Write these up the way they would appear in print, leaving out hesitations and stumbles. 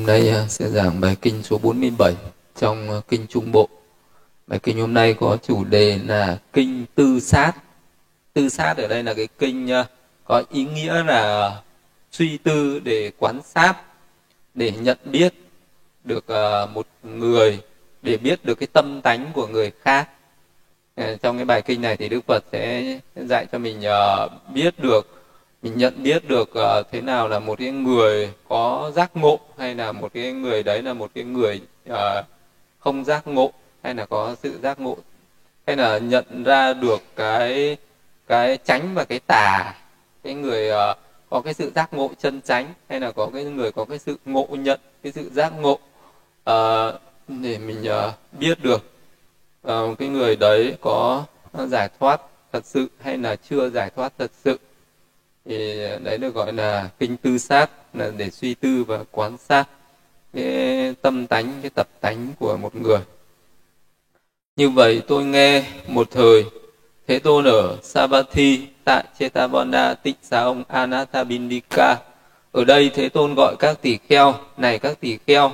Hôm nay sẽ giảng bài kinh số 47 trong Kinh Trung Bộ. Bài kinh hôm nay có chủ đề là Kinh Tư Sát. Tư Sát ở đây là cái kinh có ý nghĩa là suy tư để quan sát, để nhận biết được một người, để biết được cái tâm tánh của người khác. Trong cái bài kinh này thì Đức Phật sẽ dạy cho mình nhận biết được thế nào là một cái người có giác ngộ, hay là một cái người đấy là một cái người không giác ngộ, hay là có sự giác ngộ, hay là nhận ra được cái chánh và cái tà, cái người có cái sự giác ngộ chân chánh, hay là có cái người có cái sự ngộ nhận, cái sự giác ngộ, để mình biết được cái người đấy có giải thoát thật sự hay là chưa giải thoát thật sự. Thì đấy được gọi là kinh tư sát, là để suy tư và quan sát cái tâm tánh, cái tập tánh của một người. Như vậy tôi nghe một thời, Thế Tôn ở Savatthi tại Jetavana tịnh xá ông Anathabindika. Ở đây Thế Tôn gọi các tỳ kheo: này các tỳ kheo.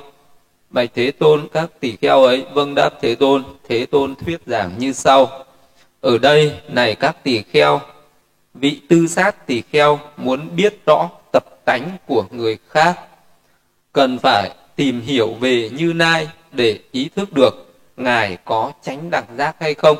Bạch Thế Tôn, các tỳ kheo ấy vâng đáp Thế Tôn. Thế Tôn thuyết giảng như sau: ở đây, này các tỳ kheo, vị tư sát tỳ kheo muốn biết rõ tập tánh của người khác, cần phải tìm hiểu về Như Lai để ý thức được Ngài có chánh đẳng giác hay không.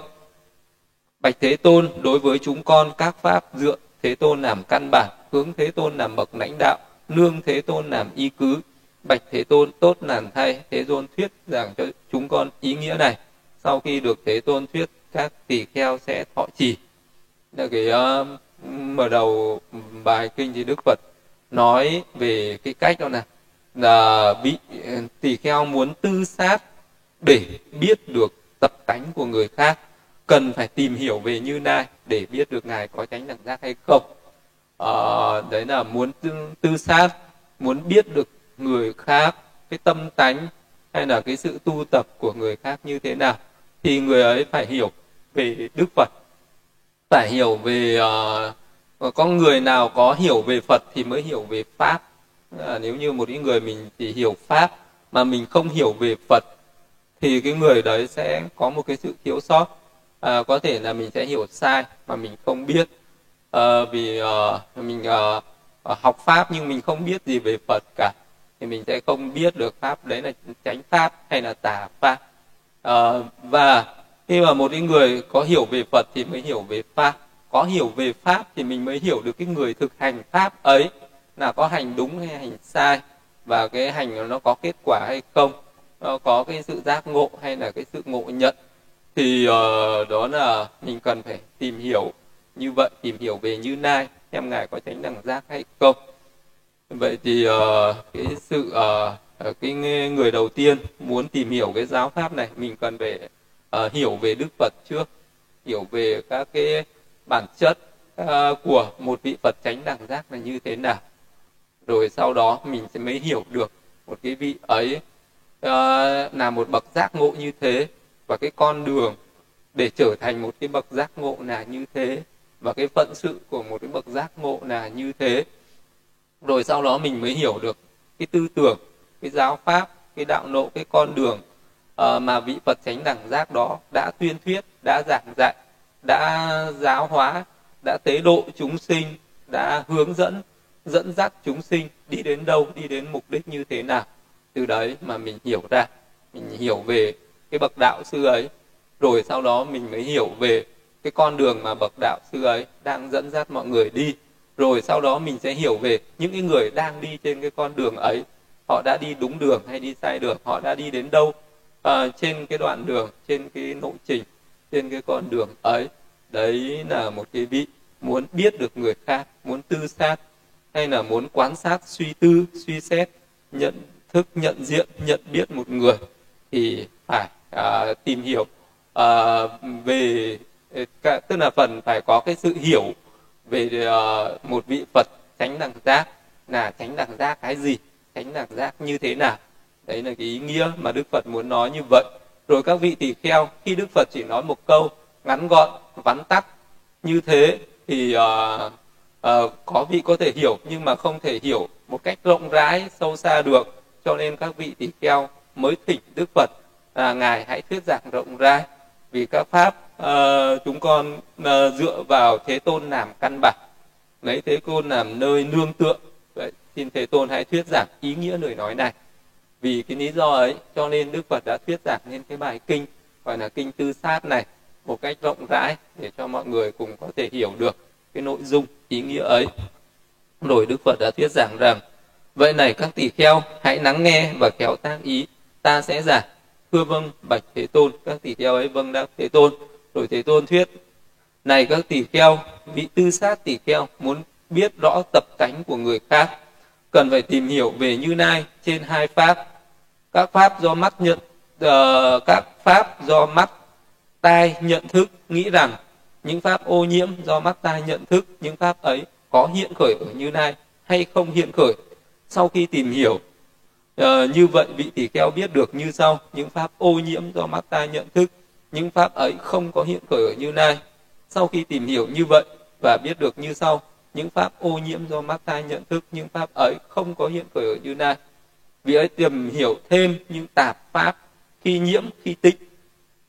Bạch Thế Tôn, đối với chúng con các pháp dựa Thế Tôn làm căn bản, hướng Thế Tôn làm bậc lãnh đạo, nương Thế Tôn làm y cứ. Bạch Thế Tôn, tốt làm thay Thế Tôn thuyết giảng cho chúng con ý nghĩa này. Sau khi được Thế Tôn thuyết, các tỳ kheo sẽ thọ trì. Là cái mở đầu bài kinh thì Đức Phật nói về cái cách đó là vị tỳ kheo muốn tư sát để biết được tập tánh của người khác, cần phải tìm hiểu về Như Lai để biết được Ngài có chánh đẳng giác hay không. Đấy là muốn tư sát, muốn biết được người khác, cái tâm tánh hay là cái sự tu tập của người khác như thế nào, thì người ấy phải hiểu về Đức Phật, phải hiểu về có người nào có hiểu về Phật thì mới hiểu về Pháp. Nếu như một cái người mình chỉ hiểu Pháp mà mình không hiểu về Phật thì cái người đấy sẽ có một cái sự thiếu sót, có thể là mình sẽ hiểu sai mà mình không biết, vì mình học Pháp nhưng mình không biết gì về Phật cả, thì mình sẽ không biết được Pháp đấy là chánh Pháp hay là tà Pháp. Và khi mà một cái người có hiểu về Phật thì mới hiểu về Pháp, có hiểu về Pháp thì mình mới hiểu được cái người thực hành Pháp ấy là có hành đúng hay hành sai, và cái hành nó có kết quả hay không, nó có cái sự giác ngộ hay là cái sự ngộ nhận. Thì đó là mình cần phải tìm hiểu như vậy, tìm hiểu về Như Lai, xem Ngài có chánh đẳng giác hay không. Vậy thì cái người đầu tiên muốn tìm hiểu cái giáo pháp này, mình cần phải hiểu về Đức Phật trước, hiểu về các cái bản chất của một vị Phật chánh đẳng giác là như thế nào, rồi sau đó mình sẽ mới hiểu được một cái vị ấy là một bậc giác ngộ như thế, và cái con đường để trở thành một cái bậc giác ngộ là như thế, và cái phận sự của một cái bậc giác ngộ là như thế. Rồi sau đó mình mới hiểu được cái tư tưởng, cái giáo pháp, cái đạo lộ, cái con đường mà vị Phật chánh đẳng giác đó đã tuyên thuyết, đã giảng dạy, đã giáo hóa, đã tế độ chúng sinh, đã hướng dẫn, dẫn dắt chúng sinh đi đến đâu, đi đến mục đích như thế nào. Từ đấy mà mình hiểu ra, mình hiểu về cái bậc đạo sư ấy, rồi sau đó mình mới hiểu về cái con đường mà bậc đạo sư ấy đang dẫn dắt mọi người đi. Rồi sau đó mình sẽ hiểu về những cái người đang đi trên cái con đường ấy, họ đã đi đúng đường hay đi sai đường, họ đã đi đến đâu trên cái đoạn đường, trên cái lộ trình, trên cái con đường ấy. Đấy là một cái vị muốn biết được người khác, muốn tư sát hay là muốn quan sát, suy tư, suy xét, nhận thức, nhận diện, nhận biết một người thì phải tìm hiểu về, tức là phải có cái sự hiểu về một vị Phật chánh đẳng giác là chánh đẳng giác cái gì, chánh đẳng giác như thế nào. Đấy là cái ý nghĩa mà Đức Phật muốn nói như vậy. Rồi các vị tỳ kheo, khi Đức Phật chỉ nói một câu ngắn gọn, vắn tắt như thế thì có vị có thể hiểu nhưng mà không thể hiểu một cách rộng rãi, sâu xa được. Cho nên các vị tỳ kheo mới thỉnh Đức Phật là Ngài hãy thuyết giảng rộng ra, vì các pháp chúng con dựa vào Thế Tôn làm căn bản, lấy Thế Tôn làm nơi nương tựa. Vậy, xin Thế Tôn hãy thuyết giảng ý nghĩa lời nói này. Vì cái lý do ấy cho nên Đức Phật đã thuyết giảng nên cái bài kinh gọi là Kinh Tư Sát này một cách rộng rãi để cho mọi người cùng có thể hiểu được cái nội dung ý nghĩa ấy. Rồi Đức Phật đã thuyết giảng rằng: vậy này các tỳ kheo, hãy lắng nghe và khéo tác ý, ta sẽ giảng. Thưa vâng bạch Thế Tôn. Các tỳ kheo ấy vâng đáp Thế Tôn. Rồi Thế Tôn thuyết: này các tỳ kheo, vị Tư Sát tỳ kheo muốn biết rõ tập tánh của người khác, cần phải tìm hiểu về Như Lai trên hai pháp: các pháp do mắt nhận, các pháp do mắt tai nhận thức, nghĩ rằng những pháp ô nhiễm do mắt tai nhận thức, những pháp ấy có hiện khởi ở Như Lai hay không hiện khởi. Sau khi tìm hiểu như vậy, vị tỳ kheo biết được như sau: những pháp ô nhiễm do mắt tai nhận thức, những pháp ấy không có hiện khởi ở Như Lai. Sau khi tìm hiểu như vậy và biết được như sau: những pháp ô nhiễm do mắt tai nhận thức, những pháp ấy không có hiện khởi ở Như Lai. Vì ấy tìm hiểu thêm những tạp pháp khi nhiễm, khi tịch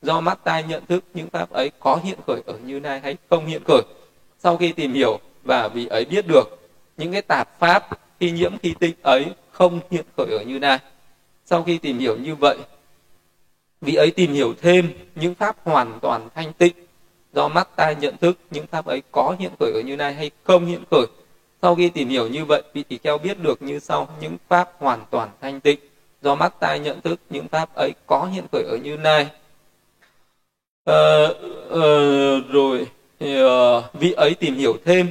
do mắt tai nhận thức, những pháp ấy có hiện khởi ở Như Lai hay không hiện khởi. Sau khi tìm hiểu và vì ấy biết được những cái tạp pháp khi nhiễm, khi tịch ấy không hiện khởi ở Như Lai. Sau khi tìm hiểu như vậy, vì ấy tìm hiểu thêm những pháp hoàn toàn thanh tịnh do mắt tai nhận thức, những pháp ấy có hiện khởi ở Như Lai hay không hiện khởi. Sau khi tìm hiểu như vậy, vị tỳ kheo biết được như sau: những pháp hoàn toàn thanh tịnh do mắt tai nhận thức, những pháp ấy có hiện khởi ở Như Lai. Vị ấy tìm hiểu thêm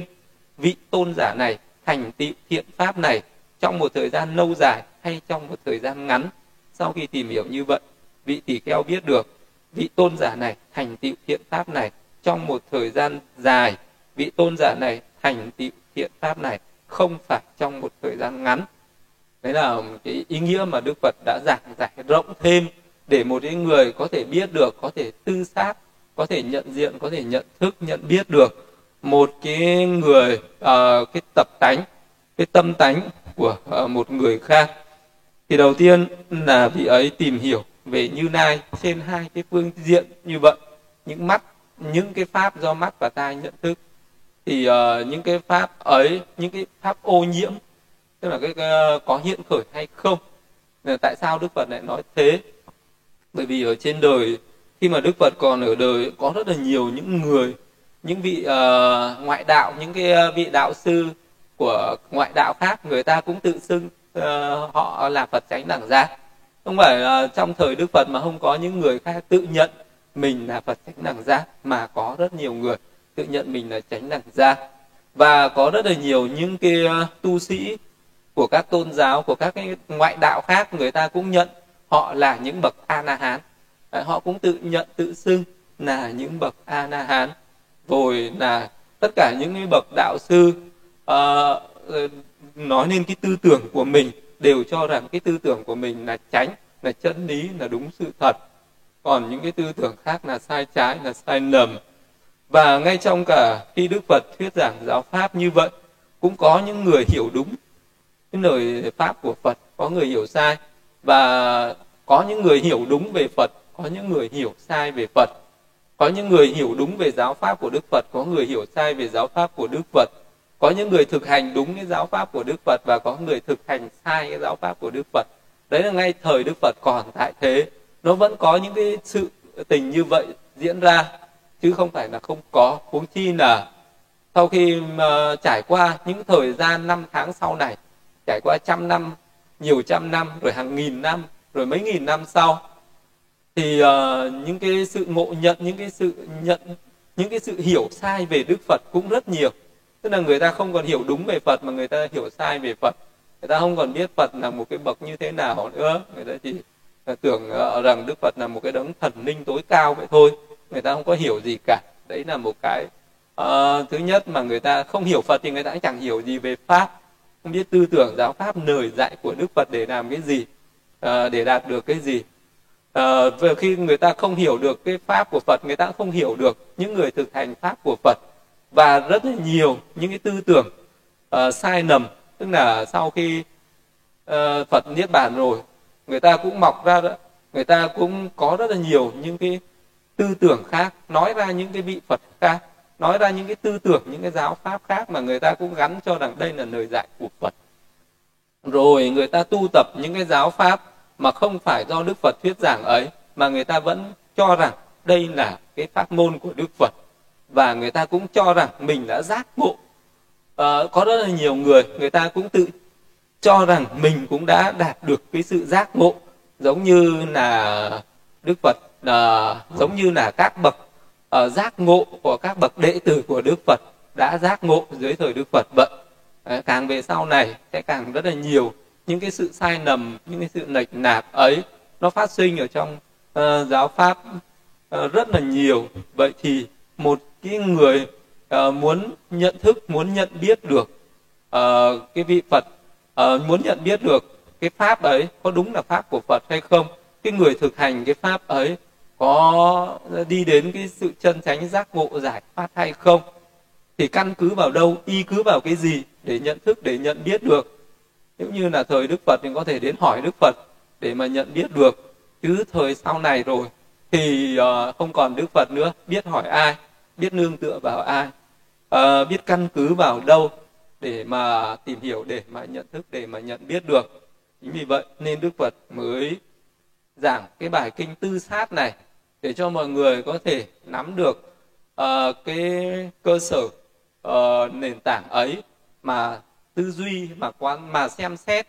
vị tôn giả này thành tựu thiện pháp này trong một thời gian lâu dài hay trong một thời gian ngắn. Sau khi tìm hiểu như vậy, vị tỳ kheo biết được vị tôn giả này thành tựu thiện pháp này trong một thời gian dài, vị tôn giả này thành tựu thiện pháp này không phải trong một thời gian ngắn. Đấy là cái ý nghĩa mà Đức Phật đã giảng giải rộng thêm để một cái người có thể biết được, có thể tư sát, có thể nhận diện, có thể nhận thức, nhận biết được một cái người, cái tập tánh, cái tâm tánh của một người khác. Thì đầu tiên là vị ấy tìm hiểu về Như Lai trên hai cái phương diện như vậy: những mắt, những cái pháp do mắt và tai nhận thức, thì những cái pháp ấy, những cái pháp ô nhiễm, tức là cái có hiện khởi hay không. Tại sao Đức Phật lại nói thế? Bởi vì ở trên đời, khi mà Đức Phật còn ở đời, có rất là nhiều những người, những vị ngoại đạo, những cái vị đạo sư của ngoại đạo khác, người ta cũng tự xưng họ là Phật chánh đẳng giác. Không phải trong thời Đức Phật mà không có những người khác tự nhận mình là Phật chánh đẳng giác, mà có rất nhiều người tự nhận mình là chánh đẳng giác. Và có rất là nhiều những cái tu sĩ của các tôn giáo, của các cái ngoại đạo khác, người ta cũng nhận họ là những bậc A-na-hán. Họ cũng tự nhận, tự xưng là những bậc A-na-hán. Rồi là tất cả những cái bậc đạo sư nói lên cái tư tưởng của mình, đều cho rằng cái tư tưởng của mình là chánh, là chân lý, là đúng sự thật. Còn những cái tư tưởng khác là sai trái, là sai lầm. Và ngay trong cả khi Đức Phật thuyết giảng giáo pháp như vậy, cũng có những người hiểu đúng cái lời pháp của Phật, có người hiểu sai. Và có những người hiểu đúng về Phật, có những người hiểu sai về Phật. Có những người hiểu đúng về giáo pháp của Đức Phật, có người hiểu sai về giáo pháp của Đức Phật. Có những người thực hành đúng cái giáo pháp của Đức Phật và có người thực hành sai cái giáo pháp của Đức Phật. Đấy là ngay thời Đức Phật còn tại thế, nó vẫn có những cái sự tình như vậy diễn ra, chứ không phải là không có. Huống chi là sau khi mà trải qua những thời gian năm tháng sau này, trải qua trăm năm, nhiều trăm năm, rồi hàng nghìn năm, rồi mấy nghìn năm sau, thì những cái sự ngộ nhận, những cái sự hiểu sai về Đức Phật cũng rất nhiều. Tức là người ta không còn hiểu đúng về Phật mà người ta hiểu sai về Phật. Người ta không còn biết Phật là một cái bậc như thế nào nữa. Người ta chỉ tưởng rằng Đức Phật là một cái đấng thần linh tối cao vậy thôi. Người ta không có hiểu gì cả. Đấy là một cái thứ nhất mà người ta không hiểu Phật thì người ta cũng chẳng hiểu gì về Pháp. Không biết tư tưởng, giáo Pháp, lời dạy của Đức Phật để làm cái gì, để đạt được cái gì. Và khi người ta không hiểu được cái Pháp của Phật, người ta cũng không hiểu được những người thực hành Pháp của Phật. Và rất là nhiều những cái tư tưởng sai lầm, tức là sau khi Phật Niết Bàn rồi, người ta cũng mọc ra đó, người ta cũng có rất là nhiều những cái tư tưởng khác, nói ra những cái vị Phật khác, nói ra những cái tư tưởng, những cái giáo pháp khác mà người ta cũng gắn cho rằng đây là lời dạy của Phật. Rồi người ta tu tập những cái giáo pháp mà không phải do Đức Phật thuyết giảng ấy, mà người ta vẫn cho rằng đây là cái pháp môn của Đức Phật. Và người ta cũng cho rằng mình đã giác ngộ. Có rất là nhiều người, người ta cũng tự cho rằng mình cũng đã đạt được cái sự giác ngộ, giống như là Đức Phật, giống như là các bậc giác ngộ của các bậc đệ tử của Đức Phật đã giác ngộ dưới thời Đức Phật vậy. Càng về sau này sẽ càng rất là nhiều những cái sự sai lầm, những cái sự lệch lạc ấy nó phát sinh ở trong giáo pháp rất là nhiều. Vậy thì một cái người muốn nhận thức, muốn nhận biết được cái vị Phật, muốn nhận biết được cái pháp ấy có đúng là pháp của Phật hay không, cái người thực hành cái pháp ấy có đi đến cái sự chân chánh giác ngộ giải thoát hay không, thì căn cứ vào đâu, y cứ vào cái gì để nhận thức, để nhận biết được. Nếu như là thời Đức Phật thì có thể đến hỏi Đức Phật để mà nhận biết được, chứ thời sau này rồi thì không còn Đức Phật nữa, biết hỏi ai, biết nương tựa vào ai, biết căn cứ vào đâu để mà tìm hiểu, để mà nhận thức, để mà nhận biết được. Chính vì vậy nên Đức Phật mới giảng cái bài Kinh Tư Sát này để cho mọi người có thể nắm được cái cơ sở nền tảng ấy mà tư duy, mà quán, mà xem xét,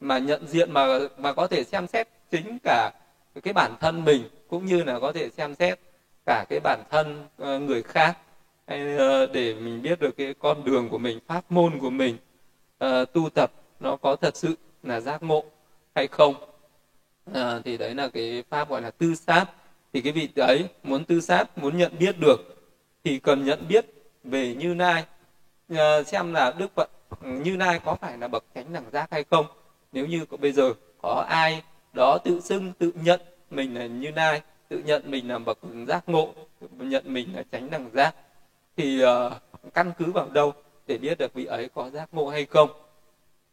mà nhận diện, mà có thể xem xét chính cả cái bản thân mình, cũng như là có thể xem xét cả cái bản thân người khác, để mình biết được cái con đường của mình, pháp môn của mình tu tập nó có thật sự là giác ngộ hay không. Thì đấy là cái pháp gọi là tư sát. Thì cái vị ấy muốn tư sát, muốn nhận biết được thì cần nhận biết về Như Lai, xem là Đức Phật Như Lai có phải là bậc chánh đẳng giác hay không. Nếu như bây giờ có ai đó tự xưng, tự nhận mình là Như Lai, tự nhận mình là bậc giác ngộ, tự nhận mình là chánh đẳng giác, thì căn cứ vào đâu để biết được vị ấy có giác ngộ hay không.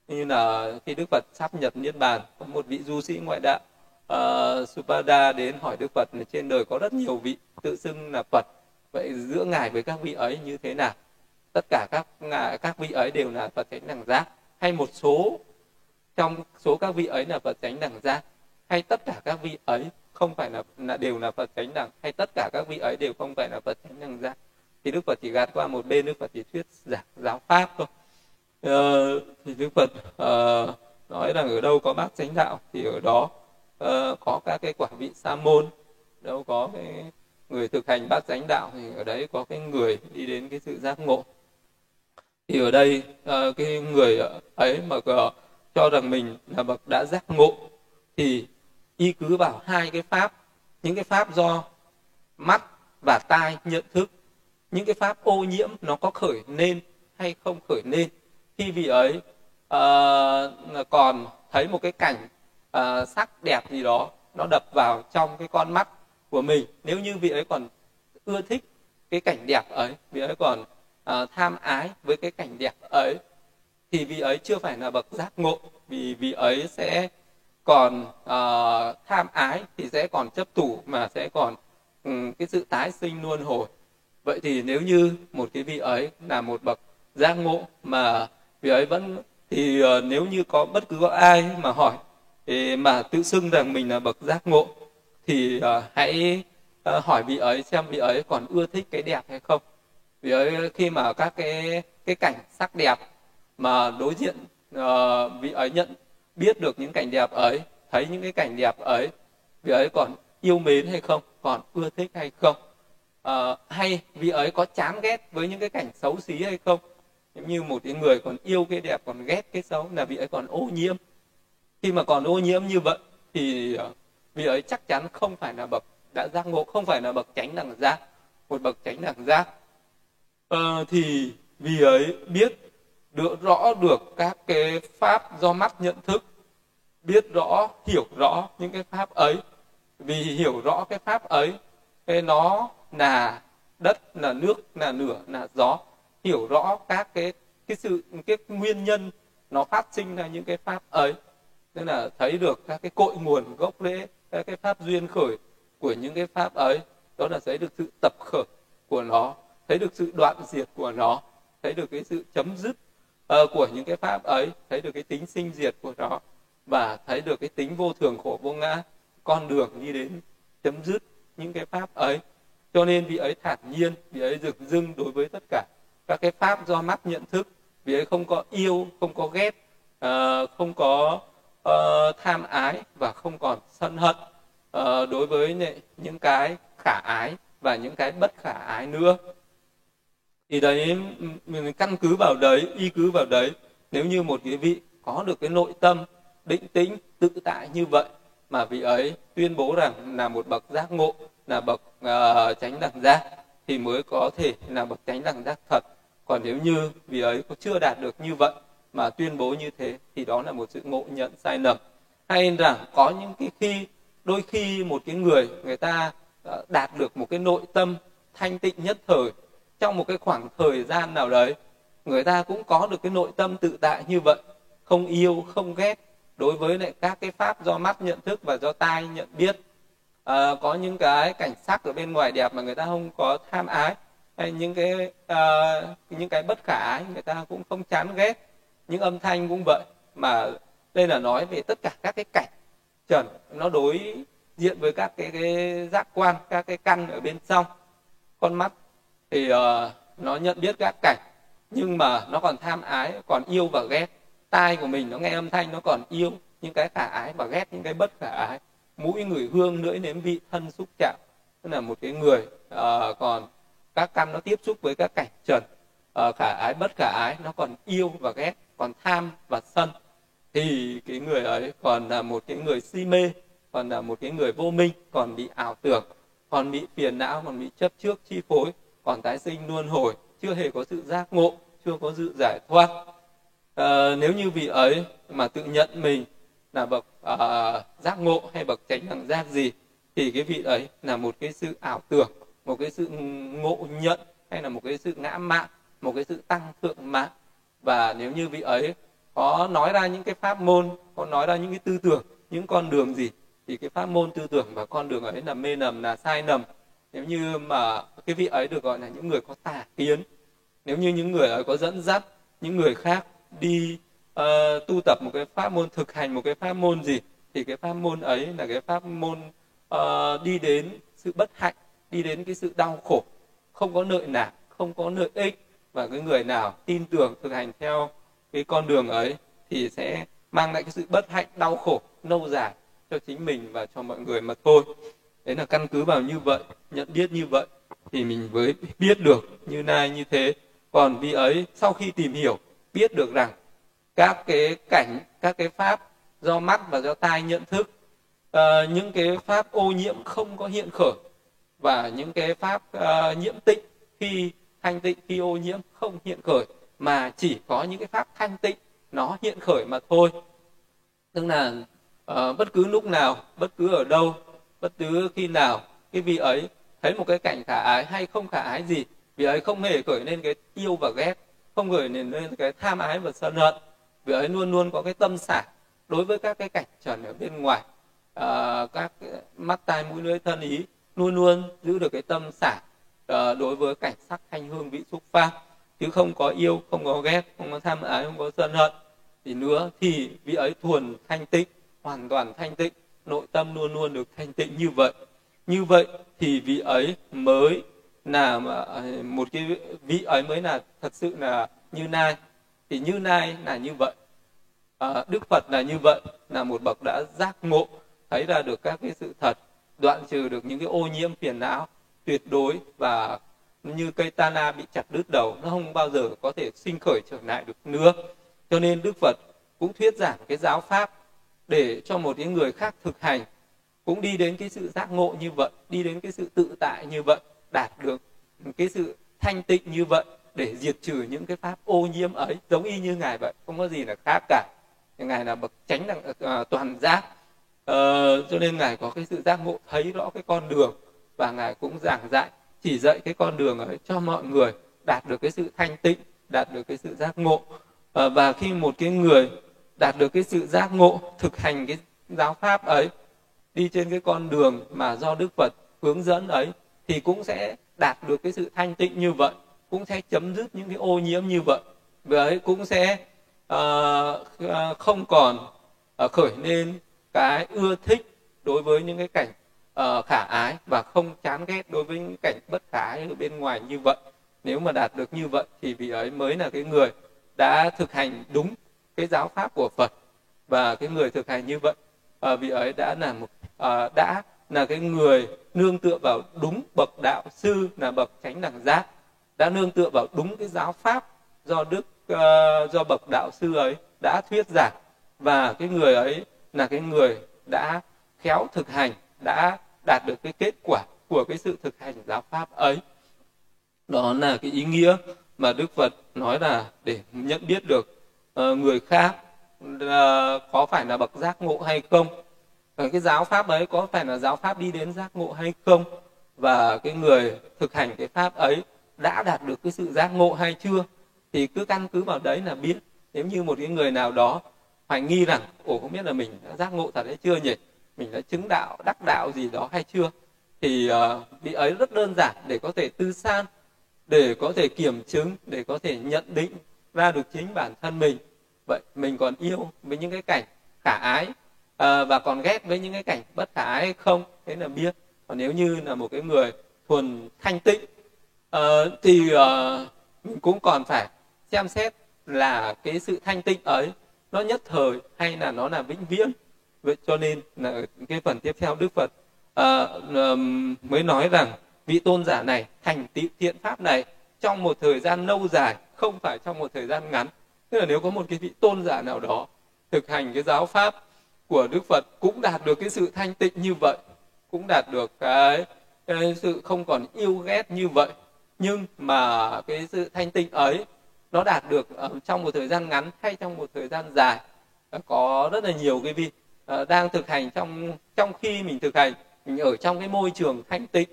Như là khi Đức Phật sắp nhập Niết Bàn, có một vị du sĩ ngoại đạo Supada đến hỏi Đức Phật là trên đời có rất nhiều vị tự xưng là Phật, vậy giữa ngài với các vị ấy như thế nào? Tất cả các vị ấy đều là Phật chánh đẳng giác, hay một số trong số các vị ấy là Phật chánh đẳng giác, hay tất cả các vị ấy không phải là đều là Phật chánh đẳng, hay tất cả các vị ấy đều không phải là Phật chánh đẳng giác. Thì Đức Phật chỉ gạt qua một bên, Đức Phật chỉ thuyết giảng giáo pháp thôi. Thì Đức Phật nói rằng ở đâu có bát chánh đạo thì ở đó có các cái quả vị sa môn, đâu có cái người thực hành bát chánh đạo thì ở đấy có cái người đi đến cái sự giác ngộ. Thì ở đây cái người ấy mà cho rằng mình là bậc đã giác ngộ thì y cứ vào hai cái pháp, những cái pháp do mắt và tai nhận thức, những cái pháp ô nhiễm nó có khởi nên hay không khởi nên. Khi vị ấy còn thấy một cái cảnh sắc đẹp gì đó nó đập vào trong cái con mắt của mình, nếu như vị ấy còn ưa thích cái cảnh đẹp ấy, vị ấy còn tham ái với cái cảnh đẹp ấy, thì vị ấy chưa phải là bậc giác ngộ, vì vị ấy sẽ còn tham ái, thì sẽ còn chấp thủ, mà sẽ còn cái sự tái sinh luân hồi. Vậy thì nếu như một cái vị ấy là một bậc giác ngộ mà vị ấy vẫn, thì nếu như có bất cứ ai mà hỏi mà tự xưng rằng mình là bậc giác ngộ, thì hãy hỏi vị ấy xem vị ấy còn ưa thích cái đẹp hay không. Vị ấy khi mà các cái cảnh sắc đẹp mà đối diện, vị ấy nhận biết được những cảnh đẹp ấy, thấy những cái cảnh đẹp ấy, vị ấy còn yêu mến hay không, còn ưa thích hay không, hay vị ấy có chán ghét với những cái cảnh xấu xí hay không. Nếu như một cái người còn yêu cái đẹp, còn ghét cái xấu, là vị ấy còn ô nhiễm. Khi mà còn ô nhiễm như vậy thì vị ấy chắc chắn không phải là bậc đã giác ngộ, không phải là bậc chánh đẳng giác. Một bậc chánh đẳng giác thì vị ấy biết được rõ được các cái pháp do mắt nhận thức, biết rõ, hiểu rõ những cái pháp ấy. Vì hiểu rõ cái pháp ấy, cái nó là đất, là nước, là lửa, là gió, hiểu rõ các cái nguyên nhân nó phát sinh ra những cái pháp ấy, Tức là thấy được các cái cội nguồn gốc rễ, các cái pháp duyên khởi của những cái pháp ấy. Đó là thấy được sự tập khởi của nó, thấy được sự đoạn diệt của nó, thấy được cái sự chấm dứt của những cái pháp ấy, thấy được cái tính sinh diệt của nó, và thấy được cái tính vô thường khổ vô ngã, con đường đi đến chấm dứt những cái pháp ấy. Cho nên vị ấy thản nhiên, vị ấy rực rưng đối với tất cả các cái pháp do mắt nhận thức. Vị ấy không có yêu, không có ghét, không có tham ái, và không còn sân hận đối với những cái khả ái và những cái bất khả ái nữa. Thì đấy, mình căn cứ vào đấy, y cứ vào đấy, nếu như một cái vị có được cái nội tâm định tĩnh tự tại như vậy, mà vị ấy tuyên bố rằng là một bậc giác ngộ, là bậc chánh đẳng giác, thì mới có thể là bậc chánh đẳng giác thật. Còn nếu như vị ấy chưa đạt được như vậy mà tuyên bố như thế, thì đó là một sự ngộ nhận sai lầm. Hay rằng có những cái khi, đôi khi một cái người ta đạt được một cái nội tâm thanh tịnh nhất thời, trong một cái khoảng thời gian nào đấy, người ta cũng có được cái nội tâm tự tại như vậy, không yêu, không ghét đối với lại các cái pháp do mắt nhận thức và do tai nhận biết. Có những cái cảnh sắc ở bên ngoài đẹp mà người ta không có tham ái, hay những cái bất khả ái người ta cũng không chán ghét. Những âm thanh cũng vậy, mà đây là nói về tất cả các cái cảnh trần nó đối diện với các cái giác quan, các cái căn ở bên trong. Con mắt thì nó nhận biết các cảnh, nhưng mà nó còn tham ái, còn yêu và ghét. Tai của mình nó nghe âm thanh, nó còn yêu những cái khả ái và ghét những cái bất khả ái. Mũi ngửi hương, lưỡi nếm vị, thân xúc chạm. Tức là một cái người còn các căn nó tiếp xúc với các cảnh trần, khả ái, bất khả ái, nó còn yêu và ghét, còn tham và sân, thì cái người ấy còn là một cái người si mê, còn là một cái người vô minh, còn bị ảo tưởng, còn bị phiền não, còn bị chấp trước chi phối, còn tái sinh luân hồi, chưa hề có sự giác ngộ, chưa có sự giải thoát. Nếu như vị ấy mà tự nhận mình là bậc giác ngộ hay bậc chánh đẳng giác gì, thì cái vị ấy là một cái sự ảo tưởng, một cái sự ngộ nhận, hay là một cái sự ngã mạn, một cái sự tăng thượng mạn. Và nếu như vị ấy có nói ra những cái pháp môn, có nói ra những cái tư tưởng, những con đường gì, thì cái pháp môn, tư tưởng và con đường ấy là mê nầm, là sai nầm. Nếu như mà cái vị ấy được gọi là những người có tà kiến, nếu như những người ấy có dẫn dắt những người khác đi tu tập một cái pháp môn, thực hành một cái pháp môn gì, thì cái pháp môn ấy là cái pháp môn đi đến sự bất hạnh, đi đến cái sự đau khổ, không có lợi lạc, không có lợi ích. Và cái người nào tin tưởng thực hành theo cái con đường ấy thì sẽ mang lại cái sự bất hạnh, đau khổ lâu dài cho chính mình và cho mọi người mà thôi. Đấy là căn cứ vào như vậy, nhận biết như vậy thì mình mới biết được Như Lai như thế. Còn vị ấy sau khi tìm hiểu, biết được rằng các cái cảnh, các cái pháp do mắt và do tai nhận thức, những cái pháp ô nhiễm không có hiện khởi, và những cái pháp nhiễm tịnh, khi thanh tịnh, khi ô nhiễm không hiện khởi, mà chỉ có những cái pháp thanh tịnh nó hiện khởi mà thôi. Tức là bất cứ lúc nào, bất cứ ở đâu, bất cứ khi nào, cái vị ấy thấy một cái cảnh khả ái hay không khả ái gì, vị ấy không hề khởi lên cái yêu và ghét, không khởi lên cái tham ái và sân hận. Vị ấy luôn luôn có cái tâm xả đối với các cái cảnh trần ở bên ngoài, các mắt tai mũi lưỡi thân ý, luôn luôn giữ được cái tâm xả đối với cảnh sắc thanh hương vị xúc pháp, chứ không có yêu, không có ghét, không có tham ái, không có sân hận thì nữa, thì vị ấy thuần thanh tịnh, hoàn toàn thanh tịnh, nội tâm luôn luôn được thanh tịnh như vậy. Như vậy thì vị ấy mới là một cái vị ấy mới là thật sự là Như Lai. Thì Như Lai là như vậy, Đức Phật là như vậy, là một bậc đã giác ngộ, thấy ra được các cái sự thật, đoạn trừ được những cái ô nhiễm phiền não tuyệt đối, và như cây tana bị chặt đứt đầu, nó không bao giờ có thể sinh khởi trở lại được nữa. Cho nên Đức Phật cũng thuyết giảng cái giáo pháp để cho một cái người khác thực hành cũng đi đến cái sự giác ngộ như vậy, đi đến cái sự tự tại như vậy, đạt được cái sự thanh tịnh như vậy, để diệt trừ những cái pháp ô nhiễm ấy, giống y như Ngài vậy, không có gì là khác cả. Ngài là bậc chánh đẳng toàn giác, cho nên Ngài có cái sự giác ngộ, thấy rõ cái con đường, và Ngài cũng giảng dạy, chỉ dạy cái con đường ấy cho mọi người đạt được cái sự thanh tịnh, đạt được cái sự giác ngộ. Và khi một cái người đạt được cái sự giác ngộ, thực hành cái giáo pháp ấy, đi trên cái con đường mà do Đức Phật hướng dẫn ấy, thì cũng sẽ đạt được cái sự thanh tịnh như vậy, cũng sẽ chấm dứt những cái ô nhiễm như vậy. Với cũng sẽ không còn khởi lên cái ưa thích đối với những cái cảnh khả ái, và không chán ghét đối với những cảnh bất khả ái ở bên ngoài như vậy. Nếu mà đạt được như vậy thì vị ấy mới là cái người đã thực hành đúng cái giáo pháp của Phật. Và cái người thực hành như vậy, vị ấy đã là cái người nương tựa vào đúng bậc đạo sư, là bậc chánh đẳng giác, đã nương tựa vào đúng cái giáo pháp do bậc đạo sư ấy đã thuyết giảng. Và cái người ấy là cái người đã khéo thực hành, đã đạt được cái kết quả của cái sự thực hành giáo pháp ấy. Đó là cái ý nghĩa mà Đức Phật nói là để nhận biết được người khác có phải là bậc giác ngộ hay không, cái giáo pháp ấy có phải là giáo pháp đi đến giác ngộ hay không, và cái người thực hành cái pháp ấy đã đạt được cái sự giác ngộ hay chưa. Thì cứ căn cứ vào đấy là biết. Nếu như một cái người nào đó hoài nghi rằng không biết là mình đã giác ngộ thật hay chưa nhỉ, mình đã chứng đạo, đắc đạo gì đó hay chưa, thì vị ấy rất đơn giản để có thể tư san, để có thể kiểm chứng, để có thể nhận định ra được chính bản thân mình. Vậy mình còn yêu với những cái cảnh khả ái và còn ghét với những cái cảnh bất khả ái hay không, thế là biết. Còn nếu như là một cái người thuần thanh tịnh thì mình cũng còn phải xem xét là cái sự thanh tịnh ấy nó nhất thời hay là nó là vĩnh viễn. Vậy cho nên là cái phần tiếp theo Đức Phật mới nói rằng vị tôn giả này thành tựu thiện pháp này trong một thời gian lâu dài, không phải trong một thời gian ngắn. Tức là nếu có một cái vị tôn giả nào đó thực hành cái giáo pháp của Đức Phật cũng đạt được cái sự thanh tịnh như vậy, cũng đạt được cái sự không còn yêu ghét như vậy, nhưng mà cái sự thanh tịnh ấy nó đạt được trong một thời gian ngắn hay trong một thời gian dài. Có rất là nhiều cái vị đang thực hành, trong khi mình thực hành, mình ở trong cái môi trường thanh tịnh,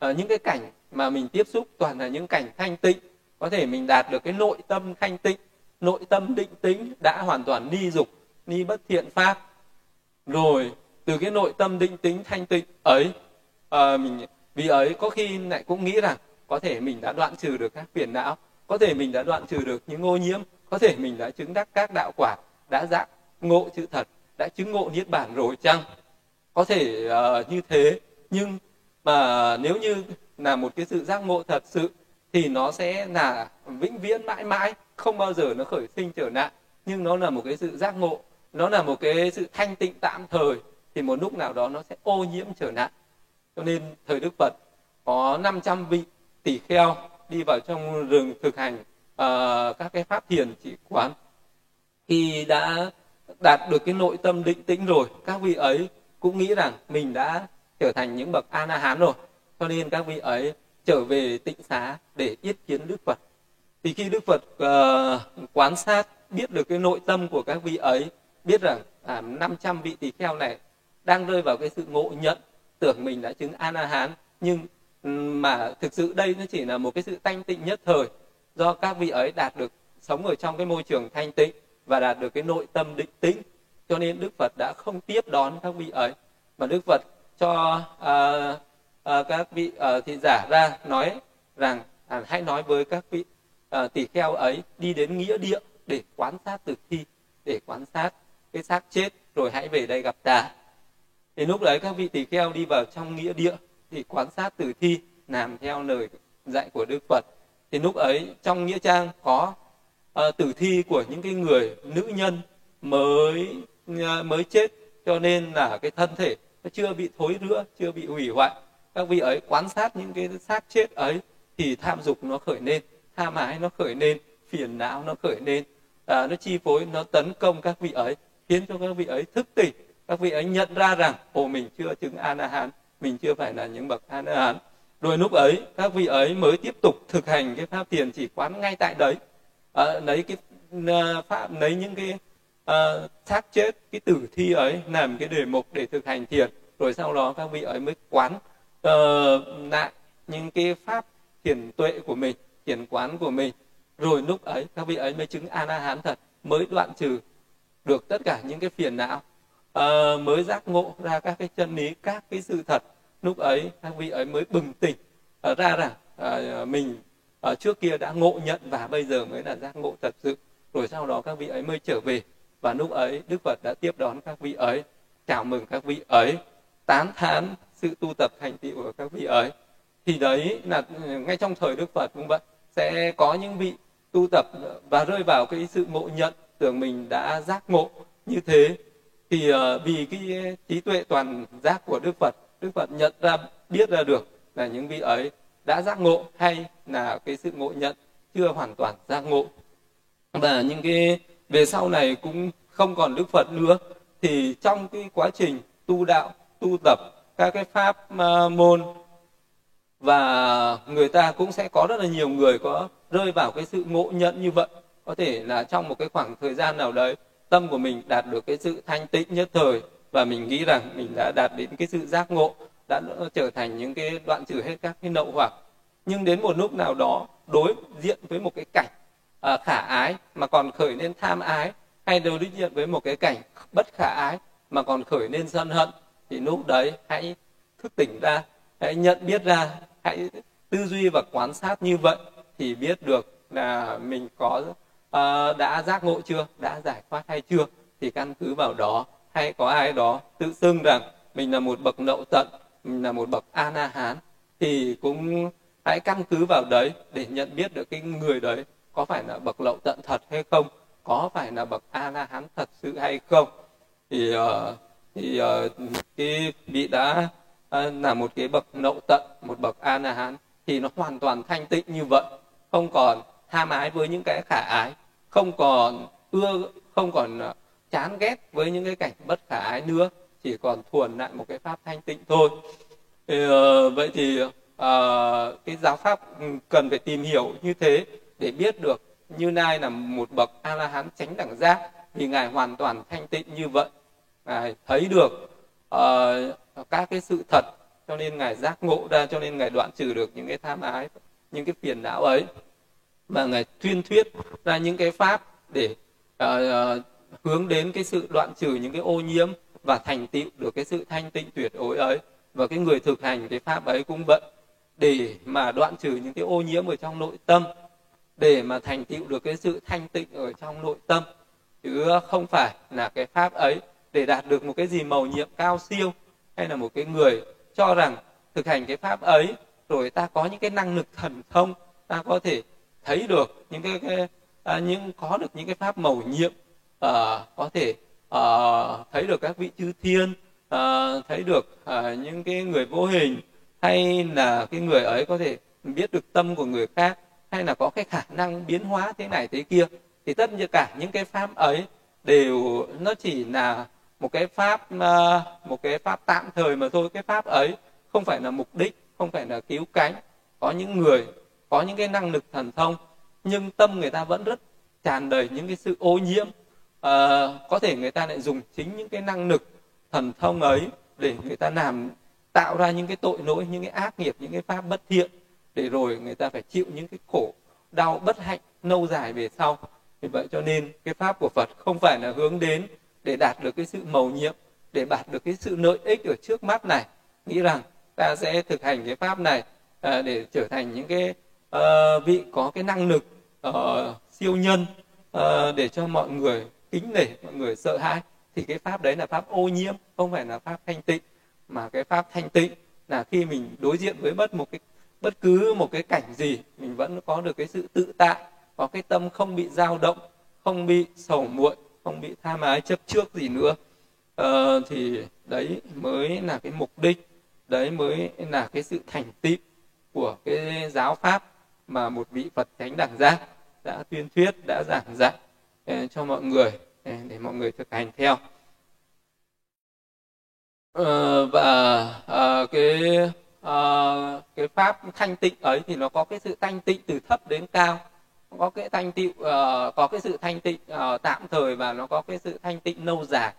những cái cảnh mà mình tiếp xúc toàn là những cảnh thanh tịnh, có thể mình đạt được cái nội tâm thanh tịnh, nội tâm định tĩnh, đã hoàn toàn ni dục, ni bất thiện pháp. Rồi từ cái nội tâm định tĩnh thanh tịnh ấy, vì ấy có khi lại cũng nghĩ rằng có thể mình đã đoạn trừ được các phiền não, có thể mình đã đoạn trừ được những ô nhiễm, có thể mình đã chứng đắc các đạo quả, đã giác ngộ chữ thật, đã chứng ngộ Niết Bàn rồi chăng? Có thể như thế, nhưng mà nếu như là một cái sự giác ngộ thật sự thì nó sẽ là vĩnh viễn mãi mãi, không bao giờ nó khởi sinh trở lại. Nhưng nó là một cái sự giác ngộ, nó là một cái sự thanh tịnh tạm thời, thì một lúc nào đó nó sẽ ô nhiễm trở lại. Cho nên thời Đức Phật có 500 vị tỳ kheo đi vào trong rừng thực hành các cái pháp thiền chỉ quán. Khi đã đạt được cái nội tâm định tĩnh rồi, các vị ấy cũng nghĩ rằng mình đã trở thành những bậc A-na-hán rồi, cho nên các vị ấy trở về tịnh xá để yết kiến Đức Phật. Thì khi Đức Phật quan sát, biết được cái nội tâm của các vị ấy, biết rằng 500 vị tỳ kheo này đang rơi vào cái sự ngộ nhận, tưởng mình đã chứng A-na-hán, nhưng mà thực sự đây nó chỉ là một cái sự thanh tịnh nhất thời, do các vị ấy đạt được sống ở trong cái môi trường thanh tịnh và đạt được cái nội tâm định tĩnh. Cho nên Đức Phật đã không tiếp đón các vị ấy, mà Đức Phật cho các vị thị giả ra nói rằng hãy nói với các vị tỳ kheo ấy đi đến nghĩa địa để quan sát tử thi, để quan sát cái xác chết, rồi hãy về đây gặp ta. Thì lúc đấy các vị tỳ kheo đi vào trong nghĩa địa thì quan sát tử thi, làm theo lời dạy của Đức Phật. Thì lúc ấy trong nghĩa trang có tử thi của những cái người nữ nhân mới chết, cho nên là cái thân thể nó chưa bị thối rữa, chưa bị hủy hoại. Các vị ấy quan sát những cái xác chết ấy thì tham dục nó khởi lên, tham ái nó khởi lên, phiền não nó khởi lên, nó chi phối, nó tấn công các vị ấy, khiến cho các vị ấy thức tỉnh. Các vị ấy nhận ra rằng mình chưa chứng A-na-hán, mình chưa phải là những bậc A-na-hán. Rồi lúc ấy các vị ấy mới tiếp tục thực hành cái pháp thiền chỉ quán ngay tại đấy, lấy những cái xác chết, cái tử thi ấy làm cái đề mục để thực hành thiền. Rồi sau đó các vị ấy mới quán lại những cái pháp thiền tuệ của mình, thiền quán của mình. Rồi lúc ấy các vị ấy mới chứng A-na-hán thật, mới đoạn trừ được tất cả những cái phiền não, mới giác ngộ ra các cái chân lý, các cái sự thật. Lúc ấy các vị ấy mới bừng tỉnh ra rằng mình trước kia đã ngộ nhận và bây giờ mới là giác ngộ thật sự. Rồi sau đó các vị ấy mới trở về, và lúc ấy Đức Phật đã tiếp đón các vị ấy, chào mừng các vị ấy, tán thán sự tu tập thành tựu của các vị ấy. Thì đấy là ngay trong thời Đức Phật cũng vậy, sẽ có những vị tu tập và rơi vào cái sự ngộ nhận, tưởng mình đã giác ngộ như thế. Thì vì cái trí tuệ toàn giác của Đức Phật nhận ra, biết ra được là những vị ấy đã giác ngộ hay là cái sự ngộ nhận chưa hoàn toàn giác ngộ. Và những cái về sau này cũng không còn Đức Phật nữa, thì trong cái quá trình tu đạo, tu tập các cái pháp môn, và người ta cũng sẽ có rất là nhiều người có rơi vào cái sự ngộ nhận như vậy. Có thể là trong một cái khoảng thời gian nào đấy, tâm của mình đạt được cái sự thanh tịnh nhất thời, và mình nghĩ rằng mình đã đạt đến cái sự giác ngộ, đã trở thành những cái đoạn trừ hết các cái nậu hoặc. Nhưng đến một lúc nào đó, đối diện với một cái cảnh khả ái mà còn khởi nên tham ái, hay đối diện với một cái cảnh bất khả ái mà còn khởi nên sân hận, thì lúc đấy hãy thức tỉnh ra, hãy nhận biết ra, hãy tư duy và quan sát như vậy, thì biết được là mình có đã giác ngộ chưa, đã giải thoát hay chưa. Thì căn cứ vào đó, hay có ai đó tự xưng rằng mình là một bậc nậu tận, mình là một bậc A-na-hán, thì cũng hãy căn cứ vào đấy để nhận biết được cái người đấy có phải là bậc lậu tận thật hay không, có phải là bậc A-la-hán thật sự hay không. Thì cái vị đã là một cái bậc nậu tận, một bậc A-na-hán, thì nó hoàn toàn thanh tịnh như vậy, không còn tham ái với những cái khả ái, không còn không còn chán ghét với những cái cảnh bất khả ái nữa, chỉ còn thuần lại một cái pháp thanh tịnh thôi. Vậy thì cái giáo pháp cần phải tìm hiểu như thế để biết được Như Lai là một bậc A-la-hán chánh đẳng giác, thì Ngài hoàn toàn thanh tịnh như vậy. Ngài thấy được các cái sự thật, cho nên Ngài giác ngộ ra, cho nên Ngài đoạn trừ được những cái tham ái, những cái phiền não ấy. Và Ngài tuyên thuyết ra những cái pháp để hướng đến cái sự đoạn trừ những cái ô nhiễm và thành tựu được cái sự thanh tịnh tuyệt đối ấy. Và cái người thực hành cái pháp ấy cũng vậy, để mà đoạn trừ những cái ô nhiễm ở trong nội tâm, để mà thành tựu được cái sự thanh tịnh ở trong nội tâm, chứ không phải là cái pháp ấy để đạt được một cái gì mầu nhiệm cao siêu, hay là một cái người cho rằng thực hành cái pháp ấy rồi ta có những cái năng lực thần thông, ta có thể thấy được những cái có được những cái pháp mầu nhiệm, có thể thấy được các vị chư thiên, thấy được những cái người vô hình, hay là cái người ấy có thể biết được tâm của người khác, hay là có cái khả năng biến hóa thế này thế kia. Thì tất cả những cái pháp ấy đều nó chỉ là một cái pháp tạm thời mà thôi. Cái pháp ấy không phải là mục đích, không phải là cứu cánh. Có những người có những cái năng lực thần thông, nhưng tâm người ta vẫn rất tràn đầy những cái sự ô nhiễm. Có thể người ta lại dùng chính những cái năng lực thần thông ấy để người ta làm tạo ra những cái tội lỗi, những cái ác nghiệp, những cái pháp bất thiện, để rồi người ta phải chịu những cái khổ đau bất hạnh lâu dài về sau. Vì vậy cho nên cái pháp của Phật không phải là hướng đến để đạt được cái sự mầu nhiệm, để đạt được cái sự lợi ích ở trước mắt này, nghĩ rằng ta sẽ thực hành cái pháp này để trở thành những cái vị có cái năng lực siêu nhân, để cho mọi người kính nể, mọi người sợ hãi. Thì cái pháp đấy là pháp ô nhiễm, không phải là pháp thanh tịnh. Mà cái pháp thanh tịnh là khi mình đối diện với bất cứ một cái cảnh gì, mình vẫn có được cái sự tự tại, có cái tâm không bị dao động, không bị sầu muội, không bị tham ái chấp trước gì nữa. Thì đấy mới là cái mục đích, đấy mới là cái sự thành tựu của cái giáo pháp mà một vị Phật chánh đẳng giác đã tuyên thuyết, đã giảng dạy cho mọi người, để mọi người thực hành theo. Cái pháp thanh tịnh ấy thì nó có cái sự thanh tịnh từ thấp đến cao, có cái thanh tịnh có cái sự thanh tịnh tạm thời, và nó có cái sự thanh tịnh lâu dài,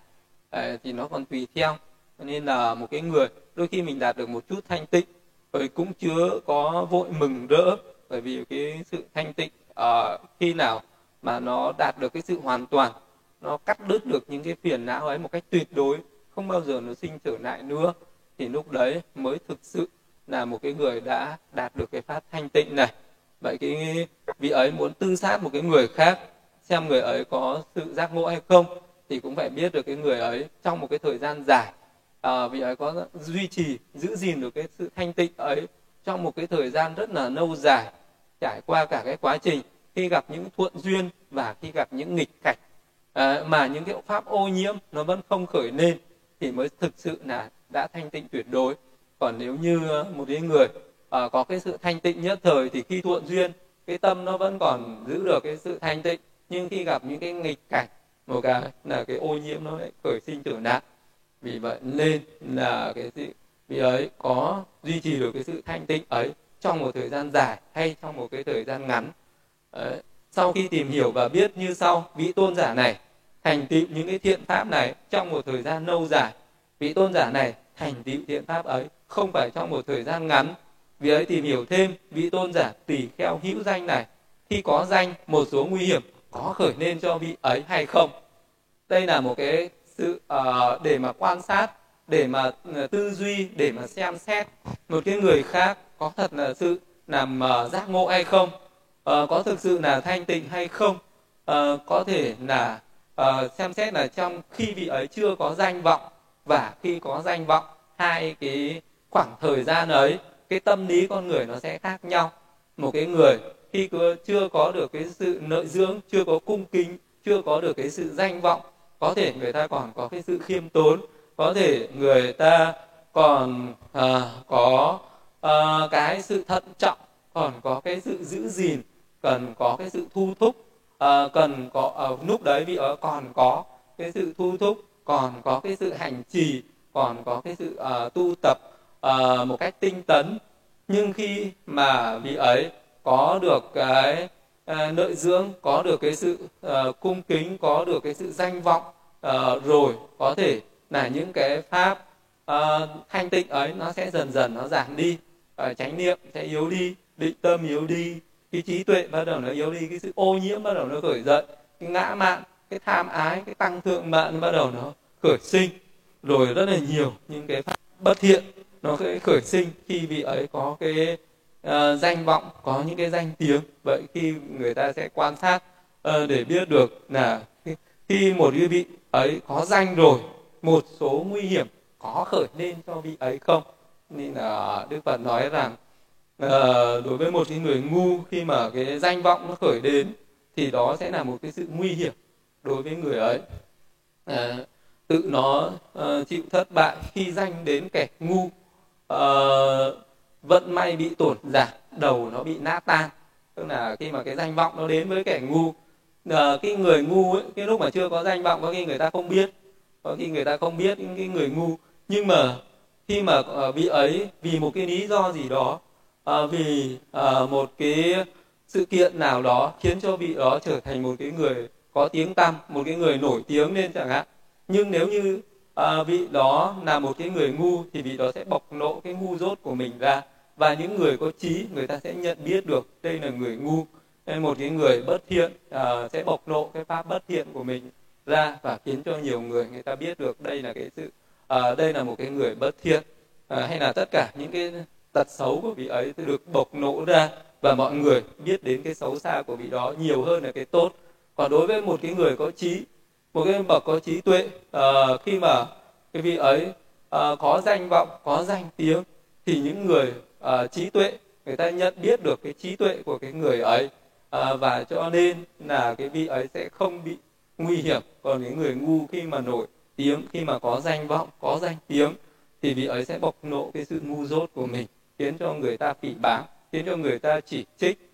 thì nó còn tùy theo. Cho nên là một cái người đôi khi mình đạt được một chút thanh tịnh rồi cũng chưa có vội mừng rỡ, bởi vì cái sự thanh tịnh khi nào mà nó đạt được cái sự hoàn toàn nó cắt đứt được những cái phiền não ấy một cách tuyệt đối, không bao giờ nó sinh trở lại nữa, thì lúc đấy mới thực sự là một cái người đã đạt được cái pháp thanh tịnh này. Vậy cái vị ấy muốn tư sát một cái người khác, xem người ấy có sự giác ngộ hay không, thì cũng phải biết được cái người ấy trong một cái thời gian dài, vị ấy có duy trì, giữ gìn được cái sự thanh tịnh ấy trong một cái thời gian rất là lâu dài, trải qua cả cái quá trình khi gặp những thuận duyên và khi gặp những nghịch cảnh, mà những cái pháp ô nhiễm nó vẫn không khởi lên, thì mới thực sự là đã thanh tịnh tuyệt đối. Còn nếu như một cái người có cái sự thanh tịnh nhất thời, thì khi thuận duyên cái tâm nó vẫn còn giữ được cái sự thanh tịnh, nhưng khi gặp những cái nghịch cảnh, một cái là cái ô nhiễm nó lại khởi sinh trở nạn. Vì vậy nên là cái gì vì ấy có duy trì được cái sự thanh tịnh ấy trong một thời gian dài hay trong một cái thời gian ngắn. Đấy. Sau khi tìm hiểu và biết như sau, vị tôn giả này thành tựu những cái thiện pháp này trong một thời gian lâu dài, vị tôn giả này thành tựu thiện pháp ấy không phải trong một thời gian ngắn. Vì ấy tìm hiểu thêm, vị tôn giả tỳ kheo hữu danh này, khi có danh một số nguy hiểm có khởi lên cho vị ấy hay không. Đây là một cái sự để mà quan sát, để mà tư duy, để mà xem xét một cái người khác có thật là sự làm giác ngộ hay không, có thực sự là thanh tịnh hay không, có thể là xem xét là trong khi vị ấy chưa có danh vọng và khi có danh vọng, hai cái khoảng thời gian ấy cái tâm lý con người nó sẽ khác nhau. Một cái người khi chưa có được cái sự nội dưỡng, chưa có cung kính, chưa có được cái sự danh vọng, có thể người ta còn có cái sự khiêm tốn, có thể người ta còn có cái sự thận trọng, còn có cái sự giữ gìn, cần có cái sự thu thúc, cần có lúc đấy vị ấy còn có cái sự thu thúc, còn có cái sự hành trì, còn có cái sự tu tập một cách tinh tấn. Nhưng khi mà vị ấy có được cái nội dưỡng, có được cái sự cung kính, có được cái sự danh vọng rồi, có thể là những cái pháp thanh tịnh ấy nó sẽ dần dần nó giảm đi, chánh niệm sẽ yếu đi, định tâm yếu đi, cái trí tuệ bắt đầu nó yếu đi, cái sự ô nhiễm bắt đầu nó khởi dậy, cái ngã mạn, cái tham ái, cái tăng thượng mạn bắt đầu nó khởi sinh, rồi rất là nhiều những cái pháp bất thiện nó sẽ khởi sinh khi vị ấy có cái danh vọng, có những cái danh tiếng. Vậy khi người ta sẽ quan sát để biết được là khi một vị ấy có danh rồi, một số nguy hiểm có khởi lên cho vị ấy không. Nên là Đức Phật nói rằng đối với một cái người ngu, khi mà cái danh vọng nó khởi đến thì đó sẽ là một cái sự nguy hiểm đối với người ấy, tự nó chịu thất bại khi danh đến kẻ ngu, vận may bị tổn giảm, đầu nó bị nát tan. Tức là khi mà cái danh vọng nó đến với kẻ ngu, cái người ngu ấy, cái lúc mà chưa có danh vọng có khi người ta không biết, có khi người ta không biết cái người ngu. Nhưng mà khi mà vị ấy vì một cái lý do gì đó, vì một cái sự kiện nào đó khiến cho vị đó trở thành một cái người có tiếng tăm, một cái người nổi tiếng lên chẳng hạn. Nhưng nếu như vị đó là một cái người ngu thì vị đó sẽ bộc lộ cái ngu dốt của mình ra, và những người có trí người ta sẽ nhận biết được đây là người ngu. Nên một cái người bất thiện sẽ bộc lộ cái pháp bất thiện của mình ra và khiến cho nhiều người ta biết được đây là cái sự đây là một cái người bất thiện, hay là tất cả những cái tật xấu của vị ấy được bộc lộ ra và mọi người biết đến cái xấu xa của vị đó nhiều hơn là cái tốt. Còn đối với một cái người có trí, một cái bậc có trí tuệ, khi mà cái vị ấy có danh vọng, có danh tiếng thì những người trí tuệ người ta nhận biết được cái trí tuệ của cái người ấy, và cho nên là cái vị ấy sẽ không bị nguy hiểm. Còn những người ngu khi mà nổi tiếng, khi mà có danh vọng, có danh tiếng thì vị ấy sẽ bộc lộ cái sự ngu dốt của mình, khiến cho người ta phỉ báng, khiến cho người ta chỉ trích,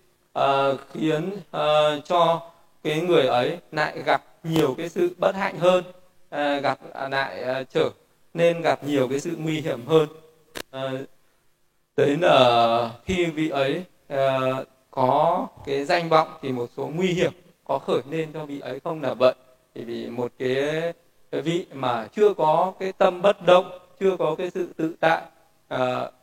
khiến cho cái người ấy lại gặp nhiều cái sự bất hạnh hơn, gặp lại trở nên gặp nhiều cái sự nguy hiểm hơn. Đấy là khi vị ấy có cái danh vọng thì một số nguy hiểm có khởi lên cho vị ấy không là vậy. Thì vì một cái vị mà chưa có cái tâm bất động, chưa có cái sự tự tại,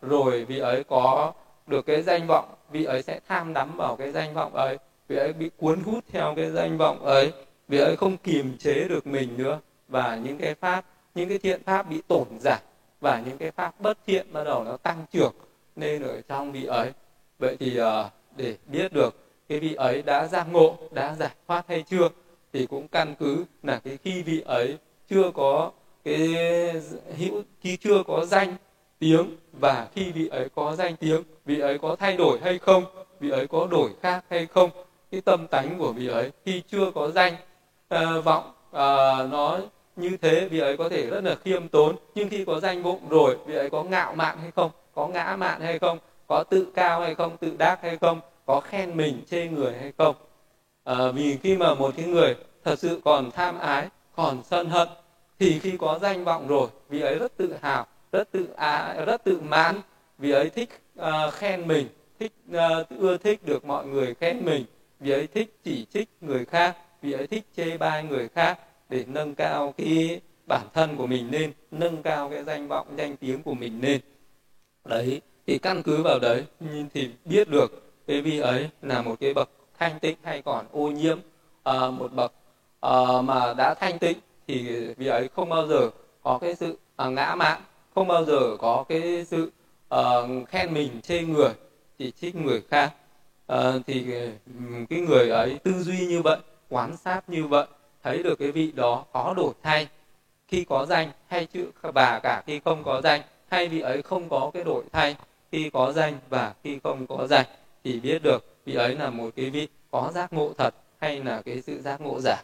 rồi vị ấy có được cái danh vọng, vị ấy sẽ tham đắm vào cái danh vọng ấy, vị ấy bị cuốn hút theo cái danh vọng ấy, vì ấy không kiềm chế được mình nữa, và những cái pháp, những cái thiện pháp bị tổn giảm, và những cái pháp bất thiện bắt đầu nó tăng trưởng nên ở trong vị ấy. Vậy thì để biết được cái vị ấy đã giác ngộ, đã giải thoát hay chưa, thì cũng căn cứ là cái khi vị ấy chưa có cái hữu, khi chưa có danh tiếng, và khi vị ấy có danh tiếng, vị ấy có thay đổi hay không, vị ấy có đổi khác hay không. Cái tâm tánh của vị ấy khi chưa có danh vọng nó như thế, vị ấy có thể rất là khiêm tốn, nhưng khi có danh vọng rồi, vị ấy có ngạo mạn hay không, có ngã mạn hay không, có tự cao hay không, tự đắc hay không, có khen mình chê người hay không. Vì khi mà một cái người thật sự còn tham ái, còn sân hận, thì khi có danh vọng rồi, vị ấy rất tự hào, rất tự ái, rất tự mãn, vị ấy thích khen mình, thích ưa thích được mọi người khen mình, vị ấy thích chỉ trích người khác, vị ấy thích chê bai người khác để nâng cao cái bản thân của mình lên, nâng cao cái danh vọng, danh tiếng của mình lên. Đấy, thì căn cứ vào đấy thì biết được cái vị ấy là một cái bậc thanh tịnh hay còn ô nhiễm. Một bậc mà đã thanh tịnh thì vị ấy không bao giờ có cái sự ngã mạn, không bao giờ có cái sự khen mình chê người, chỉ trích người khác. Thì cái người ấy tư duy như vậy, quan sát như vậy, thấy được cái vị đó có đổi thay khi có danh hay chữ, và cả khi không có danh, hay vị ấy không có cái đổi thay khi có danh và khi không có danh, thì biết được vị ấy là một cái vị có giác ngộ thật hay là cái sự giác ngộ giả.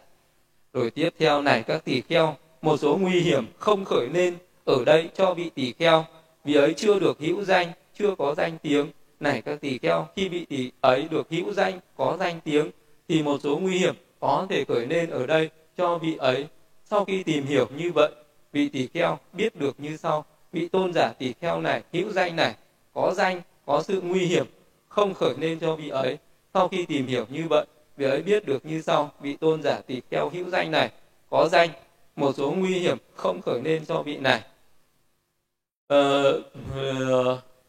Rồi tiếp theo này, các tỳ kheo, một số nguy hiểm không khởi lên ở đây cho vị tỳ kheo, vị ấy chưa được hữu danh, chưa có danh tiếng. Này các tỳ kheo, khi vị tỳ ấy được hữu danh, có danh tiếng, thì một số nguy hiểm có thể khởi lên ở đây cho vị ấy. Sau khi tìm hiểu như vậy, vị tỳ kheo biết được như sau: vị tôn giả tỳ kheo này, hữu danh này, có danh, có sự nguy hiểm không khởi lên cho vị ấy. Sau khi tìm hiểu như vậy, vị ấy biết được như sau: vị tôn giả tỳ kheo hữu danh này, có danh, một số nguy hiểm không khởi lên cho vị này.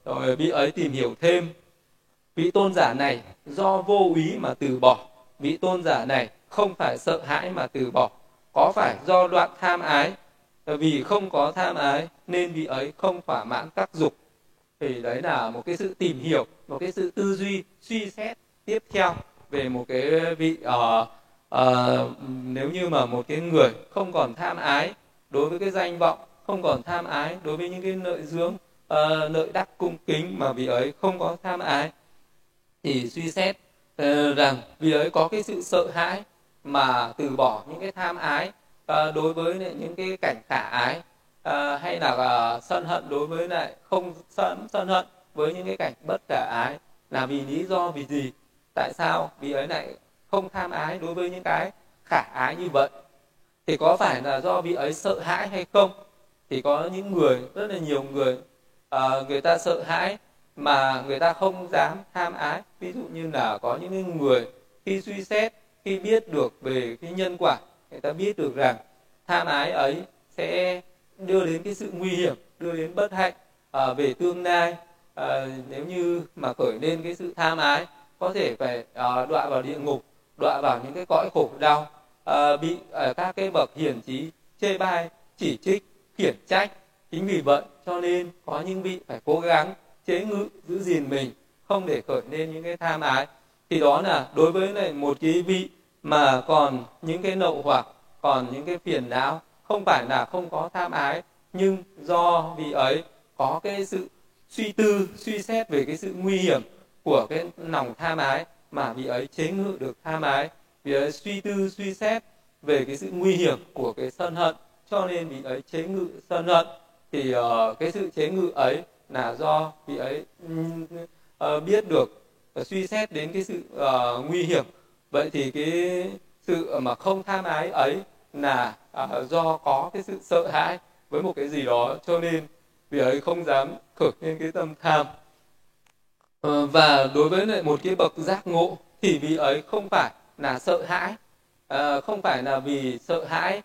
Rồi vị ấy tìm hiểu thêm, vị tôn giả này do vô úy mà từ bỏ, vị tôn giả này không phải sợ hãi mà từ bỏ, có phải do đoạn tham ái, vì không có tham ái nên vị ấy không thỏa mãn các dục. Thì đấy là một cái sự tìm hiểu, một cái sự tư duy, suy xét tiếp theo về một cái vị nếu như mà một cái người không còn tham ái đối với cái danh vọng, không còn tham ái đối với những cái lợi dưỡng, lợi đắc cung kính, mà vị ấy không có tham ái, thì suy xét rằng vị ấy có cái sự sợ hãi mà từ bỏ những cái tham ái đối với những cái cảnh khả ái, hay là sân hận đối với lại không sân hận với những cái cảnh bất khả ái, là vì lý do vì gì, tại sao vị ấy lại không tham ái đối với những cái khả ái như vậy, thì có phải là do vị ấy sợ hãi hay không. Thì có những người, rất là nhiều người, người ta sợ hãi mà người ta không dám tham ái. Ví dụ như là có những người khi suy xét, khi biết được về cái nhân quả, người ta biết được rằng tham ái ấy sẽ đưa đến cái sự nguy hiểm, đưa đến bất hạnh về tương lai. Nếu như mà khởi lên cái sự tham ái, có thể phải đọa vào địa ngục, đọa vào những cái cõi khổ đau, bị các cái bậc hiển trí chê bai, chỉ trích, khiển trách. Chính vì vậy cho nên có những vị phải cố gắng chế ngự, giữ gìn mình, không để khởi lên những cái tham ái. Thì đó là đối với này một cái vị mà còn những cái nậu hoặc, còn những cái phiền não, không phải là không có tham ái, nhưng do vị ấy có cái sự suy tư, suy xét về cái sự nguy hiểm của cái lòng tham ái mà vị ấy chế ngự được tham ái. Vị ấy suy tư, suy xét về cái sự nguy hiểm của cái sân hận, cho nên vị ấy chế ngự sân hận. Thì cái sự chế ngự ấy là do vị ấy biết được, suy xét đến cái sự nguy hiểm. Vậy thì cái sự mà không tham ái ấy là do có cái sự sợ hãi với một cái gì đó, cho nên vị ấy không dám khởi lên cái tâm tham. Và đối với lại một cái bậc giác ngộ thì vị ấy không phải là sợ hãi, không phải là vì sợ hãi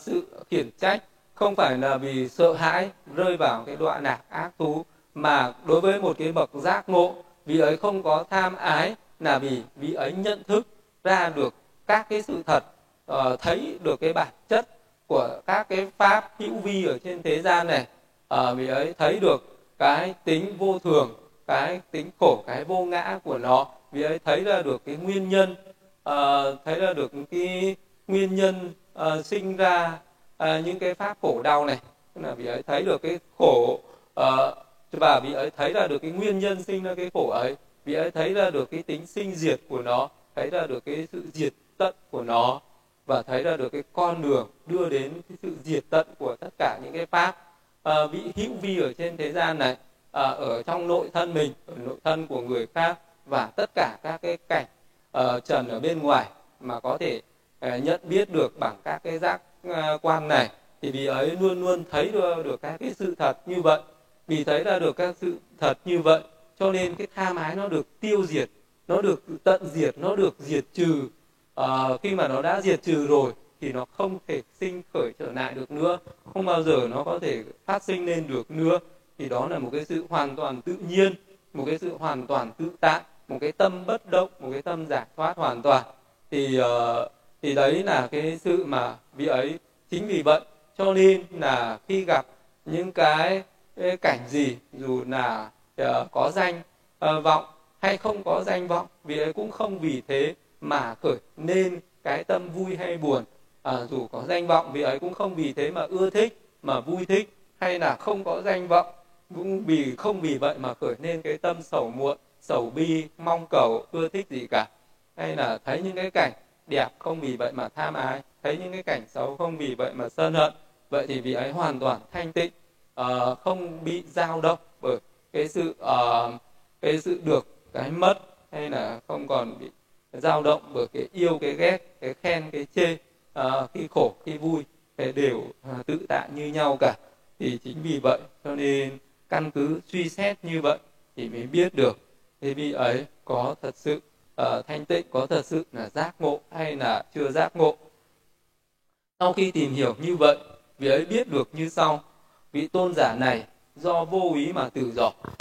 sự khiển trách, không phải là vì sợ hãi rơi vào cái đọa lạc ác thú, mà đối với một cái bậc giác ngộ, vị ấy không có tham ái là vì vị ấy nhận thức ra được các cái sự thật thấy được cái bản chất của các cái pháp hữu vi ở trên thế gian này, vì ấy thấy được cái tính vô thường, cái tính khổ, cái vô ngã của nó, vì ấy thấy ra được cái nguyên nhân, thấy ra được cái nguyên nhân sinh ra những cái pháp khổ đau này, tức là vì ấy thấy được cái khổ, và vì ấy thấy ra được cái nguyên nhân sinh ra cái khổ ấy, vì ấy thấy ra được cái tính sinh diệt của nó, thấy ra được cái sự diệt tận của nó, và thấy ra được cái con đường đưa đến cái sự diệt tận của tất cả những cái pháp vị hữu vi ở trên thế gian này, ở trong nội thân mình, ở nội thân của người khác, và tất cả các cái cảnh trần ở bên ngoài mà có thể nhận biết được bằng các cái giác quan này, thì vì ấy luôn luôn thấy được các cái sự thật như vậy. Vì thấy ra được các sự thật như vậy cho nên cái tham ái nó được tiêu diệt, nó được tận diệt, nó được diệt trừ. Khi mà nó đã diệt trừ rồi thì nó không thể sinh khởi trở lại được nữa, không bao giờ nó có thể phát sinh lên được nữa. Thì đó là một cái sự hoàn toàn tự nhiên, một cái sự hoàn toàn tự tại, một cái tâm bất động, một cái tâm giải thoát hoàn toàn. Thì đấy là cái sự mà vị ấy, chính vì vậy cho nên là khi gặp những cái cảnh gì, dù là có danh vọng hay không có danh vọng, vị ấy cũng không vì thế mà khởi nên cái tâm vui hay buồn. Dù có danh vọng, vị ấy cũng không vì thế mà ưa thích, mà vui thích, hay là không có danh vọng cũng không vì vậy mà khởi nên cái tâm sầu muộn, sầu bi, mong cầu, ưa thích gì cả. Hay là thấy những cái cảnh đẹp không vì vậy mà tham ái, thấy những cái cảnh xấu không vì vậy mà sân hận. Vậy thì vị ấy hoàn toàn thanh tịnh, không bị dao động bởi cái sự được, cái mất, hay là không còn bị dao động bởi cái yêu, cái ghét, cái khen, cái chê. Khi khổ, khi vui đều tự tại như nhau cả. Thì chính vì vậy cho nên căn cứ suy xét như vậy thì mới biết được thế vị ấy có thật sự thanh tịnh, có thật sự là giác ngộ hay là chưa giác ngộ. Sau khi tìm hiểu như vậy, vị ấy biết được như sau: vị tôn giả này do vô ý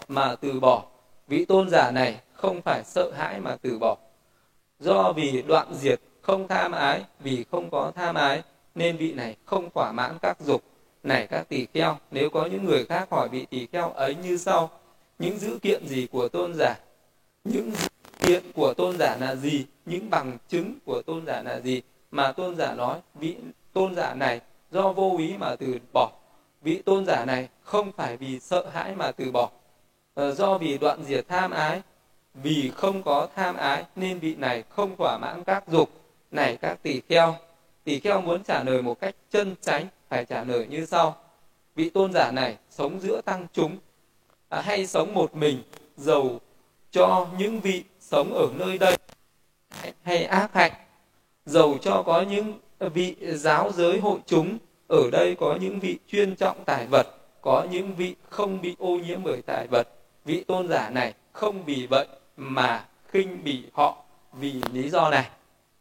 mà từ bỏ, vị tôn giả này không phải sợ hãi mà từ bỏ, do vì đoạn diệt không tham ái, vì không có tham ái nên vị này không thỏa mãn các dục. Này các tỳ kheo, nếu có những người khác hỏi vị tỳ kheo ấy như sau: những dữ kiện gì của tôn giả? Những dữ kiện của tôn giả là gì? Những bằng chứng của tôn giả là gì? Mà tôn giả nói vị tôn giả này do vô ý mà từ bỏ, vị tôn giả này không phải vì sợ hãi mà từ bỏ, do vì đoạn diệt tham ái, vì không có tham ái nên vị này không thỏa mãn các dục. Này các tỳ kheo muốn trả lời một cách chân chánh phải trả lời như sau: vị tôn giả này sống giữa tăng chúng hay sống một mình, dầu cho những vị sống ở nơi đây hay ác hạnh, dầu cho có những vị giáo giới hội chúng ở đây, có những vị chuyên trọng tài vật, có những vị không bị ô nhiễm bởi tài vật, vị tôn giả này không vì vậy mà khinh bỉ họ vì lý do này.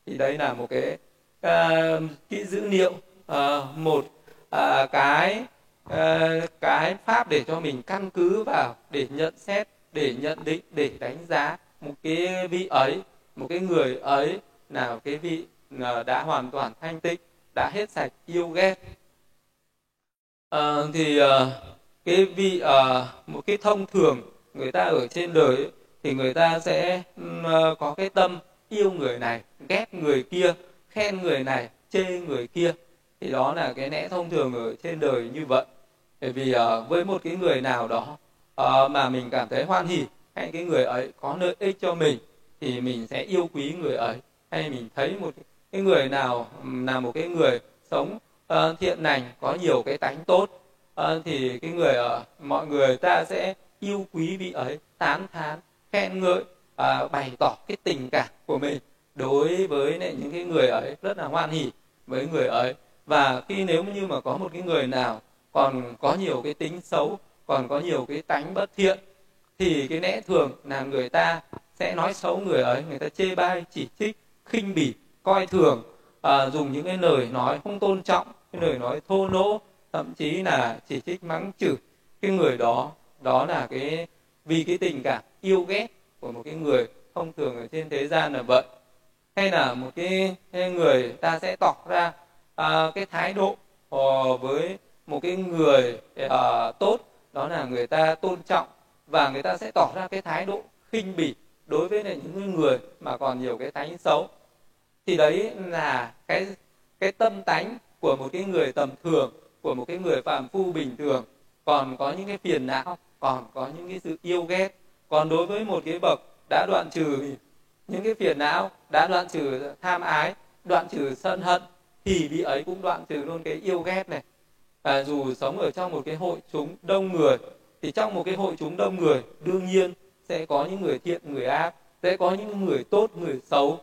Thì đây là một cái dữ liệu, cái pháp để cho mình căn cứ vào để nhận xét, để nhận định, để đánh giá một cái vị ấy, một cái người ấy là cái vị đã hoàn toàn thanh tịnh, đã hết sạch yêu ghét. Cái vị một cái thông thường người ta ở trên đời ấy, thì người ta sẽ có cái tâm yêu người này, ghét người kia, khen người này, chê người kia. Thì đó là cái lẽ thông thường ở trên đời như vậy. Bởi vì với một cái người nào đó mà mình cảm thấy hoan hỉ, hay cái người ấy có lợi ích cho mình, thì mình sẽ yêu quý người ấy. Hay mình thấy một cái người nào là một cái người sống thiện lành, có nhiều cái tánh tốt, thì cái người mọi người ta sẽ yêu quý vị ấy, tán thán, khen ngợi, bày tỏ cái tình cảm của mình đối với những cái người ấy, rất là hoan hỉ với người ấy. Và khi nếu như mà có một cái người nào còn có nhiều cái tính xấu, còn có nhiều cái tánh bất thiện, thì cái lẽ thường là người ta sẽ nói xấu người ấy, người ta chê bai, chỉ trích, khinh bỉ, coi thường, dùng những cái lời nói không tôn trọng, cái lời nói thô lỗ, thậm chí là chỉ trích, mắng chửi cái người đó. Đó là cái vì cái tình cảm yêu ghét của một cái người thông thường ở trên thế gian là vậy. hay là một cái người ta sẽ tỏ ra cái thái độ với một cái người tốt, đó là người ta tôn trọng, và người ta sẽ tỏ ra cái thái độ khinh bỉ đối với những người mà còn nhiều cái tánh xấu. Thì đấy là cái tâm tánh của một cái người tầm thường, của một cái người phàm phu bình thường, còn có những cái phiền não, còn có những cái sự yêu ghét. Còn đối với một cái bậc đã đoạn trừ những cái phiền não, đã đoạn trừ tham ái, đoạn trừ sân hận, thì vị ấy cũng đoạn trừ luôn cái yêu ghét này. Dù sống ở trong một cái hội chúng đông người, thì trong một cái hội chúng đông người đương nhiên sẽ có những người thiện, người ác, sẽ có những người tốt, người xấu.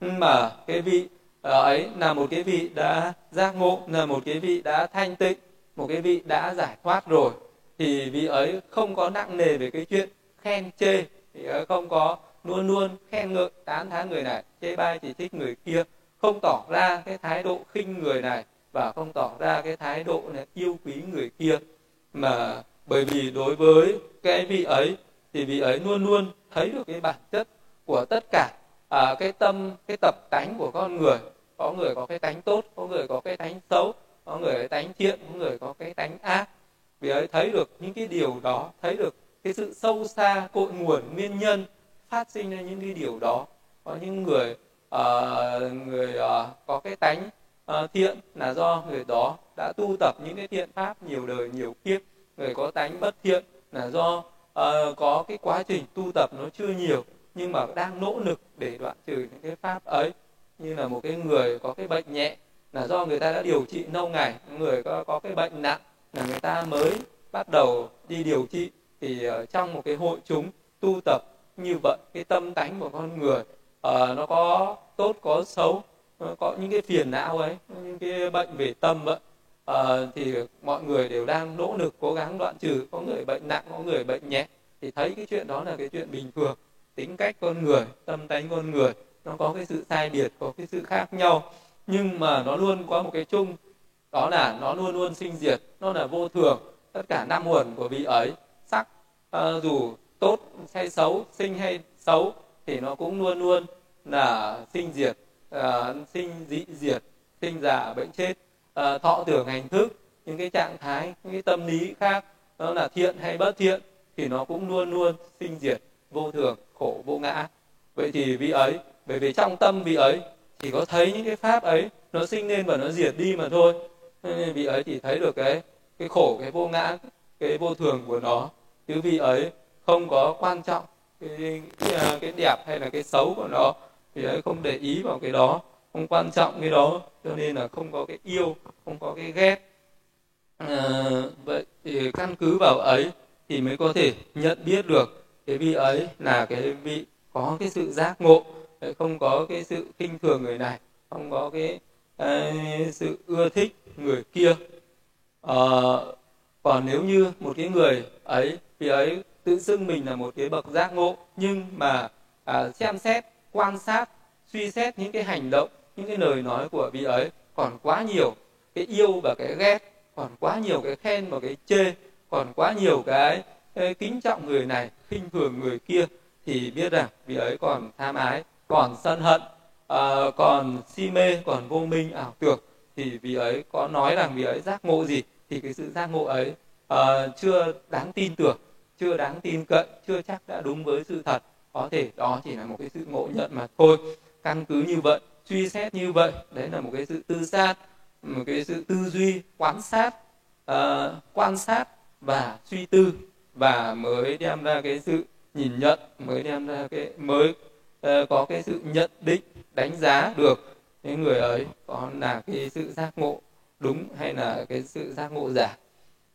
Nhưng mà cái vị ấy là một cái vị đã giác ngộ, là một cái vị đã thanh tịnh, một cái vị đã giải thoát rồi, thì vị ấy không có nặng nề về cái chuyện khen chê, thì không có luôn luôn khen ngợi tán thán người này, chê bai chỉ trích người kia, không tỏ ra cái thái độ khinh người này và không tỏ ra cái thái độ này yêu quý người kia. Mà bởi vì đối với cái vị ấy thì vị ấy luôn luôn thấy được cái bản chất của tất cả cái tâm, cái tập tánh của con người. Có người có cái tánh tốt, có người có cái tánh xấu, có người có tánh thiện, có người có cái tánh ác. Vì ấy thấy được những cái điều đó, thấy được cái sự sâu xa, cội nguồn, nguyên nhân phát sinh ra những cái điều đó. Có những người có cái tánh thiện là do người đó đã tu tập những cái thiện pháp nhiều đời, nhiều kiếp. Người có tánh bất thiện là do có cái quá trình tu tập nó chưa nhiều, nhưng mà đang nỗ lực để đoạn trừ những cái pháp ấy. Như là một cái người có cái bệnh nhẹ là do người ta đã điều trị lâu ngày. Người có cái bệnh nặng là người ta mới bắt đầu đi điều trị. Thì trong một cái hội chúng tu tập như vậy, cái tâm tánh của con người nó có tốt, có xấu, nó có những cái phiền não ấy, những cái bệnh về tâm ấy, thì mọi người đều đang nỗ lực cố gắng đoạn trừ. Có người bệnh nặng, có người bệnh nhẹ, thì thấy cái chuyện đó là cái chuyện bình thường. Tính cách con người, tâm tánh con người nó có cái sự sai biệt, có cái sự khác nhau, nhưng mà nó luôn có một cái chung, đó là nó luôn luôn sinh diệt, nó là vô thường. Tất cả năm uẩn của vị ấy, sắc dù tốt hay xấu, sinh hay xấu, thì nó cũng luôn luôn là sinh diệt, sinh dị diệt, sinh già bệnh chết, thọ tưởng hành thức, những cái trạng thái, những cái tâm lý khác, nó là thiện hay bất thiện, thì nó cũng luôn luôn sinh diệt, vô thường, khổ, vô ngã. Vậy thì vị ấy, bởi vì trong tâm vị ấy chỉ có thấy những cái pháp ấy nó sinh lên và nó diệt đi mà thôi, nên vị ấy chỉ thấy được cái khổ, cái vô ngã, cái vô thường của nó, chứ vị ấy không có quan trọng cái đẹp hay là cái xấu của nó. Vị ấy không để ý vào cái đó, không quan trọng cái đó, cho nên là không có cái yêu, không có cái ghét. Vậy thì căn cứ vào ấy thì mới có thể nhận biết được cái vị ấy là cái vị có cái sự giác ngộ, không có cái sự khinh thường người này, không có cái sự ưa thích người kia. Còn nếu như một cái người ấy, vị ấy tự xưng mình là một cái bậc giác ngộ, nhưng mà xem xét, quan sát, suy xét những cái hành động, những cái lời nói của vị ấy còn quá nhiều cái yêu và cái ghét, còn quá nhiều cái khen và cái chê, còn quá nhiều cái kính trọng người này, khinh thường người kia, thì biết rằng vị ấy còn tham ái, còn sân hận, còn si mê, còn vô minh ảo tưởng. Thì vị ấy có nói rằng vị ấy giác ngộ gì, thì cái sự giác ngộ ấy chưa đáng tin tưởng, chưa đáng tin cậy, chưa chắc đã đúng với sự thật. Có thể đó chỉ là một cái sự ngộ nhận mà thôi. Căn cứ như vậy, suy xét như vậy, đấy là một cái sự tư sát, một cái sự tư duy, quan sát và suy tư, và mới đem ra cái sự nhìn nhận, mới đem ra có cái sự nhận định, đánh giá được cái người ấy có là cái sự giác ngộ đúng hay là cái sự giác ngộ giả.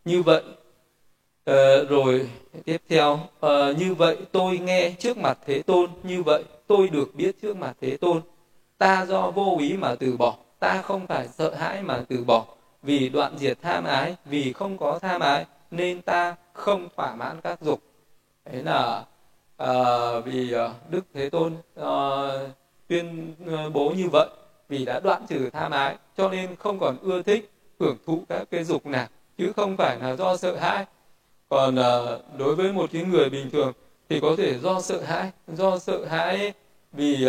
Như vậy rồi tiếp theo, như vậy tôi nghe trước mặt Thế Tôn, như vậy tôi được biết trước mặt Thế Tôn. Ta do vô ý mà từ bỏ, ta không phải sợ hãi mà từ bỏ. Vì đoạn diệt tham ái, vì không có tham ái nên ta không thỏa mãn các dục. Đấy là vì Đức Thế Tôn tuyên bố như vậy, vì đã đoạn trừ tham ái cho nên không còn ưa thích hưởng thụ các cái dục nào, chứ không phải là do sợ hãi. Còn đối với một cái người bình thường thì có thể do sợ hãi vì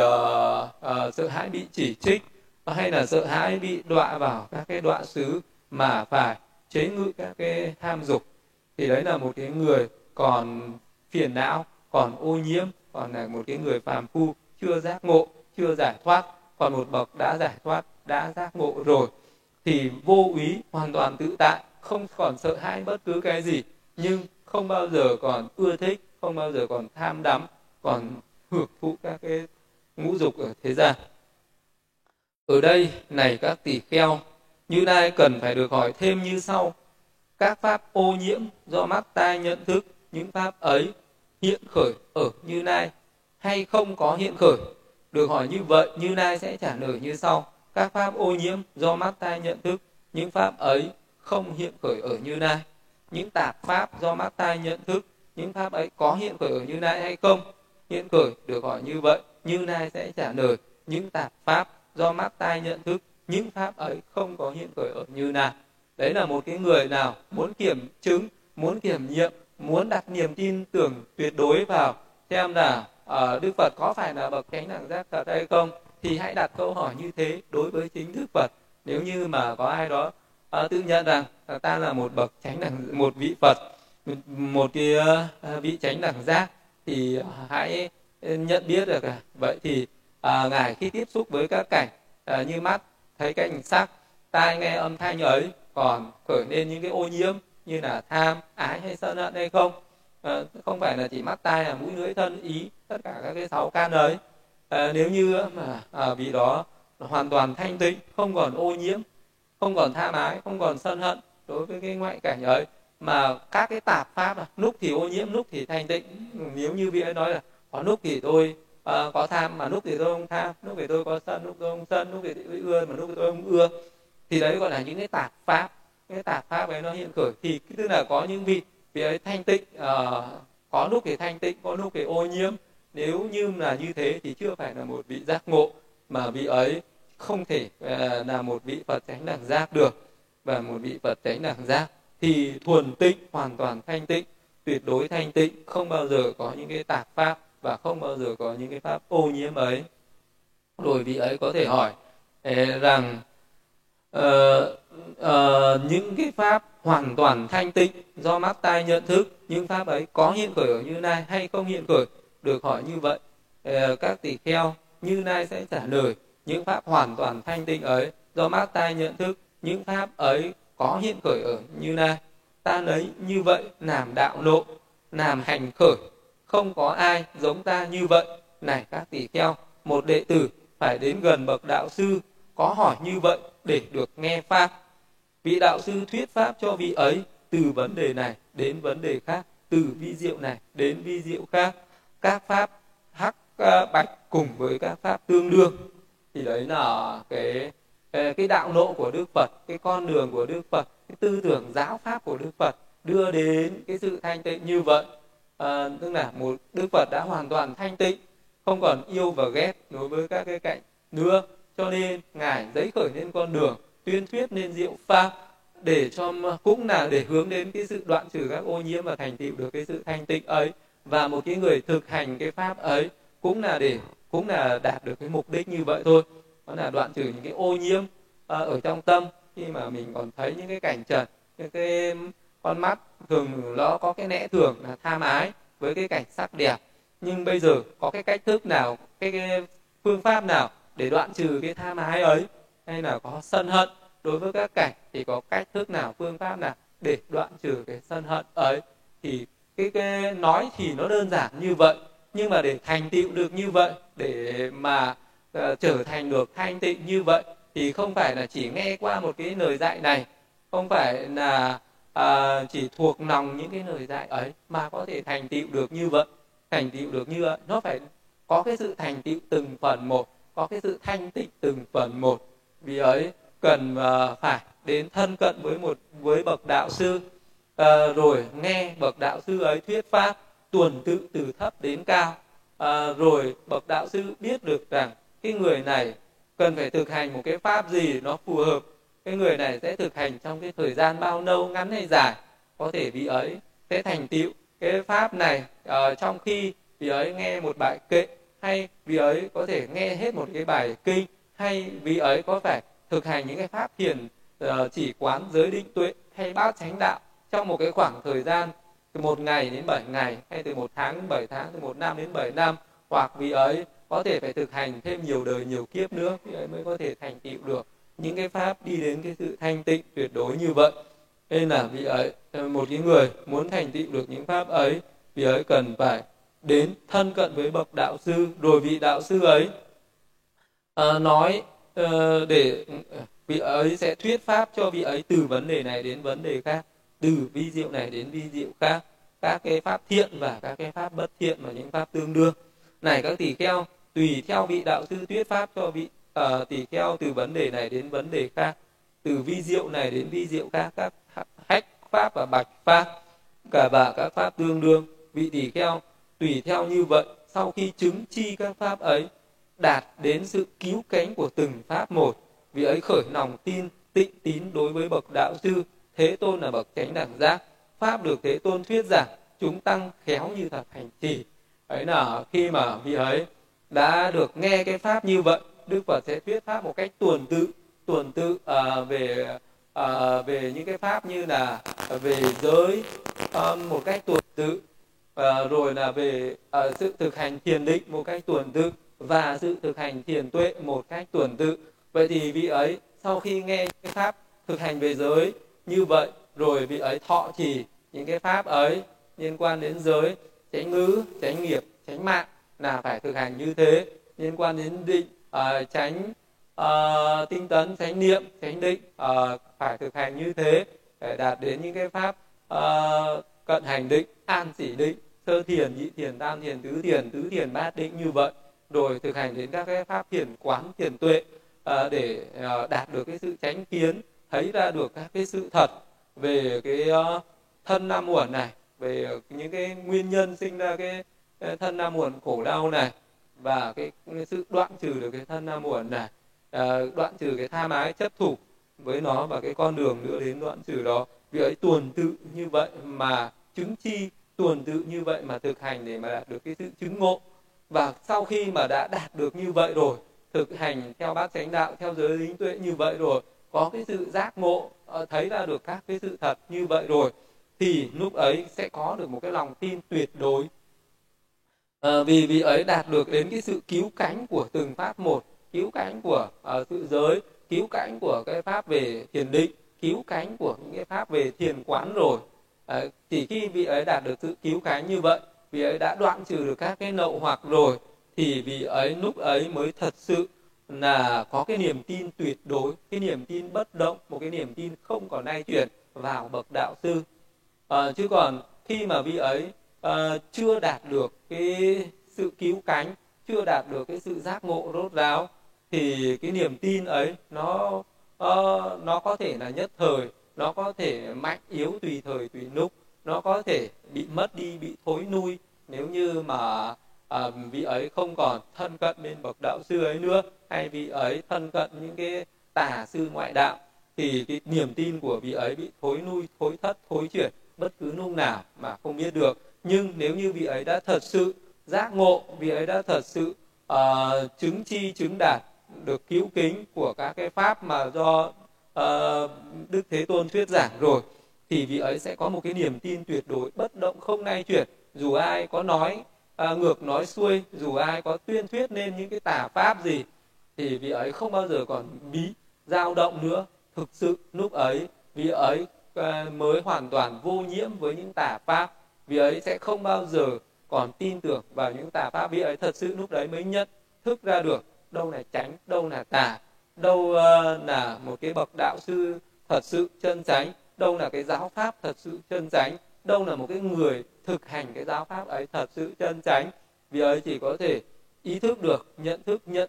sợ hãi bị chỉ trích, hay là sợ hãi bị đọa vào các cái đọa xứ mà phải chế ngự các cái tham dục, thì đấy là một cái người còn phiền não, còn ô nhiễm, còn là một cái người phàm phu chưa giác ngộ, chưa giải thoát. Còn một bậc đã giải thoát, đã giác ngộ rồi thì vô úy, hoàn toàn tự tại, không còn sợ hãi bất cứ cái gì, nhưng không bao giờ còn ưa thích, không bao giờ còn tham đắm, còn hưởng thụ các cái ngũ dục ở thế gian. Ở đây, này các tỳ kheo, Như Lai cần phải được hỏi thêm như sau: các pháp ô nhiễm do mắt tai nhận thức, những pháp ấy hiện khởi ở Như Lai hay không có hiện khởi? Được hỏi như vậy, Như Lai sẽ trả lời như sau: các pháp ô nhiễm do mắt tai nhận thức, những pháp ấy không hiện khởi ở Như Lai. Những tạp pháp do mắt tai nhận thức, những pháp ấy có hiện khởi ở Như Lai hay không? Hiện khởi. Được hỏi như vậy, Như Lai sẽ trả lời: những tạp pháp do mắt tai nhận thức, những pháp ấy không có hiện khởi ở Như Lai. Đấy là một cái người nào muốn kiểm chứng, muốn kiểm nghiệm, muốn đặt niềm tin tưởng tuyệt đối vào xem là Đức Phật có phải là bậc chánh đẳng giác thật hay không, thì hãy đặt câu hỏi như thế đối với chính Đức Phật. Nếu như mà có ai đó tự nhận rằng ta là một bậc chánh đẳng, một vị Phật, một cái vị chánh đẳng giác, thì hãy nhận biết được vậy thì ngài khi tiếp xúc với các cảnh như mắt thấy cảnh sắc, tai nghe âm thanh ấy còn khởi lên những cái ô nhiễm như là tham, ái hay sân hận hay không? Không phải là chỉ mắt, tai, mũi, lưỡi, thân, ý, tất cả các cái 6 căn ấy. Nếu như mà vị đó hoàn toàn thanh tịnh, không còn ô nhiễm, không còn tham ái, không còn sân hận đối với cái ngoại cảnh ấy, mà các cái tạp pháp lúc thì ô nhiễm, lúc thì thanh tịnh. Nếu như vị ấy nói là có lúc thì tôi có tham, mà lúc thì tôi không tham, lúc thì tôi có sân, lúc tôi không sân, lúc thì tôi ưa, mà lúc thì tôi không ưa, thì đấy gọi là những cái tạp pháp. Cái tạp pháp ấy nó hiện khởi, thì tức là có những vị ấy thanh tịnh, có lúc thì thanh tịnh, có lúc thì ô nhiễm. Nếu như là như thế thì chưa phải là một vị giác ngộ, mà vị ấy không thể là một vị Phật chánh đẳng giác được. Và một vị Phật chánh đẳng giác thì thuần tịnh, hoàn toàn thanh tịnh, tuyệt đối thanh tịnh, không bao giờ có những cái tạp pháp và không bao giờ có những cái pháp ô nhiễm ấy. Rồi vị ấy có thể hỏi rằng những cái pháp hoàn toàn thanh tịnh do mắt tai nhận thức, những pháp ấy có hiện khởi ở Như Lai hay không hiện khởi? Được hỏi như vậy, các tỳ kheo, Như Lai sẽ trả lời: những pháp hoàn toàn thanh tịnh ấy do mắt tai nhận thức, những pháp ấy có hiện khởi ở Như Lai. Ta lấy như vậy làm đạo lộ, làm hành khởi, không có ai giống ta như vậy. Này các tỳ kheo, một đệ tử phải đến gần bậc đạo sư có hỏi như vậy để được nghe pháp. Vị đạo sư thuyết pháp cho vị ấy từ vấn đề này đến vấn đề khác, từ vi diệu này đến vi diệu khác, các pháp hắc bạch cùng với các pháp tương đương. Thì đấy là cái đạo lộ của Đức Phật, cái con đường của Đức Phật, cái tư tưởng giáo pháp của Đức Phật đưa đến cái sự thanh tịnh như vậy. Tức là một Đức Phật đã hoàn toàn thanh tịnh, không còn yêu và ghét đối với các cái cạnh nữa, cho nên ngài giấy khởi lên con đường tuyên thuyết nên diệu pháp, để cho cũng là để hướng đến cái sự đoạn trừ các ô nhiễm và thành tựu được cái sự thanh tịnh ấy. Và một cái người thực hành cái pháp ấy cũng là để đạt được cái mục đích như vậy thôi, đó là đoạn trừ những cái ô nhiễm ở trong tâm. Khi mà mình còn thấy những cái cảnh trần, những cái con mắt thường nó có cái lẽ thường là tham ái với cái cảnh sắc đẹp, nhưng bây giờ có cái cách thức nào, cái phương pháp nào để đoạn trừ cái tham ái ấy, hay là có sân hận đối với các cảnh thì có cách thức nào, phương pháp nào để đoạn trừ cái sân hận ấy. Thì cái nói thì nó đơn giản như vậy, nhưng mà để thành tựu được như vậy, để mà trở thành được thanh tịnh như vậy, thì không phải là chỉ nghe qua một cái lời dạy này, không phải là chỉ thuộc lòng những cái lời dạy ấy mà có thể thành tựu được như vậy. Thành tựu được như vậy nó phải có cái sự thành tựu từng phần một, có cái sự thanh tịnh từng phần một. Vì ấy cần phải đến thân cận với bậc đạo sư, rồi nghe bậc đạo sư ấy thuyết pháp tuần tự từ thấp đến cao, rồi bậc đạo sư biết được rằng cái người này cần phải thực hành một cái pháp gì nó phù hợp, cái người này sẽ thực hành trong cái thời gian bao lâu, ngắn hay dài. Có thể vị ấy sẽ thành tựu cái pháp này trong khi vị ấy nghe một bài kệ, hay vì ấy có thể nghe hết một cái bài kinh, hay vì ấy có phải thực hành những cái pháp thiền chỉ quán, giới định tuệ hay bát chánh đạo trong một cái khoảng thời gian từ 1 ngày đến 7 ngày, hay từ 1 tháng đến 7 tháng, từ 1 năm đến 7 năm, hoặc vì ấy có thể phải thực hành thêm nhiều đời nhiều kiếp nữa thì ấy mới có thể thành tựu được những cái pháp đi đến cái sự thanh tịnh tuyệt đối như vậy. Nên là vì ấy một cái người muốn thành tựu được những pháp ấy, vì ấy cần phải đến thân cận với bậc đạo sư, rồi vị đạo sư ấy nói để vị ấy sẽ thuyết pháp cho vị ấy từ vấn đề này đến vấn đề khác, từ vi diệu này đến vi diệu khác, các cái pháp thiện và các cái pháp bất thiện và những pháp tương đương. Này các tỳ kheo, tùy theo vị đạo sư thuyết pháp cho vị tỳ kheo từ vấn đề này đến vấn đề khác, từ vi diệu này đến vi diệu khác, các hách pháp và bạch pháp, cả ba các pháp tương đương. Vị tỳ kheo tùy theo như vậy, sau khi chứng chi các pháp ấy, đạt đến sự cứu cánh của từng pháp một, vì ấy khởi lòng tin tịnh tín đối với bậc đạo sư. Thế Tôn là bậc chánh đẳng giác, pháp được Thế Tôn thuyết giảng, chúng tăng khéo như thật hành trì. Ấy là khi mà vị ấy đã được nghe cái pháp như vậy, Đức Phật sẽ thuyết pháp một cách tuần tự về những cái pháp như là về giới một cách tuần tự, rồi là về sự thực hành thiền định một cách tuần tự, và sự thực hành thiền tuệ một cách tuần tự. Vậy thì vị ấy sau khi nghe cái pháp thực hành về giới như vậy, rồi vị ấy thọ trì những cái pháp ấy liên quan đến giới, chánh ngữ, chánh nghiệp, chánh mạng là phải thực hành như thế, liên quan đến định, tránh tinh tấn, tránh niệm, tránh định phải thực hành như thế để đạt đến những cái pháp cận hành định, an chỉ định, sơ thiền, nhị thiền, tam thiền, tứ thiền, bát định như vậy, rồi thực hành đến các cái pháp thiền quán, thiền tuệ để đạt được cái sự chánh kiến, thấy ra được các cái sự thật về cái thân năm uẩn này, về những cái nguyên nhân sinh ra cái thân năm uẩn khổ đau này, và cái sự đoạn trừ được cái thân năm uẩn này, đoạn trừ cái tham ái chấp thủ với nó và cái con đường nữa đến đoạn trừ đó. Vì ấy tuần tự như vậy mà chứng chi, tuần tự như vậy mà thực hành để mà đạt được cái sự chứng ngộ. Và sau khi mà đã đạt được như vậy rồi, thực hành theo bát chánh đạo, theo giới định tuệ như vậy rồi, có cái sự giác ngộ, thấy ra được các cái sự thật như vậy rồi, thì lúc ấy sẽ có được một cái lòng tin tuyệt đối, vì vị ấy đạt được đến cái sự cứu cánh của từng pháp một, cứu cánh của sự giới, cứu cánh của cái pháp về thiền định, cứu cánh của những cái pháp về thiền quán rồi. Chỉ khi vị ấy đạt được sự cứu cánh như vậy, vị ấy đã đoạn trừ được các cái nậu hoặc rồi, thì vị ấy lúc ấy mới thật sự là có cái niềm tin tuyệt đối, cái niềm tin bất động, một cái niềm tin không còn nay chuyển vào bậc đạo sư. Chứ còn khi mà vị ấy chưa đạt được cái sự cứu cánh, chưa đạt được cái sự giác ngộ rốt ráo, thì cái niềm tin ấy nó có thể là nhất thời, nó có thể mạnh yếu tùy thời tùy lúc, nó có thể bị mất đi, bị thối lui nếu như mà vị ấy không còn thân cận bên bậc đạo sư ấy nữa, hay vị ấy thân cận những cái tà sư ngoại đạo, thì cái niềm tin của vị ấy bị thối lui, thối thất, thối chuyển bất cứ lúc nào mà không biết được. Nhưng nếu như vị ấy đã thật sự giác ngộ, vị ấy đã thật sự chứng chi, chứng đạt được cứu kính của các cái pháp mà do Đức Thế Tôn thuyết giảng rồi, thì vị ấy sẽ có một cái niềm tin tuyệt đối bất động không nay chuyển. Dù ai có nói ngược nói xuôi, dù ai có tuyên thuyết nên những cái tà pháp gì, thì vị ấy không bao giờ còn bí dao động nữa. Thực sự lúc ấy vị ấy mới hoàn toàn vô nhiễm với những tà pháp, vị ấy sẽ không bao giờ còn tin tưởng vào những tà pháp. Vị ấy thật sự lúc đấy mới nhận thức ra được đâu là chánh, đâu là tà, đâu là một cái bậc đạo sư thật sự chân chánh, đâu là cái giáo pháp thật sự chân chánh, đâu là một cái người thực hành cái giáo pháp ấy thật sự chân chánh. Vị ấy chỉ có thể ý thức được, nhận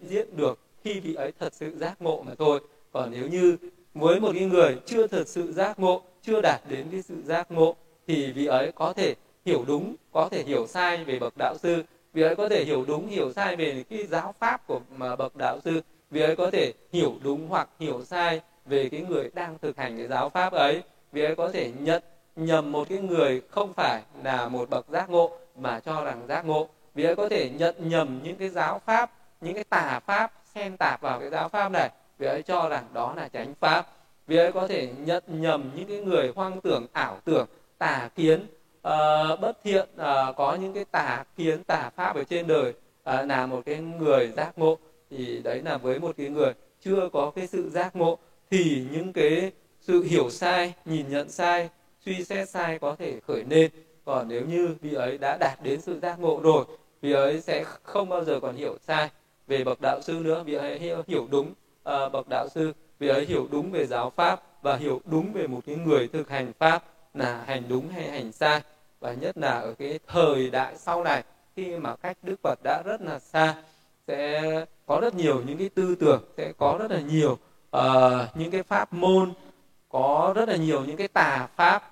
diện được khi vị ấy thật sự giác ngộ mà thôi. Còn nếu như với một cái người chưa thật sự giác ngộ, chưa đạt đến cái sự giác ngộ, thì vị ấy có thể hiểu đúng, có thể hiểu sai về bậc đạo sư, vị ấy có thể hiểu đúng, hiểu sai về cái giáo pháp của bậc đạo sư, vị ấy có thể hiểu đúng hoặc hiểu sai về cái người đang thực hành cái giáo pháp ấy, vị ấy có thể nhận nhầm một cái người không phải là một bậc giác ngộ mà cho rằng giác ngộ, vì ấy có thể nhận nhầm những cái giáo pháp, những cái tà pháp xen tạp vào cái giáo pháp này, vì ấy cho rằng đó là chánh pháp. Vì ấy có thể nhận nhầm những cái người hoang tưởng, ảo tưởng, tà kiến, bất thiện, có những cái tà kiến, tà pháp ở trên đời, là một cái người giác ngộ. Thì đấy là với một cái người chưa có cái sự giác ngộ thì những cái sự hiểu sai, nhìn nhận sai, suy xét sai có thể khởi lên. Còn nếu như vị ấy đã đạt đến sự giác ngộ rồi, vị ấy sẽ không bao giờ còn hiểu sai về bậc đạo sư nữa. Vị ấy hiểu đúng bậc đạo sư, vị ấy hiểu đúng về giáo pháp và hiểu đúng về một cái người thực hành pháp là hành đúng hay hành sai. Và nhất là ở cái thời đại sau này, khi mà cách Đức Phật đã rất là xa, sẽ có rất nhiều những cái tư tưởng, sẽ có rất là nhiều những cái pháp môn, có rất là nhiều những cái tà pháp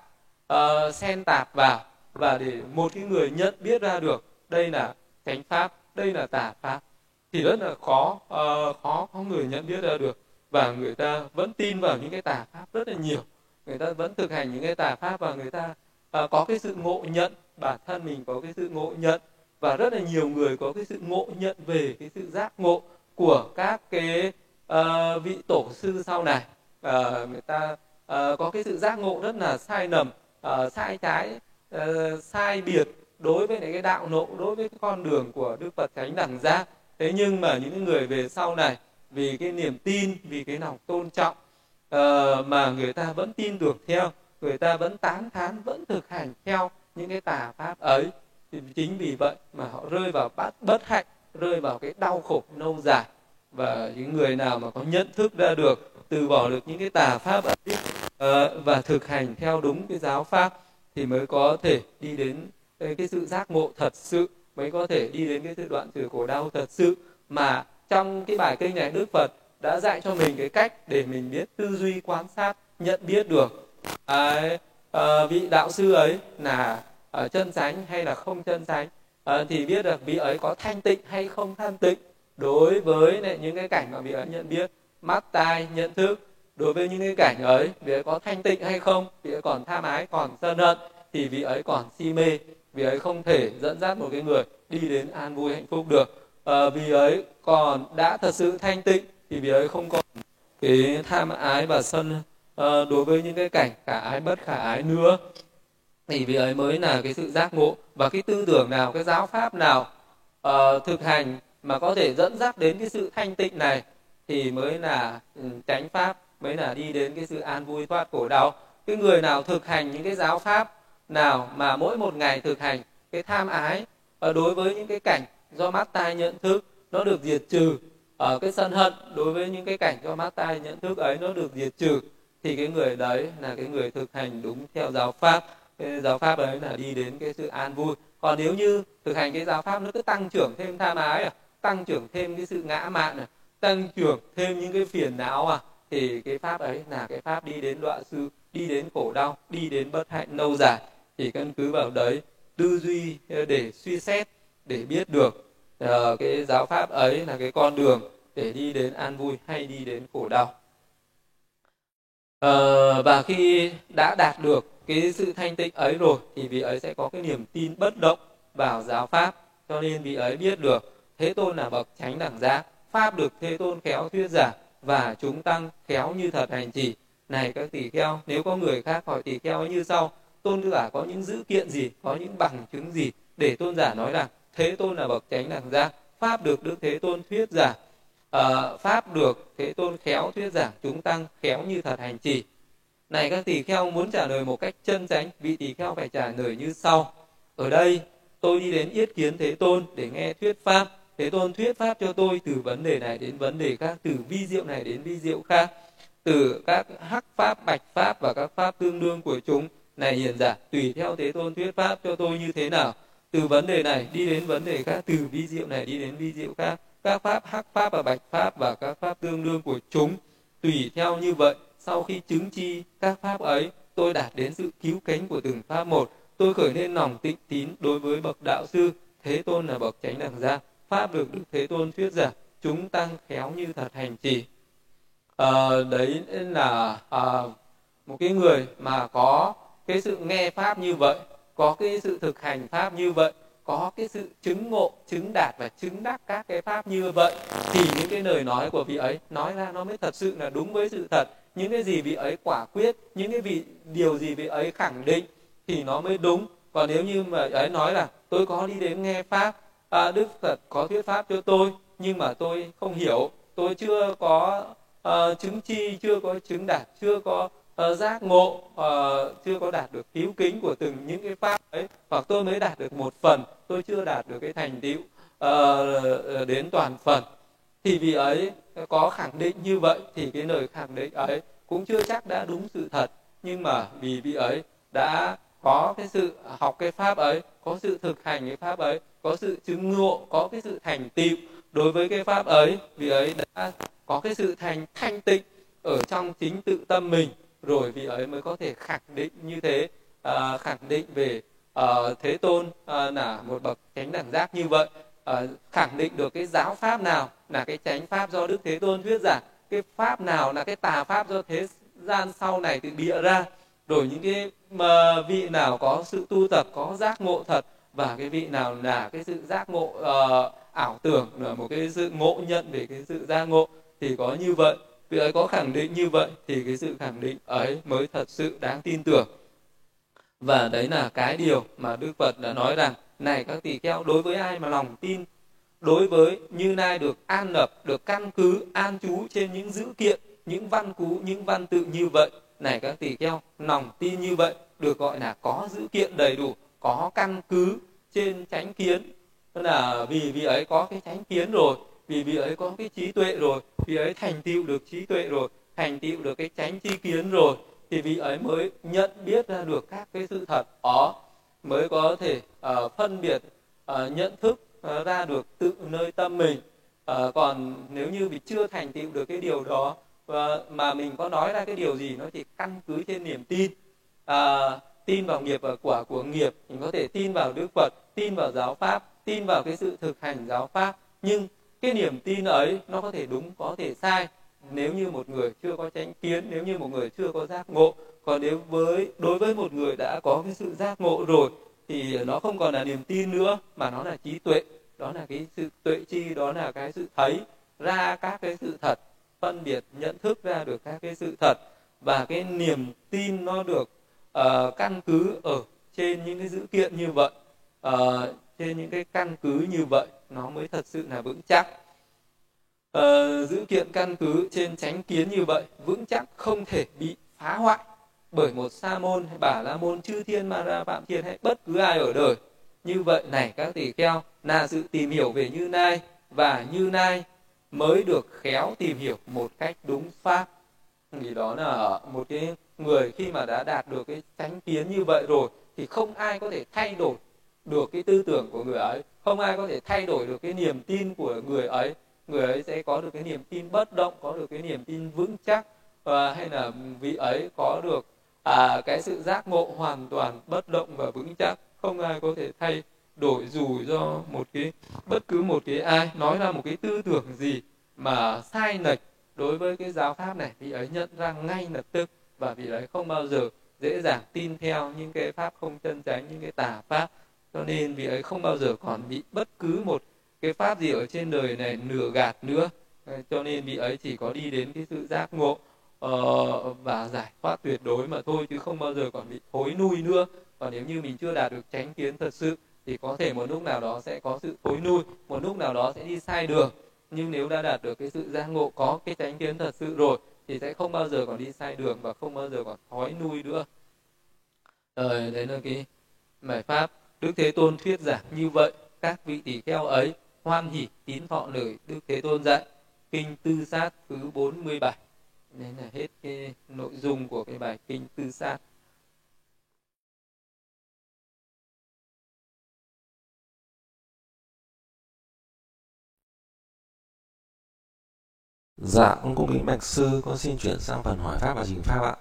xen tạp vào. Và để một cái người nhận biết ra được đây là chánh pháp, đây là tà pháp thì rất là khó có người nhận biết ra được. Và người ta vẫn tin vào những cái tà pháp rất là nhiều, người ta vẫn thực hành những cái tà pháp, và người ta có cái sự ngộ nhận, bản thân mình có cái sự ngộ nhận, và rất là nhiều người có cái sự ngộ nhận về cái sự giác ngộ của các cái vị tổ sư sau này. Người ta có cái sự giác ngộ rất là sai lầm, sai trái, sai biệt đối với cái đạo nộ, đối với cái con đường của Đức Phật Thánh Đẳng Giác. Thế nhưng mà những người về sau này vì cái niềm tin, vì cái lòng tôn trọng mà người ta vẫn tin được theo, người ta vẫn tán thán, vẫn thực hành theo những cái tà pháp ấy. Thì chính vì vậy mà họ rơi vào bất hạnh, rơi vào cái đau khổ lâu dài. Và những người nào mà có nhận thức ra được, từ bỏ được những cái tà pháp ấy, và thực hành theo đúng cái giáo pháp thì mới có thể đi đến cái sự giác ngộ thật sự, mới có thể đi đến cái sự đoạn trừ khổ đau thật sự. Mà trong cái bài kinh này Đức Phật đã dạy cho mình cái cách để mình biết tư duy, quan sát, nhận biết được vị đạo sư ấy là chân chánh hay là không chân chánh, thì biết được vị ấy có thanh tịnh hay không thanh tịnh đối với những cái cảnh mà vị ấy nhận biết, mắt tai nhận thức. Đối với những cái cảnh ấy, vị ấy có thanh tịnh hay không, vị ấy còn tham ái, còn sân hận thì vị ấy còn si mê, vị ấy không thể dẫn dắt một cái người đi đến an vui hạnh phúc được. Vị ấy còn đã thật sự thanh tịnh thì vị ấy không còn cái tham ái và sân đối với những cái cảnh khả ái bất khả ái nữa, thì vị ấy mới là cái sự giác ngộ. Và cái tư tưởng nào, cái giáo pháp nào thực hành mà có thể dẫn dắt đến cái sự thanh tịnh này thì mới là chánh pháp, mới là đi đến cái sự an vui thoát khổ đau. Cái người nào thực hành những cái giáo pháp nào mà mỗi một ngày thực hành cái tham ái đối với những cái cảnh do mắt tai nhận thức nó được diệt trừ, ở cái sân hận đối với những cái cảnh do mắt tai nhận thức ấy nó được diệt trừ, thì cái người đấy là cái người thực hành đúng theo giáo pháp. Cái giáo pháp ấy là đi đến cái sự an vui. Còn nếu như thực hành cái giáo pháp nó cứ tăng trưởng thêm tham ái, tăng trưởng thêm cái sự ngã mạn, tăng trưởng thêm những cái phiền não, thì cái pháp ấy là cái pháp đi đến đoạn sư, đi đến khổ đau, đi đến bất hạnh lâu dài. Thì căn cứ vào đấy tư duy để suy xét, để biết được cái giáo pháp ấy là cái con đường để đi đến an vui hay đi đến khổ đau. Và khi đã đạt được cái sự thanh tịnh ấy rồi thì vị ấy sẽ có cái niềm tin bất động vào giáo pháp, cho nên vị ấy biết được Thế Tôn là bậc Chánh Đẳng Giác, pháp được Thế Tôn khéo thuyết giảng và chúng tăng khéo như thật hành trì. Này các tỳ kheo, nếu có người khác hỏi tỳ kheo như sau: Tôn giả có những dữ kiện gì, có những bằng chứng gì để tôn giả nói rằng Thế Tôn là bậc Chánh Đẳng Giác, pháp được Đức Thế Tôn thuyết giảng, pháp được Thế Tôn khéo thuyết giảng, chúng tăng khéo như thật hành trì? Này các tỳ kheo, muốn trả lời một cách chân chánh, vị tỳ kheo phải trả lời như sau: Ở đây tôi đi đến yết kiến Thế Tôn để nghe thuyết pháp. Thế Tôn thuyết pháp cho tôi từ vấn đề này đến vấn đề khác, từ vi diệu này đến vi diệu khác, từ các hắc pháp, bạch pháp và các pháp tương đương của chúng. Này hiền giả, tùy theo Thế Tôn thuyết pháp cho tôi như thế nào, từ vấn đề này đi đến vấn đề khác, từ vi diệu này đi đến vi diệu khác, các pháp hắc pháp và bạch pháp và các pháp tương đương của chúng. Tùy theo như vậy, sau khi chứng chi các pháp ấy, tôi đạt đến sự cứu cánh của từng pháp một. Tôi khởi lên lòng tịnh tín đối với bậc đạo sư Thế Tôn là bậc Chánh Đẳng Giác, pháp được Đức Thế Tôn thuyết giảng, chúng tăng khéo như thật hành trì. Đấy là một cái người mà có cái sự nghe pháp như vậy, có cái sự thực hành pháp như vậy, có cái sự chứng ngộ, chứng đạt và chứng đắc các cái pháp như vậy, thì những cái lời nói của vị ấy nói ra nó mới thật sự là đúng với sự thật. Những cái gì vị ấy quả quyết, những cái điều gì vị ấy khẳng định thì nó mới đúng. Còn nếu như mà ấy nói là tôi có đi đến nghe pháp, Đức Phật có thuyết pháp cho tôi, nhưng mà tôi không hiểu, tôi chưa có chứng chi, chưa có chứng đạt, chưa có giác ngộ, chưa có đạt được cứu kính của từng những cái pháp ấy, hoặc tôi mới đạt được một phần, tôi chưa đạt được cái thành tựu đến toàn phần, thì vì ấy có khẳng định như vậy thì cái lời khẳng định ấy cũng chưa chắc đã đúng sự thật. Nhưng mà vì vị ấy đã có cái sự học cái pháp ấy, có sự thực hành cái pháp ấy, có sự chứng ngộ, có cái sự thành tựu đối với cái pháp ấy, vị ấy đã có cái sự thanh tịnh ở trong chính tự tâm mình, rồi vị ấy mới có thể khẳng định như thế, khẳng định về Thế Tôn là một bậc chánh đẳng giác như vậy, khẳng định được cái giáo pháp nào là cái chánh pháp do Đức Thế Tôn thuyết giảng, cái pháp nào là cái tà pháp do thế gian sau này tự bịa ra, rồi những cái mà vị nào có sự tu tập, có giác ngộ thật, và cái vị nào là cái sự giác ngộ ảo tưởng, là một cái sự ngộ nhận về cái sự giác ngộ, thì có như vậy, vị ấy có khẳng định như vậy thì cái sự khẳng định ấy mới thật sự đáng tin tưởng. Và đấy là cái điều mà Đức Phật đã nói rằng: này các tỳ kheo, đối với ai mà lòng tin đối với Như Lai được an lập, được căn cứ, an trú trên những dữ kiện, những văn cú, những văn tự như vậy, này các tỳ kheo, lòng tin như vậy được gọi là có dữ kiện đầy đủ, có căn cứ trên chánh kiến. Tức là vì vị ấy có cái chánh kiến rồi, vì vị ấy có cái trí tuệ rồi, vị ấy thành tựu được trí tuệ rồi, thành tựu được cái chánh tri kiến rồi, thì vị ấy mới nhận biết ra được các cái sự thật đó, mới có thể phân biệt, nhận thức ra được tự nơi tâm mình. Còn nếu như vị chưa thành tựu được cái điều đó, mà mình có nói ra cái điều gì nó chỉ căn cứ trên niềm tin, tin vào nghiệp và quả của nghiệp. Mình có thể tin vào Đức Phật, tin vào giáo pháp, tin vào cái sự thực hành giáo pháp, nhưng cái niềm tin ấy nó có thể đúng, có thể sai, nếu như một người chưa có chánh kiến, nếu như một người chưa có giác ngộ. Còn đối với một người đã có cái sự giác ngộ rồi thì nó không còn là niềm tin nữa, mà nó là trí tuệ, đó là cái sự tuệ chi, đó là cái sự thấy ra các cái sự thật, phân biệt nhận thức ra được các cái sự thật. Và cái niềm tin nó được căn cứ ở trên những cái dữ kiện như vậy, trên những cái căn cứ như vậy nó mới thật sự là vững chắc. Dữ kiện căn cứ trên chánh kiến như vậy vững chắc, không thể bị phá hoại bởi một sa môn hay bà la môn, chư thiên ma ra phạm thiên hay bất cứ ai ở đời. Như vậy này các tỳ kheo, là sự tìm hiểu về Như Lai, và Như Lai mới được khéo tìm hiểu một cách đúng pháp. Thì đó là một cái người khi mà đã đạt được cái chánh kiến như vậy rồi thì không ai có thể thay đổi được cái tư tưởng của người ấy, không ai có thể thay đổi được cái niềm tin của người ấy. Người ấy sẽ có được cái niềm tin bất động, có được cái niềm tin vững chắc, hay là vị ấy có được cái sự giác ngộ hoàn toàn bất động và vững chắc, không ai có thể thay đổi dù do một cái bất cứ một cái ai nói ra một cái tư tưởng gì mà sai lệch đối với cái giáo pháp này, vị ấy nhận ra ngay lập tức, và vị ấy không bao giờ dễ dàng tin theo những cái pháp không chân chánh, những cái tà pháp. Cho nên vị ấy không bao giờ còn bị bất cứ một cái pháp gì ở trên đời này lừa gạt nữa. Cho nên vị ấy chỉ có đi đến cái sự giác ngộ và giải thoát tuyệt đối mà thôi, chứ không bao giờ còn bị thối lui nữa. Và nếu như mình chưa đạt được chánh kiến thật sự thì có thể một lúc nào đó sẽ có sự thối lui, một lúc nào đó sẽ đi sai đường. Nhưng nếu đã đạt được cái sự giác ngộ, có cái chánh kiến thật sự rồi thì sẽ không bao giờ còn đi sai đường và không bao giờ còn thối lui nữa. Đấy là cái bài pháp Đức Thế Tôn thuyết giảng như vậy. Các vị tỳ kheo ấy hoan hỉ tín thọ lời Đức Thế Tôn dạy. Kinh Tư Sát thứ 47. Đấy là hết cái nội dung của cái bài Kinh Tư Sát. Dạ, con cung kính bạch sư, con xin chuyển sang phần hỏi pháp và trình pháp ạ.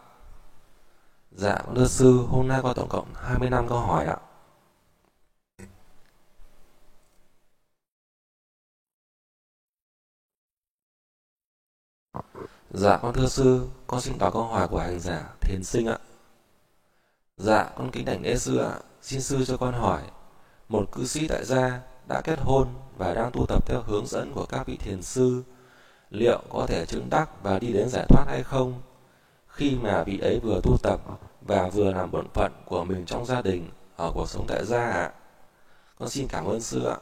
Dạ, con thưa sư, hôm nay có tổng cộng 25 câu hỏi ạ. Dạ, con thưa sư, con xin đọc câu hỏi của hành giả Thiền Sinh ạ. Dạ, con kính đảnh lễ sư ạ, xin sư cho con hỏi: một cư sĩ tại gia đã kết hôn và đang tu tập theo hướng dẫn của các vị thiền sư, liệu có thể chứng đắc và đi đến giải thoát hay không? Khi mà vị ấy vừa tu tập và vừa làm bổn phận của mình trong gia đình, ở cuộc sống tại gia ạ. Con xin cảm ơn sư ạ.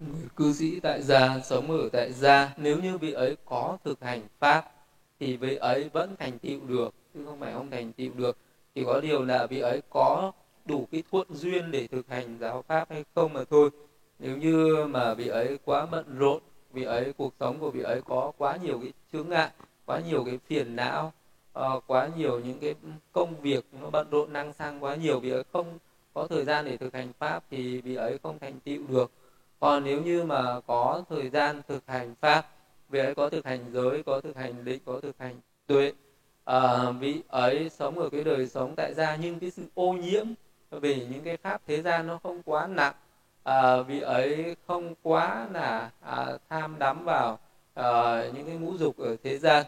Người cư sĩ tại gia, sống ở tại gia, nếu như vị ấy có thực hành pháp thì vị ấy vẫn thành tựu được, chứ không phải không thành tựu được. Chỉ có điều là vị ấy có đủ cái thuận duyên để thực hành giáo pháp hay không mà thôi. Nếu như mà vị ấy quá bận rộn, vị ấy cuộc sống của vị ấy có quá nhiều cái chướng ngại, quá nhiều cái phiền não, quá nhiều những cái công việc nó bận rộn năng sang quá nhiều, vị ấy không có thời gian để thực hành pháp thì vị ấy không thành tựu được. Còn nếu như mà có thời gian thực hành pháp, vị ấy có thực hành giới, có thực hành định, có thực hành tuệ, vị ấy sống ở cái đời sống tại gia nhưng cái sự ô nhiễm về những cái pháp thế gian nó không quá nặng, vị ấy không quá là tham đắm vào những cái ngũ dục ở thế gian,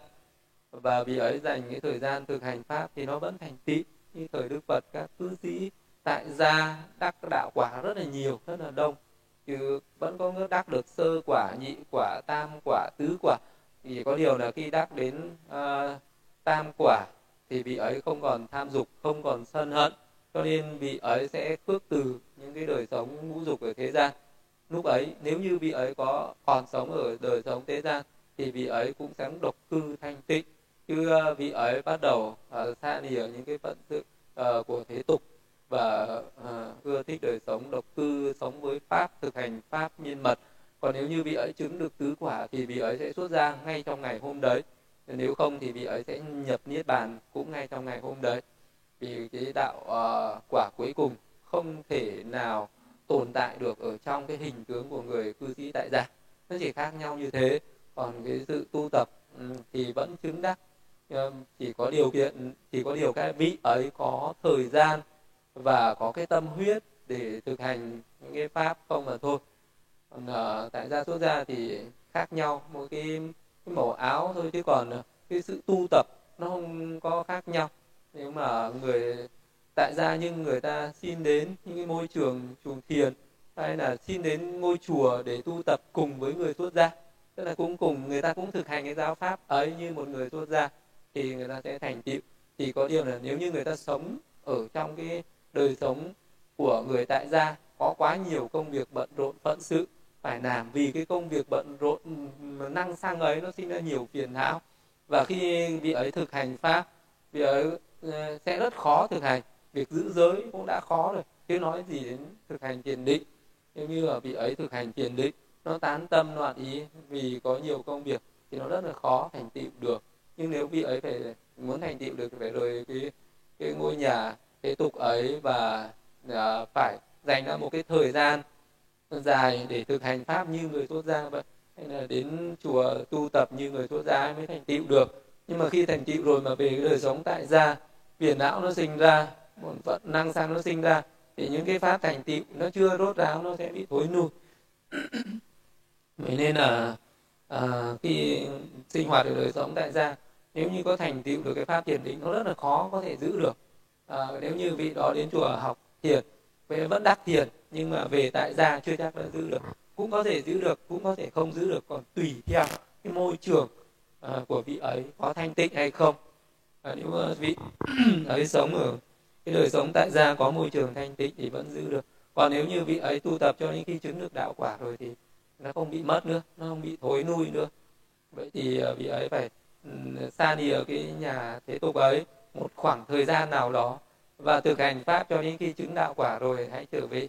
và vị ấy dành cái thời gian thực hành pháp thì nó vẫn thành tựu. Như thời Đức Phật, các cư sĩ tại gia đắc đạo quả rất là nhiều, rất là đông, chứ vẫn có đắc được sơ quả, nhị quả, tam quả, tứ quả. Chỉ có điều là khi đắc đến tam quả thì vị ấy không còn tham dục, không còn sân hận, cho nên vị ấy sẽ khước từ những cái đời sống ngũ dục ở thế gian. Lúc ấy nếu như vị ấy có còn sống ở đời sống thế gian thì vị ấy cũng sẽ độc cư thanh tịnh, chứ vị ấy bắt đầu xa lìa những cái phận sự của thế tục và ưa thích đời sống độc cư, sống với pháp, thực hành pháp miên mật. Còn nếu như vị ấy chứng được tứ quả thì vị ấy sẽ xuất gia ngay trong ngày hôm đấy, nếu không thì vị ấy sẽ nhập Niết Bàn cũng ngay trong ngày hôm đấy, vì cái đạo quả cuối cùng không thể nào tồn tại được ở trong cái hình tướng của người cư sĩ tại gia. Nó chỉ khác nhau như thế, còn cái sự tu tập thì vẫn chứng đắc, chỉ có điều các vị ấy có thời gian và có cái tâm huyết để thực hành những cái pháp không mà thôi. Còn tại gia xuất gia thì khác nhau một cái màu áo thôi, chứ còn cái sự tu tập nó không có khác nhau. Nếu mà người tại gia nhưng người ta xin đến những cái môi trường chuồng thiền hay là xin đến ngôi chùa để tu tập cùng với người xuất gia, tức là cũng cùng người ta cũng thực hành cái giáo pháp ấy như một người xuất gia thì người ta sẽ thành tựu. Thì có điều là nếu như người ta sống ở trong cái đời sống của người tại gia có quá nhiều công việc bận rộn phận sự phải làm, vì cái công việc bận rộn năng sang ấy nó sinh ra nhiều phiền não, và khi vị ấy thực hành pháp, vị ấy sẽ rất khó thực hành. Việc giữ giới cũng đã khó rồi, chứ nói gì đến thực hành thiền định. Nếu như là vị ấy thực hành thiền định, nó tán tâm loạn ý vì có nhiều công việc thì nó rất là khó thành tựu được. Nhưng nếu vị ấy phải muốn thành tựu được phải rời cái ngôi nhà thế tục ấy và phải dành ra một cái thời gian dài để thực hành pháp như người xuất gia vậy, hay là đến chùa tu tập như người xuất gia mới thành tựu được. Nhưng mà khi thành tựu rồi mà về cái đời sống tại gia, phiền não nó sinh ra, bổn phận năng sang nó sinh ra, thì những cái pháp thành tựu nó chưa rốt ráo nó sẽ bị thối lui. Vậy nên là khi sinh hoạt ở đời sống tại gia, nếu như có thành tựu được cái pháp thiền định nó rất là khó có thể giữ được. Nếu như vị đó đến chùa học thiền, vẫn đắc thiền, nhưng mà về tại gia chưa chắc đã giữ được, cũng có thể giữ được, cũng có thể không giữ được, còn tùy theo cái môi trường của vị ấy có thanh tịnh hay không. Nếu mà vị ấy sống ở cái đời sống tại gia có môi trường thanh tịnh thì vẫn giữ được. Còn nếu như vị ấy tu tập cho đến khi chứng được đạo quả rồi thì nó không bị mất nữa, nó không bị thối lui nữa. Vậy thì vị ấy phải xa đi ở cái nhà thế tục ấy một khoảng thời gian nào đó và thực hành pháp cho đến khi chứng đạo quả rồi hãy trở về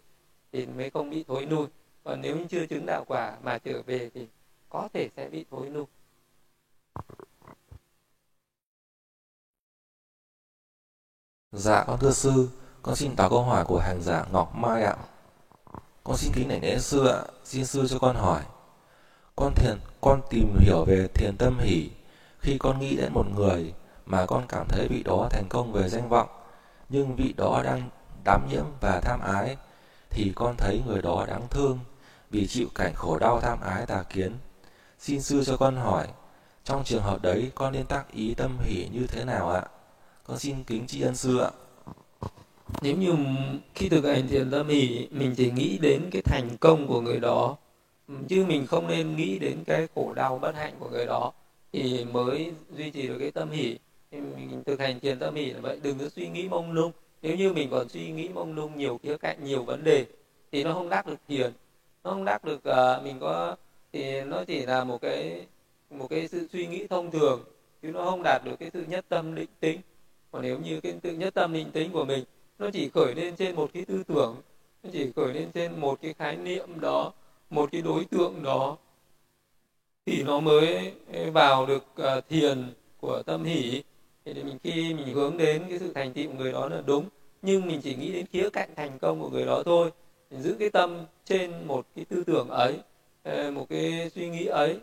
thì mới không bị thối lui. Còn nếu như chưa chứng đạo quả mà trở về thì có thể sẽ bị thối lui. Dạ con thưa sư, con xin tỏ câu hỏi của hành giả Ngọc Mai ạ. Con xin kính nể đến sư ạ, xin sư cho con hỏi. Con tìm hiểu về thiền tâm hỷ khi con nghĩ đến một người mà con cảm thấy vị đó thành công về danh vọng, nhưng vị đó đang đắm nhiễm và tham ái, thì con thấy người đó đáng thương vì chịu cảnh khổ đau tham ái tà kiến. Xin sư cho con hỏi, trong trường hợp đấy con nên tác ý tâm hỷ như thế nào ạ? Con xin kính tri ân sư ạ. Nếu như khi thực hành thiền tâm hỷ, mình chỉ nghĩ đến cái thành công của người đó, chứ mình không nên nghĩ đến cái khổ đau bất hạnh của người đó, thì mới duy trì được cái tâm hỷ. Mình thực hành thiền tâm hỷ là vậy, đừng có suy nghĩ mông lung. Nếu như mình còn suy nghĩ mông lung nhiều khía cạnh, nhiều vấn đề, thì nó không đắc được thiền, nó không đắc được mình có, thì nó chỉ là một cái sự suy nghĩ thông thường, chứ nó không đạt được cái sự nhất tâm định tĩnh. Còn nếu như cái sự nhất tâm định tĩnh của mình nó chỉ khởi lên trên một cái tư tưởng, nó chỉ khởi lên trên một cái khái niệm đó, một cái đối tượng đó, thì nó mới vào được thiền của tâm hỷ. Thì mình khi mình hướng đến cái sự thành tựu của người đó là đúng, nhưng mình chỉ nghĩ đến khía cạnh thành công của người đó thôi. Mình giữ cái tâm trên một cái tư tưởng ấy, một cái suy nghĩ ấy,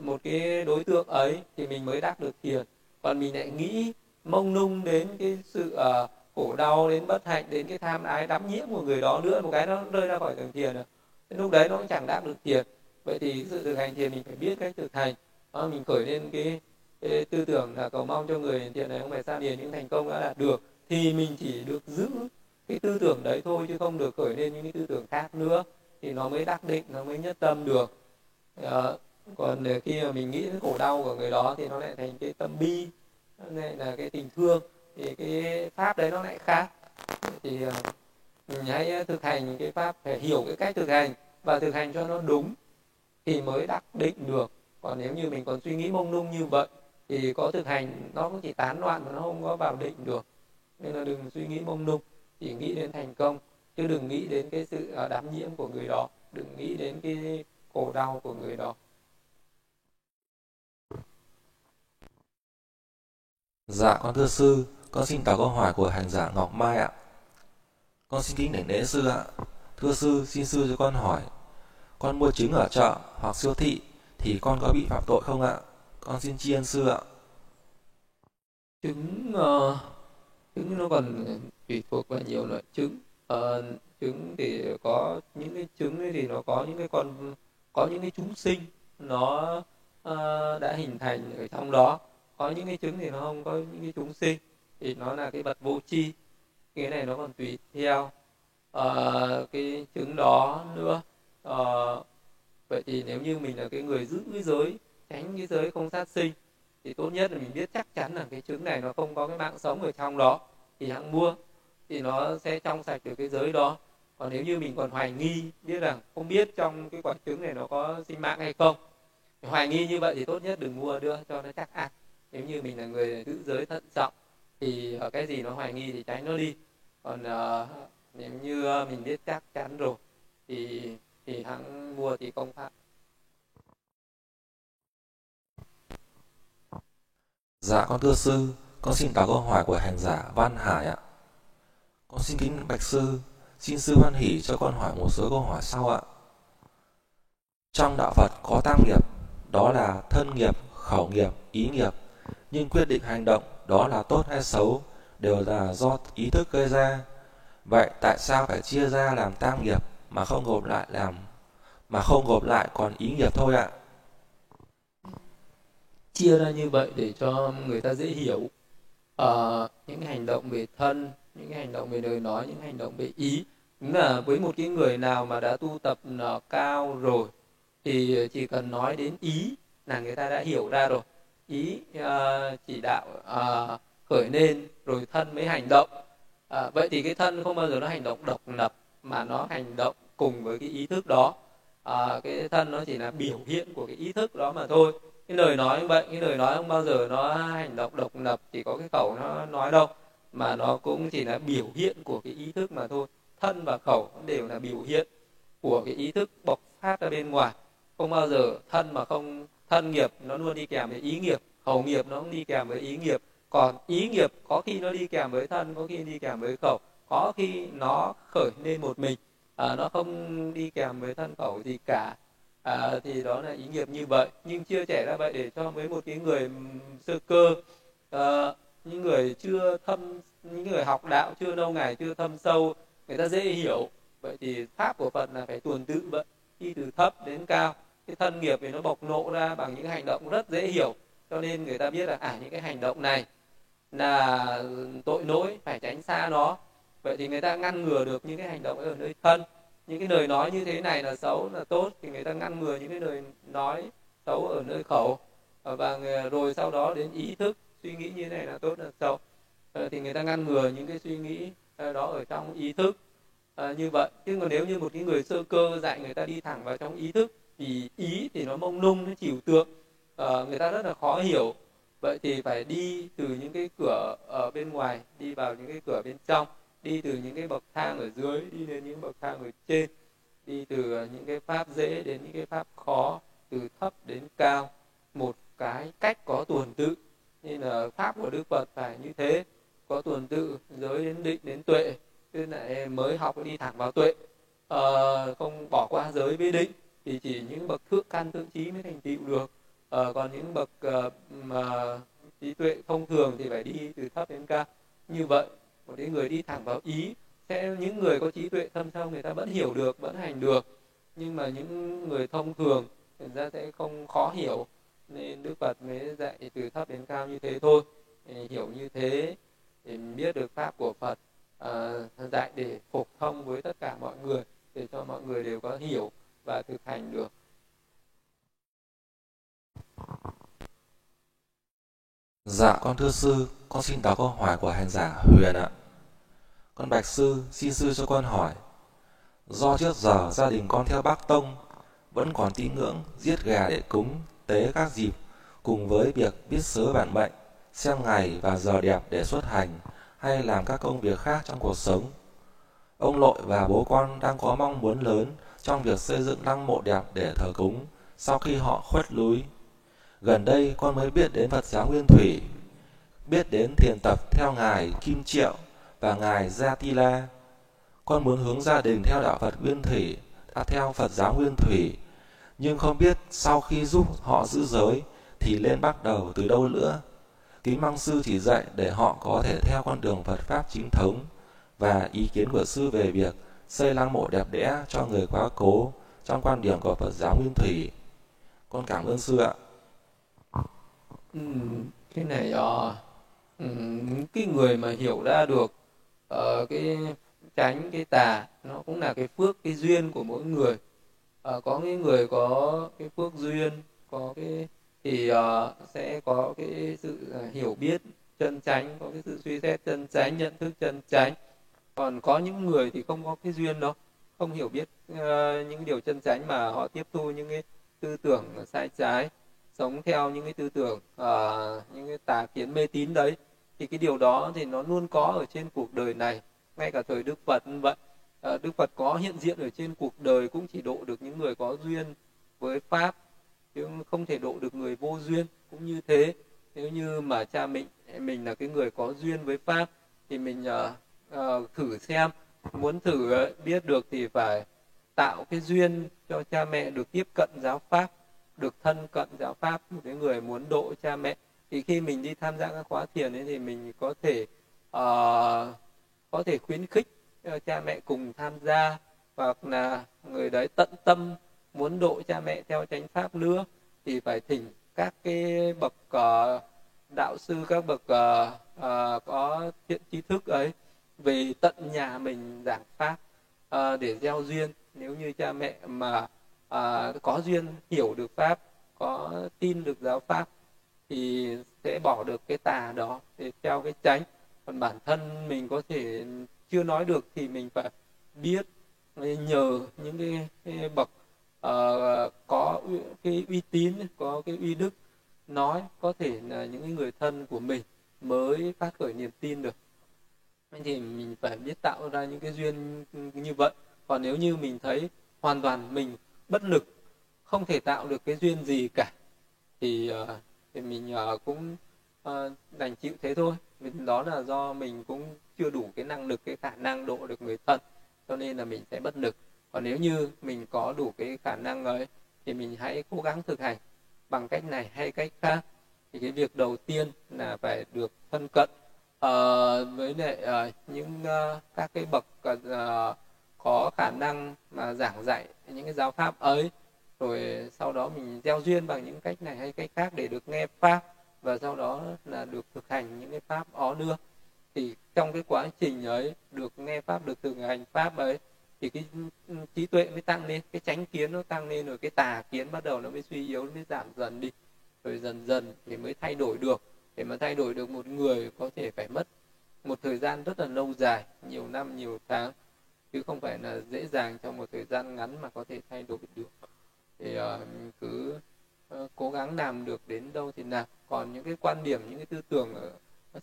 một cái đối tượng ấy, thì mình mới đắc được thiền. Còn mình lại nghĩ mông lung đến cái sự khổ đau, đến bất hạnh, đến cái tham ái đắm nhiễm của người đó nữa, một cái nó rơi ra khỏi đường thiền rồi. Lúc đấy nó cũng chẳng đắc được thiền. Vậy thì sự thực hành thiền mình phải biết cách thực hành. Đó, mình khởi lên cái tư tưởng là cầu mong cho người thiền này không phải xa liền những thành công đã đạt được, thì mình chỉ được giữ cái tư tưởng đấy thôi, chứ không được khởi lên những cái tư tưởng khác nữa, thì nó mới đắc định, nó mới nhất tâm được. Còn khi mà mình nghĩ đến khổ đau của người đó thì nó lại thành cái tâm bi, nó lại là cái tình thương, thì cái pháp đấy nó lại khác. Thì mình hãy thực hành cái pháp, phải hiểu cái cách thực hành và thực hành cho nó đúng thì mới đắc định được. Còn nếu như mình còn suy nghĩ mông lung như vậy thì có thực hành nó cũng chỉ tán loạn mà nó không có vào định được. Nên là đừng suy nghĩ mông lung, chỉ nghĩ đến thành công, chứ đừng nghĩ đến cái sự đắm nhiễm của người đó, đừng nghĩ đến cái khổ đau của người đó. Dạ con thưa sư, con xin đọc câu hỏi của hành giả Ngọc Mai ạ. Con xin kính đảnh lễ sư ạ. Thưa sư, xin sư cho con hỏi, con mua trứng ở chợ hoặc siêu thị thì con có bị phạm tội không ạ? Con xin tri ân sư ạ. Trứng nó còn tùy thuộc vào nhiều loại trứng. Trứng thì có những cái trứng ấy thì nó có những cái con, có những cái chúng sinh nó đã hình thành ở trong đó. Có những cái trứng thì nó không có những cái chúng sinh, thì nó là cái vật vô tri. Cái này nó còn tùy theo cái trứng đó nữa. Vậy thì nếu như mình là cái người giữ cái giới, tránh cái giới không sát sinh, thì tốt nhất là mình biết chắc chắn là cái trứng này nó không có cái mạng sống ở trong đó, thì hãng mua, thì nó sẽ trong sạch được cái giới đó. Còn nếu như mình còn hoài nghi, biết rằng không biết trong cái quả trứng này nó có sinh mạng hay không, hoài nghi như vậy thì tốt nhất đừng mua đưa cho nó chắc ăn. Nếu như mình là người giữ giới thận trọng thì cái gì nó hoài nghi thì tránh nó đi. Còn nếu như mình biết chắc chắn rồi thì hãng mua thì không phạm. Dạ con thưa sư, con xin đọc câu hỏi của hành giả Văn Hải ạ. Con xin kính bạch sư, xin sư hoan hỉ cho con hỏi một số câu hỏi sau ạ. Trong đạo Phật có tam nghiệp, đó là thân nghiệp, khẩu nghiệp, ý nghiệp, nhưng quyết định hành động đó là tốt hay xấu đều là do ý thức gây ra. Vậy tại sao phải chia ra làm tam nghiệp mà không gộp lại còn ý nghiệp thôi ạ? Chia ra như vậy để cho người ta dễ hiểu. Những hành động về thân, những hành động về lời nói, những hành động về ý, đúng là với một cái người nào mà đã tu tập cao rồi thì chỉ cần nói đến ý là người ta đã hiểu ra rồi. Ý chỉ đạo khởi lên rồi thân mới hành động. Vậy thì cái thân không bao giờ nó hành động độc lập, mà nó hành động cùng với cái ý thức đó. Cái thân nó chỉ là biểu hiện của cái ý thức đó mà thôi. Cái lời nói như vậy, cái lời nói không bao giờ nó hành động độc lập, chỉ có cái khẩu nó nói đâu, mà nó cũng chỉ là biểu hiện của cái ý thức mà thôi. Thân và khẩu đều là biểu hiện của cái ý thức bộc phát ra bên ngoài. Không bao giờ thân mà không, thân nghiệp nó luôn đi kèm với ý nghiệp, khẩu nghiệp nó cũng đi kèm với ý nghiệp, còn ý nghiệp có khi nó đi kèm với thân, có khi đi kèm với khẩu, có khi nó khởi lên một mình, nó không đi kèm với thân khẩu gì cả. Thì đó là ý nghiệp như vậy. Nhưng chia sẻ ra vậy để cho với một cái người sơ cơ, những người chưa thâm, những người học đạo chưa lâu ngày, chưa thâm sâu, người ta dễ hiểu. Vậy thì pháp của Phật là phải tuần tự vậy, đi từ thấp đến cao. Cái thân nghiệp thì nó bộc lộ ra bằng những hành động rất dễ hiểu, cho nên người ta biết là những cái hành động này là tội lỗi, phải tránh xa nó. Vậy thì người ta ngăn ngừa được những cái hành động ở nơi thân. Những cái lời nói như thế này là xấu, là tốt, thì người ta ngăn ngừa những cái lời nói xấu ở nơi khẩu. Và rồi sau đó đến ý thức, suy nghĩ như thế này là tốt, là xấu, thì người ta ngăn ngừa những cái suy nghĩ đó ở trong ý thức. Như vậy, chứ còn nếu như một cái người sơ cơ dạy người ta đi thẳng vào trong ý thức, thì ý thì nó mông lung, nó trừu tượng, người ta rất là khó hiểu. Vậy thì phải đi từ những cái cửa ở bên ngoài, đi vào những cái cửa bên trong, đi từ những cái bậc thang ở dưới, đi đến những bậc thang ở trên, đi từ những cái pháp dễ đến những cái pháp khó, từ thấp đến cao, một cái cách có tuần tự. Nên là pháp của Đức Phật phải như thế, có tuần tự, giới đến định đến tuệ, tức là mới học đi thẳng vào tuệ, không bỏ qua giới với định, thì chỉ những bậc thượng căn thượng trí mới thành tựu được. Còn những bậc trí tuệ thông thường thì phải đi từ thấp đến cao. Như vậy, một cái người đi thẳng vào ý, sẽ những người có trí tuệ thâm sâu người ta vẫn hiểu được, vẫn hành được. Nhưng mà những người thông thường người ta sẽ không khó hiểu. Nên Đức Phật mới dạy từ thấp đến cao như thế thôi. Hiểu như thế để biết được pháp của Phật, dạy để phục thông với tất cả mọi người, để cho mọi người đều có hiểu và thực hành được. Dạ con thưa sư, con xin đọc câu hỏi của hành giả Huyền ạ. Con bạch sư, xin sư cho con hỏi. Do trước giờ gia đình con theo Bác Tông, vẫn còn tín ngưỡng giết gà để cúng tế các dịp, cùng với việc biết sớ bản mệnh, xem ngày và giờ đẹp để xuất hành, hay làm các công việc khác trong cuộc sống. Ông nội và bố con đang có mong muốn lớn trong việc xây dựng lăng mộ đẹp để thờ cúng sau khi họ khuất núi. Gần đây con mới biết đến Phật giáo Nguyên Thủy, biết đến thiền tập theo Ngài Kim Triệu và Ngài Gia-ti-la. Con muốn hướng gia đình theo đạo Phật Nguyên Thủy, đã theo Phật giáo Nguyên Thủy, nhưng không biết sau khi giúp họ giữ giới thì lên bắt đầu từ đâu nữa. Kính mong sư chỉ dạy để họ có thể theo con đường Phật Pháp chính thống, và ý kiến của sư về việc xây lăng mộ đẹp đẽ cho người quá cố trong quan điểm của Phật giáo Nguyên Thủy. Con cảm ơn sư ạ. Cái này cái người mà hiểu ra được cái tránh cái tà, nó cũng là cái phước, cái duyên của mỗi người. Có những người có cái phước duyên, có cái thì sẽ có cái sự hiểu biết chân chánh, có cái sự suy xét chân chánh, nhận thức chân chánh. Còn có những người thì không có cái duyên đó, không hiểu biết những điều chân chánh, mà họ tiếp thu những cái tư tưởng sai trái, sống theo những cái tư tưởng, những cái tà kiến mê tín đấy. Thì cái điều đó thì nó luôn có ở trên cuộc đời này, ngay cả thời Đức Phật cũng vậy. Đức Phật có hiện diện ở trên cuộc đời cũng chỉ độ được những người có duyên với Pháp, chứ không thể độ được người vô duyên. Cũng như thế, nếu như mà cha mình là cái người có duyên với Pháp, thì mình thử xem, muốn thử biết được thì phải tạo cái duyên cho cha mẹ được tiếp cận giáo Pháp, được thân cận giáo Pháp. Một cái người muốn độ cha mẹ thì khi mình đi tham gia các khóa thiền ấy, thì mình có thể khuyến khích cha mẹ cùng tham gia, hoặc là người đấy tận tâm muốn độ cha mẹ theo chánh pháp nữa, thì phải thỉnh các cái bậc đạo sư, các bậc có thiện tri thức ấy về tận nhà mình giảng pháp để gieo duyên. Nếu như cha mẹ mà có duyên hiểu được pháp, có tin được giáo pháp, thì sẽ bỏ được cái tà đó để theo cái chánh. Còn bản thân mình có thể chưa nói được thì mình phải biết, nhờ những cái bậc có cái uy tín, có cái uy đức nói, có thể là những người thân của mình mới phát khởi niềm tin được. Thì mình phải biết tạo ra những cái duyên như vậy. Còn nếu như mình thấy hoàn toàn mình bất lực, không thể tạo được cái duyên gì cả, thì mình cũng đành chịu thế thôi. Đó là do mình cũng chưa đủ cái năng lực, cái khả năng độ được người thân, cho nên là mình sẽ bất lực. Còn nếu như mình có đủ cái khả năng ấy, thì mình hãy cố gắng thực hành bằng cách này hay cách khác. Thì cái việc đầu tiên là phải được thân cận với lại những các cái bậc có khả năng mà giảng dạy những cái giáo pháp ấy, rồi sau đó mình gieo duyên bằng những cách này hay cách khác để được nghe pháp, và sau đó là được thực hành những cái pháp đó nữa. thì trong cái quá trình ấy được nghe pháp, được thực hành pháp ấy, thì cái trí tuệ mới tăng lên, cái chánh kiến nó tăng lên, rồi cái tà kiến bắt đầu nó mới suy yếu, nó mới giảm dần đi, rồi dần dần thì mới thay đổi được. Để mà thay đổi được một người có thể phải mất một thời gian rất là lâu dài, nhiều năm, nhiều tháng, chứ không phải là dễ dàng trong một thời gian ngắn mà có thể thay đổi được. Thì cứ cố gắng làm được đến đâu thì làm. Còn những cái quan điểm, những cái tư tưởng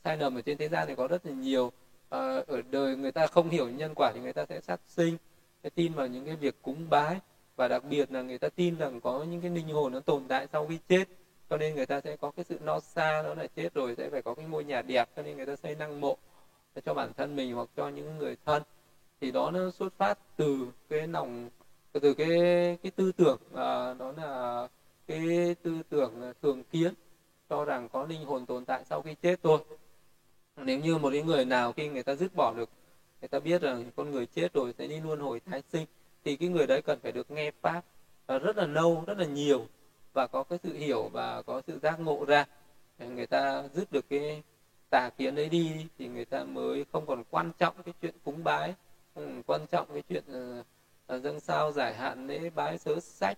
sai lầm ở trên thế gian thì có rất là nhiều. Ở đời người ta không hiểu nhân quả thì người ta sẽ sát sinh, sẽ tin vào những cái việc cúng bái, và đặc biệt là người ta tin rằng có những cái linh hồn nó tồn tại sau khi chết, cho nên người ta sẽ có cái sự no xa, nó là chết rồi sẽ phải có cái ngôi nhà đẹp, cho nên người ta xây năng mộ cho bản thân mình hoặc cho những người thân. Thì đó nó xuất phát từ cái lòng, từ cái tư tưởng, đó là cái tư tưởng thường kiến cho rằng có linh hồn tồn tại sau khi chết thôi. Nếu như một cái người nào khi người ta dứt bỏ được, người ta biết rằng con người chết rồi sẽ đi luân hồi tái sinh, thì cái người đấy cần phải được nghe pháp rất là lâu, rất là nhiều, và có cái sự hiểu và có sự giác ngộ ra. Người ta dứt được cái tà kiến đấy đi thì người ta mới không còn quan trọng cái chuyện cúng bái, quan trọng cái chuyện dâng sao giải hạn, lễ bái sớ sách,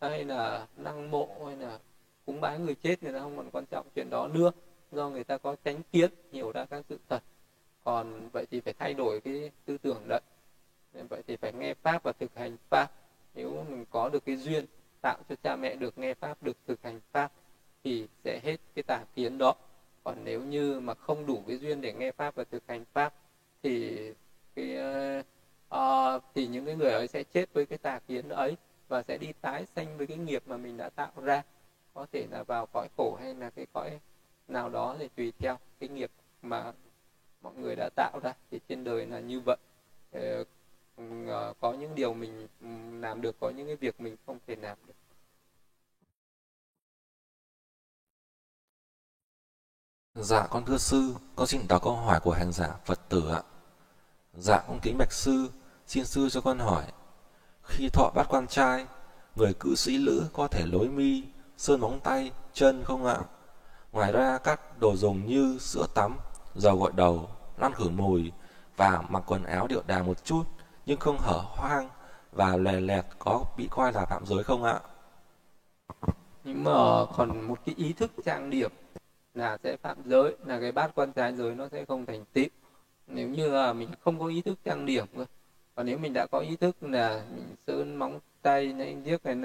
hay là năng mộ, hay là cúng bái người chết. Người ta không còn quan trọng chuyện đó nữa, do người ta có chánh kiến, hiểu ra các sự thật. Còn vậy thì phải thay đổi cái tư tưởng đấy. Vậy thì phải nghe pháp và thực hành pháp. Nếu mình có được cái duyên tạo cho cha mẹ được nghe pháp, được thực hành pháp, thì sẽ hết cái tà kiến đó. Còn nếu như mà không đủ cái duyên để nghe pháp và thực hành pháp, thì những cái người ấy sẽ chết với cái tà kiến ấy, và sẽ đi tái sanh với cái nghiệp mà mình đã tạo ra, có thể là vào cõi khổ hay là cái cõi nào đó, thì tùy theo cái nghiệp mà mọi người đã tạo ra. Thì trên đời là như vậy, có những điều mình làm được, có những cái việc mình không thể làm được. Dạ con thưa sư, con xin đọc câu hỏi của hành giả Phật tử ạ. Dạ con kính bạch sư, xin sư cho con hỏi, khi thọ bát quan trai, người cư sĩ lữ có thể lối mi, sơn móng tay, chân không ạ? Ngoài ra các đồ dùng như sữa tắm, dầu gội đầu, lăn khử mùi và mặc quần áo điệu đà một chút nhưng không hở hoang và lè lẹt có bị coi là phạm giới không ạ? Nhưng mà còn một cái ý thức trang điểm là sẽ phạm giới, là cái bát quan trai giới nó sẽ không thành tựu. Nếu như là mình không có ý thức trang điểm cơ. Còn nếu mình đã có ý thức là mình sơn móng tay, nên tiếc này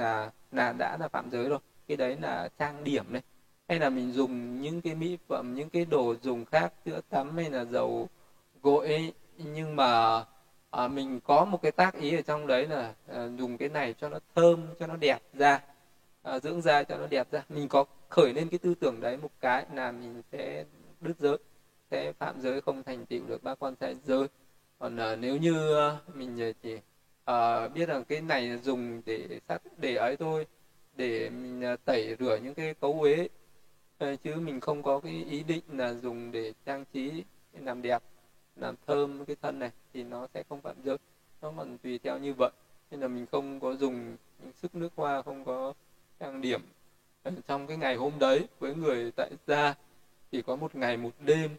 là đã là phạm giới rồi. Cái đấy là trang điểm đấy. Hay là mình dùng những cái mỹ phẩm, những cái đồ dùng khác, sữa tắm hay là dầu gội ấy, nhưng mà mình có một cái tác ý ở trong đấy là dùng cái này cho nó thơm, cho nó đẹp ra, dưỡng da cho nó đẹp ra. Mình có khởi lên cái tư tưởng đấy một cái là mình sẽ đứt giới, sẽ phạm giới, không thành tựu được bát quan trai giới. Còn nếu như mình chỉ biết rằng cái này dùng để ấy thôi, để mình tẩy rửa những cái cấu uế, chứ mình không có cái ý định là dùng để trang trí, làm đẹp, làm thơm cái thân này, thì nó sẽ không phạm giới. Nó còn tùy theo như vậy. Nên là mình không có dùng những sức nước hoa, không có trang điểm trong cái ngày hôm đấy. Với người tại gia thì có một ngày một đêm,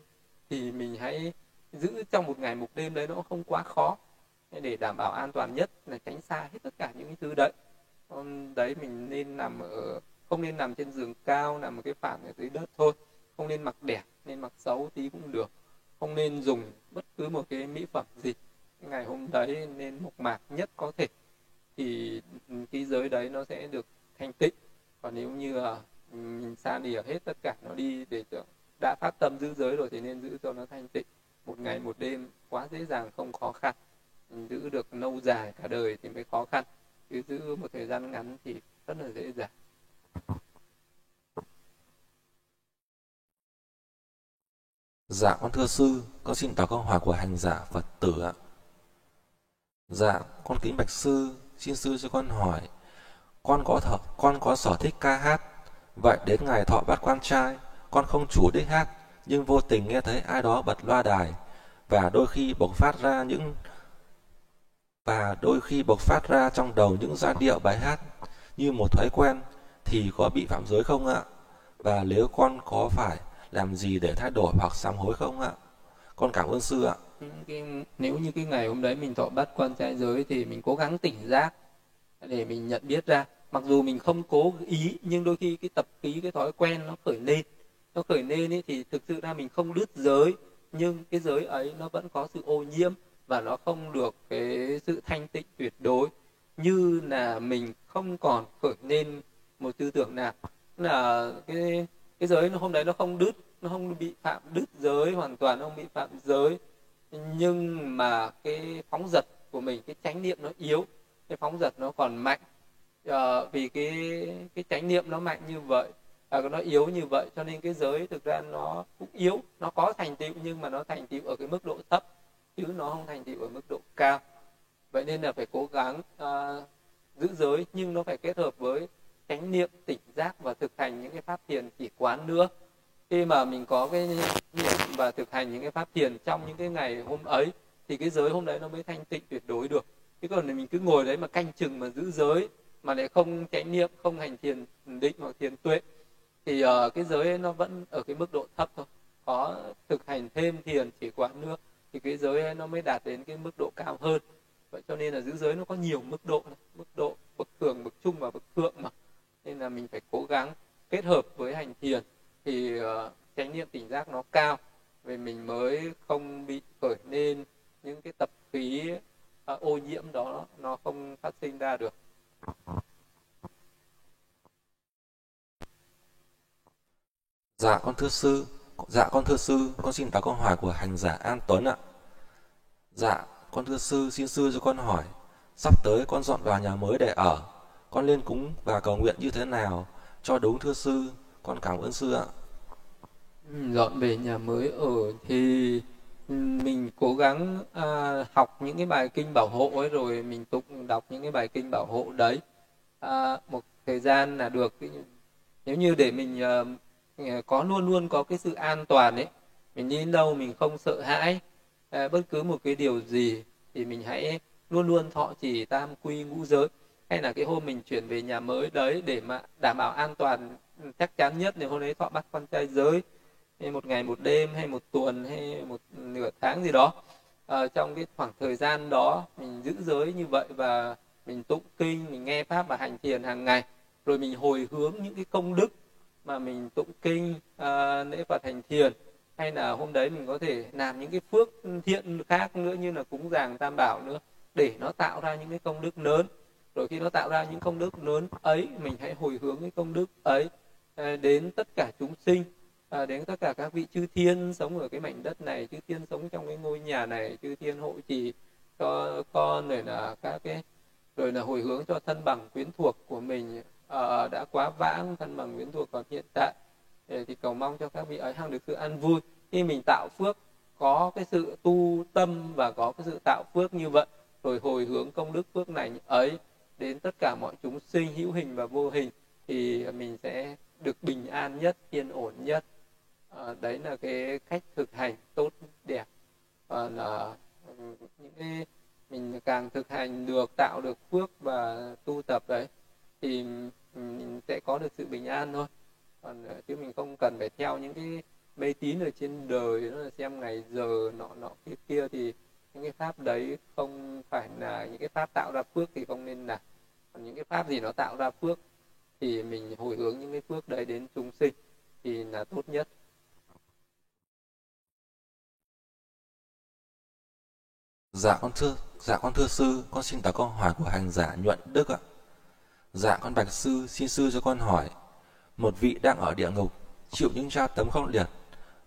thì mình hãy giữ trong một ngày một đêm đấy, nó không quá khó, để đảm bảo an toàn nhất, là tránh xa hết tất cả những cái thứ đấy. Đấy mình nên nằm ở, không nên nằm trên giường cao, nằm ở cái phản ở dưới đất thôi. Không nên mặc đẹp, nên mặc xấu tí cũng được. Không nên dùng bất cứ một cái mỹ phẩm gì. Ngày hôm đấy nên mộc mạc nhất có thể, thì cái giới đấy nó sẽ được thành tựu. Còn nếu như mình xa đìa hết tất cả nó đi, để đã phát tâm giữ giới rồi thì nên giữ cho nó thành tựu. Một ngày một đêm quá dễ dàng, không khó khăn. Mình giữ được lâu dài cả đời thì mới khó khăn, cứ giữ một thời gian ngắn thì rất là dễ dàng. Dạ con thưa sư, con xin đọc câu hỏi của hành giả Phật tử ạ. Dạ con kính bạch sư, xin sư cho con hỏi, con có sở thích ca hát, vậy đến ngày thọ bát quan trai con không chủ đích hát, nhưng vô tình nghe thấy ai đó bật loa đài và đôi khi bộc phát ra trong đầu những giai điệu bài hát như một thói quen, thì có bị phạm giới không ạ? Và nếu con có phải làm gì để thay đổi hoặc sám hối không ạ? Con cảm ơn sư ạ. Nếu như cái ngày hôm đấy mình thọ bát quan trai giới thì mình cố gắng tỉnh giác để mình nhận biết ra. Mặc dù mình không cố ý, nhưng đôi khi cái tập khí, cái thói quen nó khởi lên. Nó khởi lên ấy, thì thực sự ra mình không đứt giới, nhưng cái giới ấy nó vẫn có sự ô nhiễm và nó không được cái sự thanh tịnh tuyệt đối. Như là mình không còn khởi lên một tư tưởng nào, là cái giới hôm đấy nó không đứt, nó không bị phạm đứt giới hoàn toàn, nó không bị phạm giới, nhưng mà cái phóng dật của mình, cái chánh niệm nó yếu, cái phóng dật nó còn mạnh. Vì cái chánh niệm nó mạnh như vậy, nó yếu như vậy, cho nên cái giới thực ra nó cũng yếu, nó có thành tựu nhưng mà nó thành tựu ở cái mức độ thấp, chứ nó không thành tựu ở mức độ cao. Vậy nên là phải cố gắng giữ giới, nhưng nó phải kết hợp với chánh niệm, tỉnh giác và thực hành những cái pháp thiền chỉ quán nữa. Khi mà mình có cái niệm và thực hành những cái pháp thiền trong những cái ngày hôm ấy thì cái giới hôm đấy nó mới thanh tịnh tuyệt đối được. Chứ còn mình cứ ngồi đấy mà canh chừng mà giữ giới mà lại không chánh niệm, không hành thiền định hoặc thiền tuệ thì cái giới ấy nó vẫn ở cái mức độ thấp thôi. Có thực hành thêm thiền chỉ quán nữa thì cái giới ấy nó mới đạt đến cái mức độ cao hơn. Vậy cho nên là giữ giới nó có nhiều mức độ, mức độ bậc thường, bậc trung và bậc thượng mà. Nên là mình phải cố gắng kết hợp với hành thiền thì chánh niệm tỉnh giác nó cao, vì mình mới không bị khởi lên những cái tập khí ô nhiễm đó, nó không phát sinh ra được. Dạ con thưa sư, con xin đọc câu hỏi của hành giả An Tuấn ạ. Dạ con thưa sư, xin sư cho con hỏi, sắp tới con dọn vào nhà mới để ở, con lên cúng và cầu nguyện như thế nào cho đúng thưa sư? Con cảm ơn sư ạ. Dọn về nhà mới ở thì mình cố gắng học những cái bài kinh bảo hộ ấy, rồi mình tụng đọc những cái bài kinh bảo hộ đấy một thời gian là được. Nếu như để mình có luôn có cái sự an toàn ấy, mình đi đến đâu mình không sợ hãi bất cứ một cái điều gì, thì mình hãy luôn thọ trì tam quy ngũ giới. Hay là cái hôm mình chuyển về nhà mới đấy, để mà đảm bảo an toàn chắc chắn nhất, nếu hôm đấy thọ bát quan trai giới hay một ngày một đêm hay một tuần hay một nửa tháng gì đó, trong cái khoảng thời gian đó mình giữ giới như vậy và mình tụng kinh, mình nghe pháp và hành thiền hàng ngày, rồi mình hồi hướng những cái công đức mà mình tụng kinh, lễ Phật, hành thiền, hay là hôm đấy mình có thể làm những cái phước thiện khác nữa như là cúng dường tam bảo nữa, để nó tạo ra những cái công đức lớn. Rồi khi nó tạo ra những công đức lớn ấy, mình hãy hồi hướng cái công đức ấy đến tất cả chúng sinh, đến tất cả các vị chư thiên sống ở cái mảnh đất này, chư thiên sống trong cái ngôi nhà này, chư thiên hộ trì cho con, rồi là các cái, rồi là hồi hướng cho thân bằng quyến thuộc của mình đã quá vãng, thân bằng quyến thuộc còn hiện tại, thì cầu mong cho các vị ấy hằng được sự an vui. Khi mình tạo phước, có cái sự tu tâm và có cái sự tạo phước như vậy, rồi hồi hướng công đức phước này ấy đến tất cả mọi chúng sinh hữu hình và vô hình, thì mình sẽ được bình an nhất, yên ổn nhất. Đấy là cái cách thực hành tốt đẹp. Là những cái mình càng thực hành được, tạo được phước và tu tập đấy, thì mình sẽ có được sự bình an thôi. Còn chứ mình không cần phải theo những cái mê tín ở trên đời, nó là xem ngày giờ nọ kia, thì những cái pháp đấy không phải là những cái pháp tạo ra phước thì không nên làm. Còn những cái pháp gì nó tạo ra phước thì mình hồi hướng những cái phước đấy đến chúng sinh thì là tốt nhất. Dạ con thưa sư, con xin đọc câu hỏi của hành giả Nhuận Đức ạ. Dạ con bạch sư, xin sư cho con hỏi, một vị đang ở địa ngục chịu những tra tấn khốc liệt,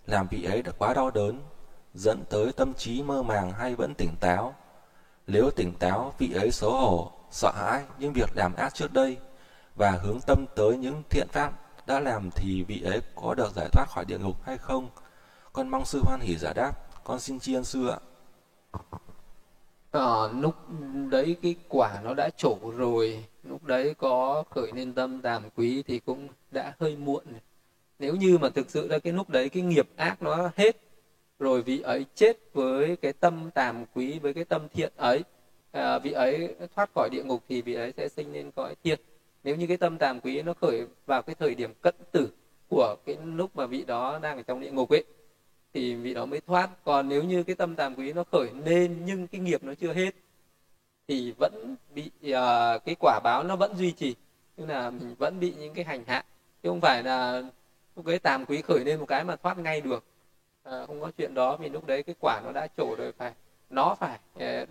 làm vị ấy đã quá đau đớn, dẫn tới tâm trí mơ màng hay vẫn tỉnh táo? Nếu tỉnh táo, vị ấy xấu hổ, sợ hãi những việc làm ác trước đây và hướng tâm tới những thiện pháp đã làm, thì vị ấy có được giải thoát khỏi địa ngục hay không? Con mong sư hoan hỉ giải đáp. Con xin tri ân sư ạ. Lúc đấy cái quả nó đã trổ rồi, lúc đấy có khởi lên tâm tàm quý thì cũng đã hơi muộn. Nếu như mà thực sự là cái lúc đấy cái nghiệp ác nó hết rồi, vị ấy chết với cái tâm tàm quý, với cái tâm thiện ấy, vị ấy thoát khỏi địa ngục thì vị ấy sẽ sinh lên cõi thiện. Nếu như cái tâm tàm quý nó khởi vào cái thời điểm cận tử của cái lúc mà vị đó đang ở trong địa ngục ấy, thì vị đó mới thoát. Còn nếu như cái tâm tàm quý nó khởi lên nhưng cái nghiệp nó chưa hết thì vẫn bị cái quả báo nó vẫn duy trì, tức là mình vẫn bị những cái hành hạ, chứ không phải là lúc cái tàm quý khởi lên một cái mà thoát ngay được. Không có chuyện đó, vì lúc đấy cái quả nó đã trổ rồi,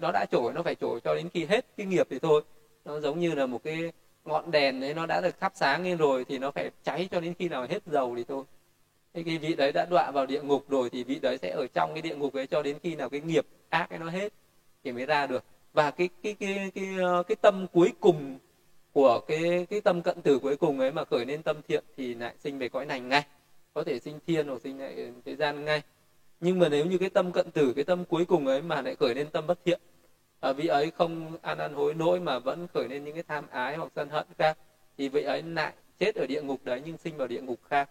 nó đã trổ, nó phải trổ cho đến khi hết cái nghiệp thì thôi. Nó giống như là một cái ngọn đèn ấy, nó đã được thắp sáng lên rồi thì nó phải cháy cho đến khi nào hết dầu thì thôi. Thế cái vị đấy đã đọa vào địa ngục rồi thì vị đấy sẽ ở trong cái địa ngục ấy cho đến khi nào cái nghiệp ác ấy nó hết thì mới ra được. Và cái tâm cuối cùng của cái tâm cận tử cuối cùng ấy mà khởi lên tâm thiện thì lại sinh về cõi lành ngay, có thể sinh thiên hoặc sinh lại thế gian ngay. Nhưng mà nếu như cái tâm cận tử, cái tâm cuối cùng ấy mà lại khởi lên tâm bất thiện, vị ấy không ăn năn hối lỗi mà vẫn khởi lên những cái tham ái hoặc sân hận khác, thì vị ấy lại chết ở địa ngục đấy nhưng sinh vào địa ngục khác.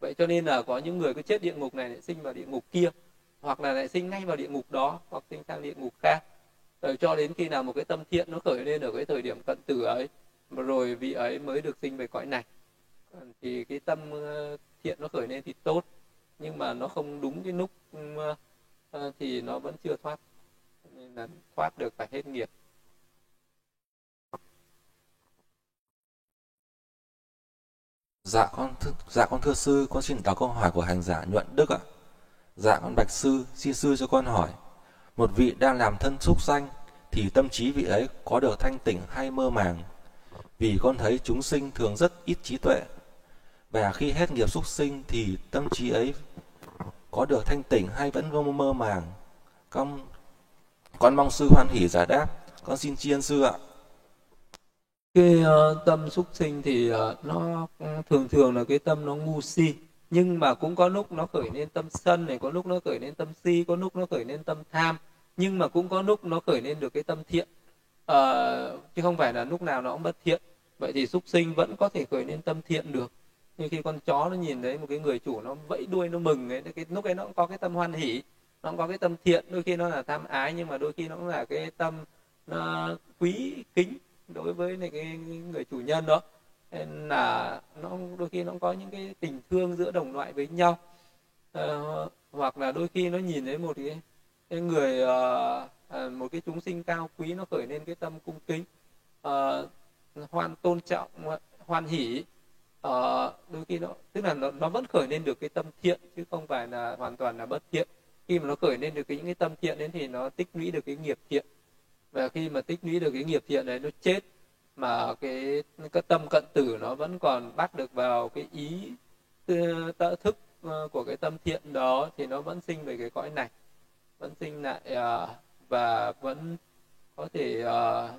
Vậy cho nên là có những người cứ chết địa ngục này lại sinh vào địa ngục kia, hoặc là lại sinh ngay vào địa ngục đó, hoặc sinh sang địa ngục khác, rồi cho đến khi nào một cái tâm thiện nó khởi lên ở cái thời điểm cận tử ấy, rồi vị ấy mới được sinh về cõi này. Thì cái tâm thiện nó khởi lên thì tốt, nhưng mà nó không đúng cái lúc thì nó vẫn chưa thoát, nên là thoát được phải hết nghiệp. Dạ con thưa sư, con xin đọc câu hỏi của hành giả Nhuận Đức ạ. Dạ con bạch sư, xin sư cho con hỏi. Một vị đang làm thân xúc sanh thì tâm trí vị ấy có được thanh tỉnh hay mơ màng? Vì con thấy chúng sinh thường rất ít trí tuệ, và khi hết nghiệp xúc sinh thì tâm trí ấy có được thanh tỉnh hay vẫn mơ màng? Con mong sư hoan hỉ giải đáp. Con xin tri ân sư ạ. Cái tâm xúc sinh thì nó thường là cái tâm nó ngu si, nhưng mà cũng có lúc nó khởi lên tâm sân này, có lúc nó khởi lên tâm si, có lúc nó khởi lên tâm tham, nhưng mà cũng có lúc nó khởi lên được cái tâm thiện, chứ không phải là lúc nào nó cũng bất thiện. Vậy thì xúc sinh vẫn có thể khởi lên tâm thiện được. Như khi con chó nó nhìn thấy một cái người chủ nó vẫy đuôi nó mừng ấy, cái lúc ấy nó cũng có cái tâm hoan hỉ, nó cũng có cái tâm thiện. Đôi khi nó là tham ái, nhưng mà đôi khi nó cũng là cái tâm nó quý kính đối với cái người chủ nhân đó, nên là nó đôi khi nó có những cái tình thương giữa đồng loại với nhau. Hoặc là đôi khi nó nhìn thấy một cái người một cái chúng sinh cao quý, nó khởi lên cái tâm cung kính, hoan tôn trọng, hoan hỉ. Đôi khi nó tức là nó vẫn khởi lên được cái tâm thiện, chứ không phải là hoàn toàn là bất thiện. Khi mà nó khởi lên được những cái tâm thiện đến thì nó tích lũy được cái nghiệp thiện, và khi mà tích lũy được cái nghiệp thiện đấy, nó chết mà cái tâm cận tử nó vẫn còn bắt được vào cái ý tự thức của cái tâm thiện đó, thì nó vẫn sinh về cái cõi này, vẫn sinh lại và vẫn có thể ở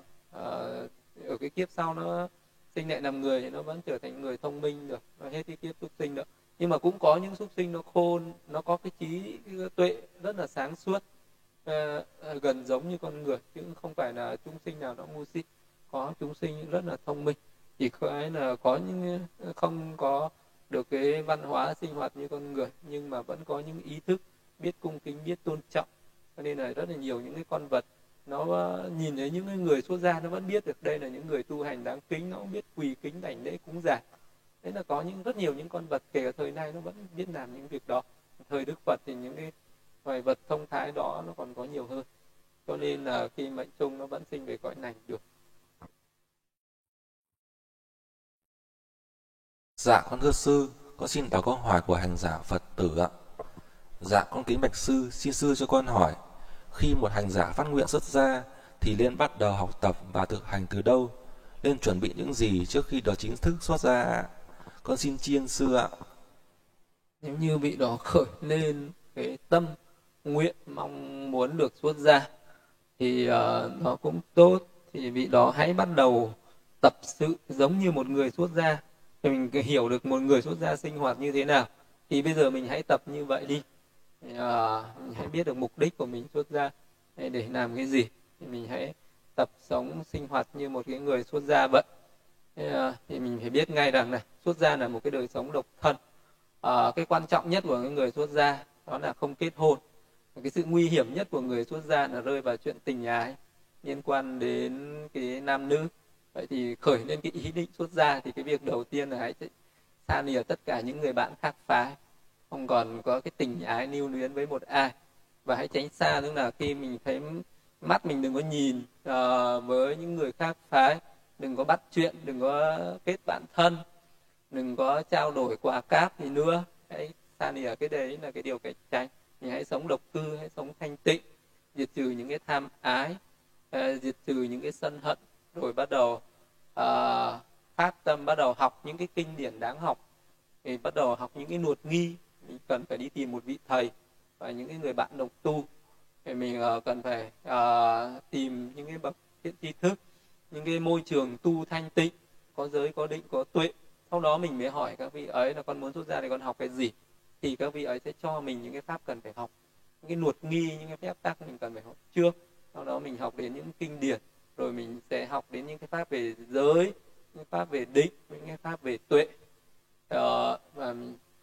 cái kiếp sau nó sinh lại làm người, thì nó vẫn trở thành người thông minh được, nó hết cái kiếp súc sinh được. Nhưng mà cũng có những súc sinh nó khôn, nó có cái trí tuệ rất là sáng suốt, gần giống như con người, chứ không phải là chúng sinh nào nó ngu si. Có chúng sinh rất là thông minh, chỉ cái là có những không có được cái văn hóa sinh hoạt như con người, nhưng mà vẫn có những ý thức biết cung kính, biết tôn trọng. Cho nên là rất là nhiều những cái con vật nó nhìn thấy những người xuất gia nó vẫn biết được đây là những người tu hành đáng kính, nó cũng biết quỳ kính đảnh lễ cúng dường. Đấy là có rất nhiều những con vật kể cả thời nay nó vẫn biết làm những việc đó. Thời Đức Phật thì những cái loài vật thông thái đó nó còn có nhiều hơn. Cho nên là khi mệnh chung nó vẫn sinh về cõi lành được. Dạ con thưa sư, con xin đọc câu hỏi của hành giả Phật tử ạ. Dạ con kính bạch sư, xin sư cho con hỏi. Khi một hành giả phát nguyện xuất gia thì nên bắt đầu học tập và thực hành từ đâu? Nên chuẩn bị những gì trước khi đó chính thức xuất gia? Con xin tri ân sư ạ. Nếu như vị đó khởi lên cái tâm nguyện mong muốn được xuất gia thì nó cũng tốt, thì vị đó hãy bắt đầu tập sự giống như một người xuất gia. Thì mình hiểu được một người xuất gia sinh hoạt như thế nào thì bây giờ mình hãy tập như vậy đi. Mình hãy biết được mục đích của mình xuất gia để làm cái gì, thì mình hãy tập sống sinh hoạt như một cái người xuất gia vậy. Thì mình phải biết ngay rằng này, xuất gia là một cái đời sống độc thân. Cái quan trọng nhất của người xuất gia đó là không kết hôn. Cái sự nguy hiểm nhất của người xuất gia là rơi vào chuyện tình ái liên quan đến cái nam nữ. Vậy thì khởi lên cái ý định xuất gia thì cái việc đầu tiên là hãy xa lìa tất cả những người bạn khác phái, không còn có cái tình ái lưu luyến với một ai. Và hãy tránh xa, tức là khi mình thấy mắt mình đừng có nhìn với những người khác phái, đừng có bắt chuyện, đừng có kết bạn thân, đừng có trao đổi quà cáp gì nữa. Hãy xa lìa cái đấy là cái điều cạnh tranh. Thì hãy sống độc cư, hãy sống thanh tịnh, diệt trừ những cái tham ái, diệt trừ những cái sân hận, rồi bắt đầu phát tâm, bắt đầu học những cái kinh điển đáng học, thì bắt đầu học những cái luật nghi. Mình cần phải đi tìm một vị thầy và những cái người bạn đồng tu, thì mình cần phải tìm những cái bậc thiện tri thức, những cái môi trường tu thanh tịnh, có giới, có định, có tuệ. Sau đó mình mới hỏi các vị ấy là con muốn xuất gia thì con học cái gì, thì các vị ấy sẽ cho mình những cái pháp cần phải học, những cái luật nghi, những cái phép tắc mình cần phải học trước. Sau đó mình học đến những kinh điển, rồi mình sẽ học đến những cái pháp về giới, những pháp về định, những cái pháp về tuệ. Và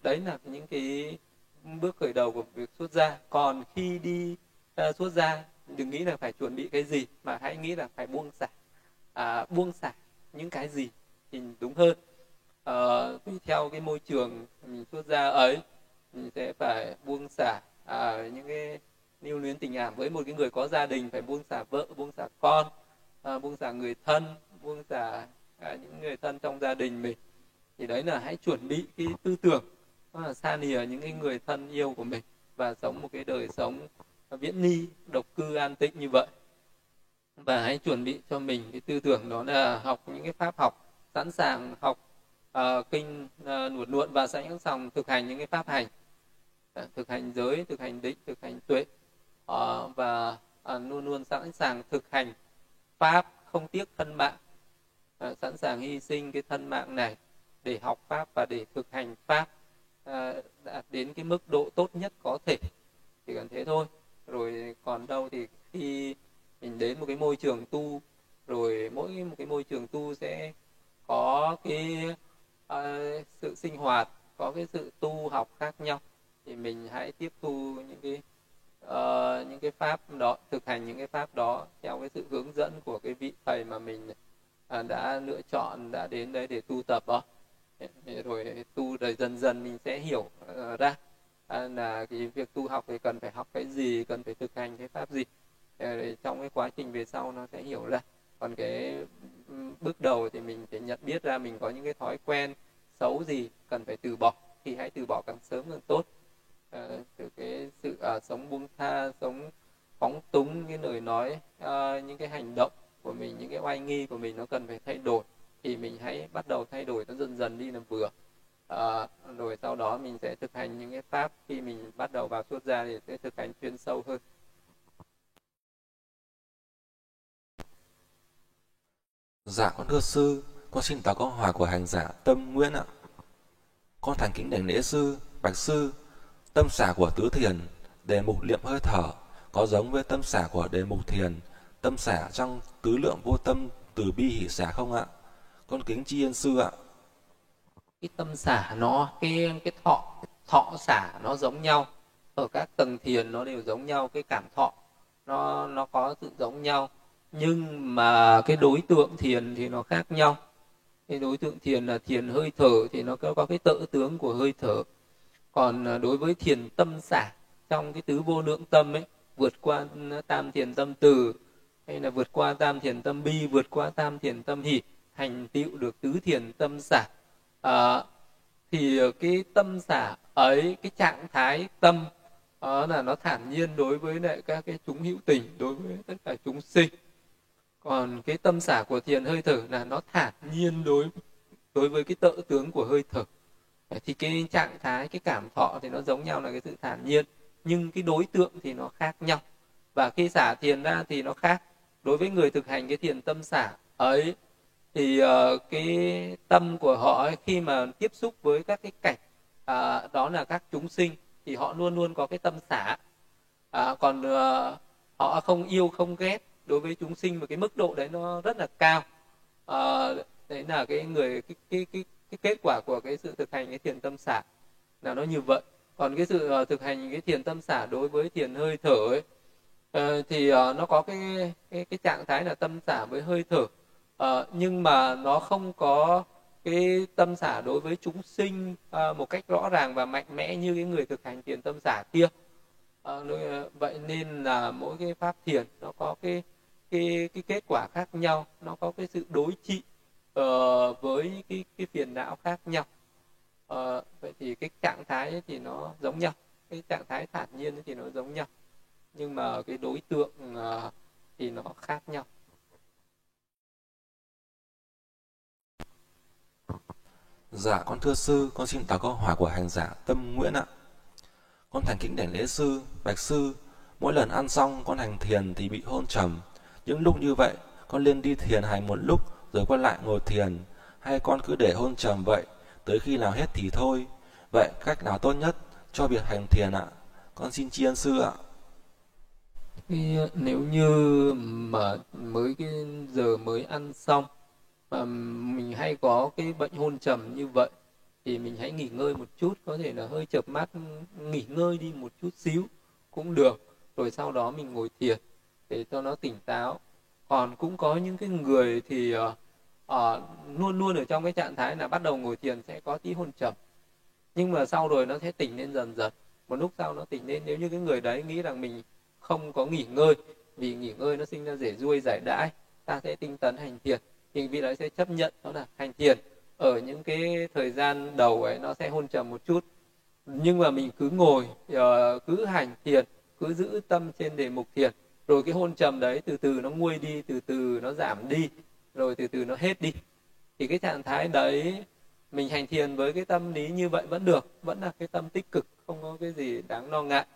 đấy là những cái bước khởi đầu của việc xuất gia. Còn khi đi xuất gia, đừng nghĩ là phải chuẩn bị cái gì, mà hãy nghĩ là phải buông xả những cái gì thì đúng hơn. Tùy theo cái môi trường mình xuất gia ấy, mình sẽ phải buông xả những cái lưu luyến tình ảm. Với một cái người có gia đình, phải buông xả vợ, buông xả con, buông xả người thân, buông xả những người thân trong gia đình mình. Thì đấy là hãy chuẩn bị cái tư tưởng xa lìa những cái người thân yêu của mình và sống một cái đời sống viễn ni, độc cư, an tịnh như vậy. Và hãy chuẩn bị cho mình cái tư tưởng đó là học những cái pháp học, sẵn sàng học kinh luận và sẵn sàng thực hành những cái pháp hành, thực hành giới, thực hành định, thực hành tuệ, và luôn luôn sẵn sàng thực hành pháp, không tiếc thân mạng, sẵn sàng hy sinh cái thân mạng này để học pháp và để thực hành pháp, đạt đến cái mức độ tốt nhất có thể. Chỉ cần thế thôi. Rồi còn đâu thì khi mình đến một cái môi trường tu, rồi mỗi một cái môi trường tu sẽ có cái sự sinh hoạt, có cái sự tu học khác nhau, thì mình hãy tiếp thu những cái pháp đó, thực hành những cái pháp đó theo cái sự hướng dẫn của cái vị thầy mà mình đã lựa chọn, đã đến đấy để tu tập đó. Rồi tu rồi dần dần mình sẽ hiểu ra là cái việc tu học thì cần phải học cái gì, cần phải thực hành cái pháp gì. Trong cái quá trình về sau nó sẽ hiểu ra. Còn cái bước đầu thì mình sẽ nhận biết ra mình có những cái thói quen xấu gì cần phải từ bỏ, thì hãy từ bỏ càng sớm càng tốt. Từ cái sự sống buông tha, sống phóng túng, cái lời nói, những cái hành động của mình, những cái oai nghi của mình nó cần phải thay đổi, thì mình hãy bắt đầu thay đổi nó dần dần đi là vừa. Rồi sau đó mình sẽ thực hành những cái pháp, khi mình bắt đầu vào xuất gia thì sẽ thực hành chuyên sâu hơn. Dạ con thưa sư, con xin tỏ câu hỏi của hành giả Tâm Nguyễn ạ. Con thành kính đảnh lễ sư. Bạch sư, tâm xả của tứ thiền đề mục niệm hơi thở có giống với tâm xả của đề mục thiền tâm xả trong tứ lượng vô tâm từ bi hỷ xả không ạ? Con kính tri ân sư ạ. Cái tâm xả nó, cái thọ xả nó giống nhau. Ở các tầng thiền nó đều giống nhau, cái cảm thọ nó có sự giống nhau. Nhưng mà cái đối tượng thiền thì nó khác nhau. Cái đối tượng thiền là thiền hơi thở thì nó có cái tự tướng của hơi thở. Còn đối với thiền tâm xả trong cái tứ vô lượng tâm ấy, vượt qua tam thiền tâm từ, hay là vượt qua tam thiền tâm bi, vượt qua tam thiền tâm hỷ, thành tựu được tứ thiền tâm xả. Thì cái tâm xả ấy, cái trạng thái tâm là nó thản nhiên đối với lại các cái chúng hữu tình, đối với tất cả chúng sinh. Còn cái tâm xả của thiền hơi thở là nó thản nhiên đối với cái tự tướng của hơi thở. Thì cái trạng thái, cái cảm thọ thì nó giống nhau là cái sự thản nhiên, nhưng cái đối tượng thì nó khác nhau. Và khi xả thiền ra thì nó khác. Đối với người thực hành cái thiền tâm xả ấy, thì cái tâm của họ ấy, khi mà tiếp xúc với các cái cảnh, đó là các chúng sinh, thì họ luôn luôn có cái tâm xả. Còn họ không yêu, không ghét đối với chúng sinh, mà cái mức độ đấy nó rất là cao. Đấy là cái người cái kết quả của cái sự thực hành cái thiền tâm xả là nó như vậy. Còn cái sự thực hành cái thiền tâm xả đối với thiền hơi thở ấy, thì nó có cái trạng thái là tâm xả với hơi thở, nhưng mà nó không có cái tâm xả đối với chúng sinh một cách rõ ràng và mạnh mẽ như cái người thực hành thiền tâm xả kia. Vậy nên là mỗi cái pháp thiền nó có cái kết quả khác nhau, nó có cái sự đối trị với cái phiền não khác nhau. Vậy thì cái trạng thái ấy thì nó giống nhau, cái trạng thái thản nhiên ấy thì nó giống nhau, nhưng mà cái đối tượng thì nó khác nhau. Dạ, con thưa sư, con xin tỏ câu hỏi của hành giả Tâm Nguyễn ạ. Con thành kính đảnh lễ sư. Bạch sư, mỗi lần ăn xong con hành thiền thì bị hôn trầm. Những lúc như vậy, con nên đi thiền hành một lúc rồi quay lại ngồi thiền, hay con cứ để hôn trầm vậy tới khi nào hết thì thôi? Vậy cách nào tốt nhất cho việc hành thiền ạ? Con xin tri ân sư ạ. Nếu như mà mới cái giờ mới ăn xong mà mình hay có cái bệnh hôn trầm như vậy thì mình hãy nghỉ ngơi một chút, có thể là hơi chợp mắt nghỉ ngơi đi một chút xíu cũng được, rồi sau đó mình ngồi thiền để cho nó tỉnh táo. Còn cũng có những cái người thì luôn luôn ở trong cái trạng thái là bắt đầu ngồi thiền sẽ có tí hôn trầm, nhưng mà sau rồi nó sẽ tỉnh lên dần dần, một lúc sau nó tỉnh lên. Nếu như cái người đấy nghĩ rằng mình không có nghỉ ngơi, vì nghỉ ngơi nó sinh ra rễ ruôi giải đãi, ta sẽ tinh tấn hành thiền, thì vị đấy sẽ chấp nhận đó là hành thiền. Ở những cái thời gian đầu ấy nó sẽ hôn trầm một chút, nhưng mà mình cứ ngồi, cứ hành thiền, cứ giữ tâm trên đề mục thiền, rồi cái hôn trầm đấy từ từ nó nguôi đi, từ từ nó giảm đi, rồi từ từ nó hết đi. Thì cái trạng thái đấy mình hành thiền với cái tâm lý như vậy vẫn được, vẫn là cái tâm tích cực, không có cái gì đáng lo ngại.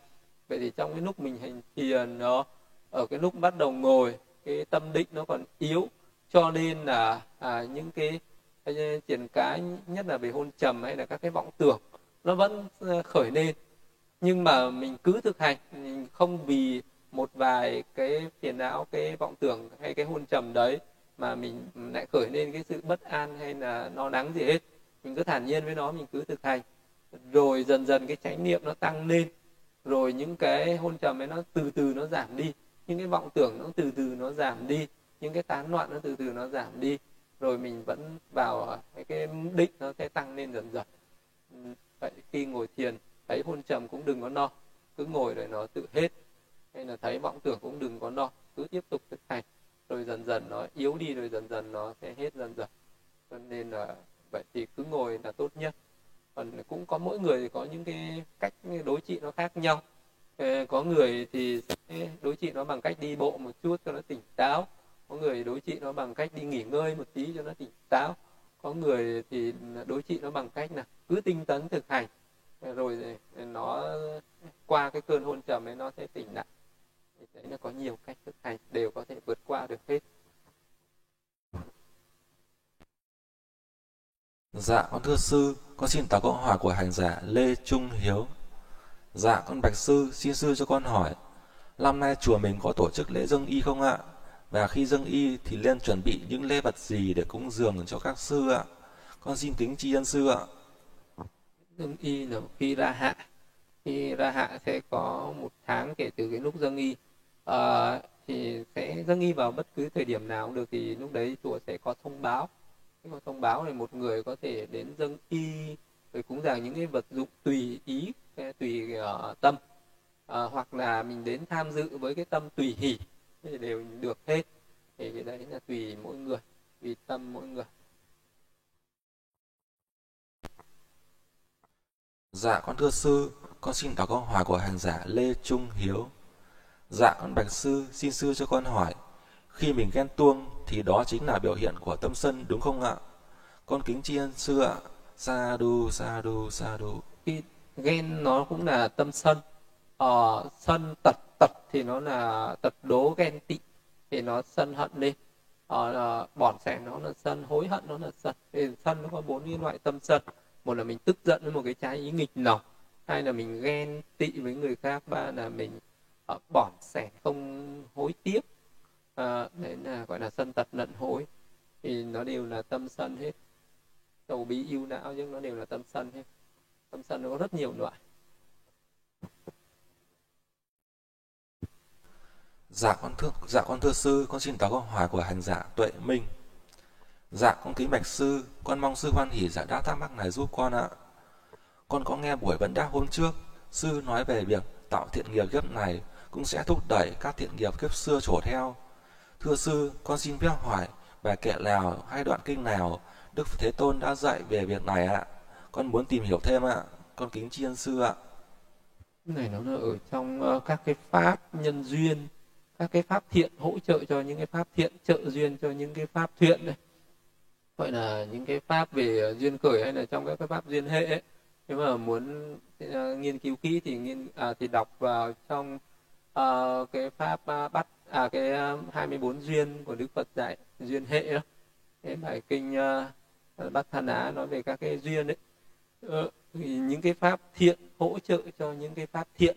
Vậy thì trong cái lúc mình hành thiền, nó ở cái lúc bắt đầu ngồi, cái tâm định nó còn yếu, cho nên là những cái triển cái nhất là về hôn trầm hay là các cái vọng tưởng nó vẫn khởi lên, nhưng mà mình cứ thực hành, mình không vì một vài cái phiền não, cái vọng tưởng hay cái hôn trầm đấy mà mình lại khởi lên cái sự bất an hay là lo lắng gì hết. Mình cứ thản nhiên với nó, mình cứ thực hành, rồi dần dần cái chánh niệm nó tăng lên, rồi những cái hôn trầm ấy nó từ từ nó giảm đi, những cái vọng tưởng nó từ từ nó giảm đi, những cái tán loạn nó từ từ nó giảm đi, rồi mình vẫn vào cái định nó sẽ tăng lên dần dần. Vậy khi ngồi thiền thấy hôn trầm cũng đừng có no, cứ ngồi để nó tự hết, hay là thấy vọng tưởng cũng đừng có no, cứ tiếp tục thực hành, rồi dần dần nó yếu đi, rồi dần dần nó sẽ hết dần dần. Cho nên là vậy thì cứ ngồi là tốt nhất. Còn cũng có mỗi người có những cái cách đối trị nó khác nhau. Có người thì sẽ đối trị nó bằng cách đi bộ một chút cho nó tỉnh táo, có người đối trị nó bằng cách đi nghỉ ngơi một tí cho nó tỉnh táo, có người thì đối trị nó bằng cách là cứ tinh tấn thực hành, rồi nó qua cái cơn hôn trầm ấy nó sẽ tỉnh lại. Đấy là có nhiều cách thực hành đều có thể vượt qua được hết. Dạ, con thưa sư, con xin tỏ câu hỏi của hành giả Lê Trung Hiếu. Dạ, con bạch sư, xin sư cho con hỏi, năm nay chùa mình có tổ chức lễ dâng y không ạ? Và khi dâng y thì nên chuẩn bị những lễ vật gì để cúng dường cho các sư ạ? Con xin kính tri ân sư ạ. Dâng y là khi ra hạ. Khi ra hạ sẽ có 1 tháng kể từ cái lúc dâng y. Thì sẽ dâng y vào bất cứ thời điểm nào cũng được, thì lúc đấy chùa sẽ có thông báo. Có thông báo này, một người có thể đến dâng y, rồi cúng dường những cái vật dụng tùy ý, tùy tâm, hoặc là mình đến tham dự với cái tâm tùy hỷ thì đều được hết. Thì cái đấy là tùy mỗi người, tùy tâm mỗi người. Dạ, con thưa sư, con xin tỏ câu hỏi của hành giả Lê Trung Hiếu. Dạ, con bạch sư, xin sư cho con hỏi, khi mình ghen tuông thì đó chính là biểu hiện của tâm sân đúng không ạ? Con kính tri ân sư ạ. Sa đu. Khi ghen nó cũng là tâm sân. Sân tật thì nó là tật đố ghen tị, thì nó sân hận lên. Bỏn xẻ nó là sân, hối hận nó là sân. Thì sân nó có 4 cái loại tâm sân. Một là mình tức giận với một cái trái ý nghịch lòng, hai là mình ghen tị với người khác, ba là mình bỏn xẻ không hối tiếc. Đấy là gọi là sân tật lận hối, thì nó đều là tâm sân hết. Tẩu bí ưu não nhưng nó đều là tâm sân hết. Tâm sân nó có rất nhiều loại. Dạ con thưa sư, con xin tỏ câu hỏi của hành giả Tuệ Minh. Dạ con kính bạch sư, con mong sư hoan hỉ giải đáp thắc mắc này giúp con ạ. Con có nghe buổi vấn đáp hôm trước, sư nói về việc tạo thiện nghiệp kiếp này cũng sẽ thúc đẩy các thiện nghiệp kiếp xưa trổ theo. Thưa sư, con xin phép hỏi bài kệ nào hay đoạn kinh nào Đức Thế Tôn đã dạy về việc này ạ? Con muốn tìm hiểu thêm ạ. Con kính tri ân sư ạ. Cái này nó ở trong các cái pháp nhân duyên, các cái pháp thiện hỗ trợ cho những cái pháp thiện, trợ duyên cho những cái pháp thiện này, gọi là những cái pháp về duyên khởi hay là trong các cái pháp duyên hệ ấy. Nếu mà muốn nghiên cứu kỹ thì đọc vào trong cái pháp cái 24 duyên của Đức Phật dạy, duyên hệ đó. Cái bài kinh Bát Thần Á nói về các cái duyên ấy. Thì những cái pháp thiện hỗ trợ cho những cái pháp thiện,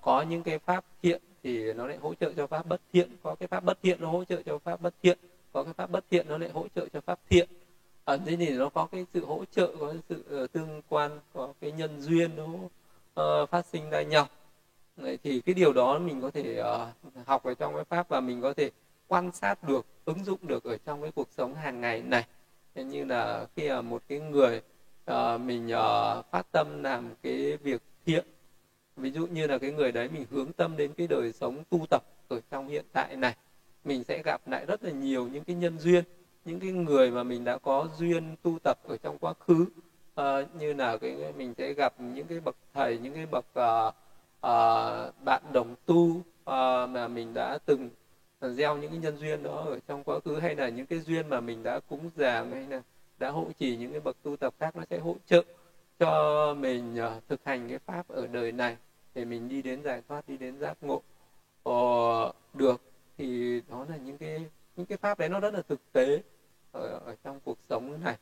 có những cái pháp thiện thì nó lại hỗ trợ cho pháp bất thiện, có cái pháp bất thiện nó hỗ trợ cho pháp bất thiện, có cái pháp bất thiện nó lại hỗ trợ cho pháp thiện. Ở đây thì nó có cái sự hỗ trợ, có cái sự tương quan, có cái nhân duyên nó phát sinh ra nhau. Đấy, thì cái điều đó mình có thể học ở trong cái pháp và mình có thể quan sát được, ứng dụng được ở trong cái cuộc sống hàng ngày này. Như là khi một cái người mình phát tâm làm cái việc thiện, ví dụ như là cái người đấy mình hướng tâm đến cái đời sống tu tập ở trong hiện tại này, mình sẽ gặp lại rất là nhiều những cái nhân duyên, những cái người mà mình đã có duyên tu tập ở trong quá khứ, như là mình sẽ gặp những cái bậc thầy, những cái bậc bạn đồng tu mà mình đã từng gieo những cái nhân duyên đó ở trong quá khứ, hay là những cái duyên mà mình đã cúng dường hay là đã hỗ trì những cái bậc tu tập khác, nó sẽ hỗ trợ cho mình thực hành cái pháp ở đời này để mình đi đến giải thoát, đi đến giác ngộ được. Thì đó là những cái pháp đấy nó rất là thực tế ở trong cuộc sống này.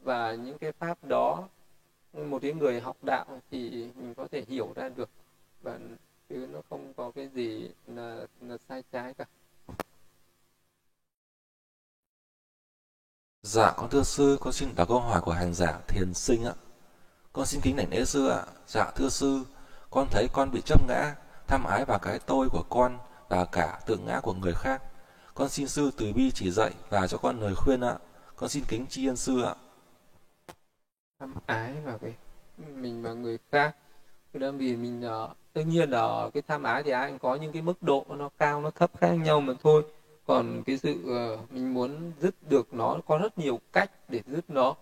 Và những cái pháp đó một cái người học đạo thì mình có thể hiểu ra được, và chứ nó không có cái gì là sai trái cả. Dạ con thưa sư, con xin đọc câu hỏi của hành giả Thiền Sinh ạ. Con xin kính đảnh lễ sư ạ. Dạ thưa sư, con thấy con bị chấp ngã, tham ái vào cái tôi của con và cả tự ngã của người khác. Con xin sư từ bi chỉ dạy và cho con lời khuyên ạ. Con xin kính tri ân sư ạ. Tham ái vào cái mình và người khác, đơn vì mình tất nhiên là cái tham ái thì ai cũng có những cái mức độ nó cao nó thấp khác nhau mà thôi. Còn cái sự mình muốn dứt được nó có rất nhiều cách để dứt nó,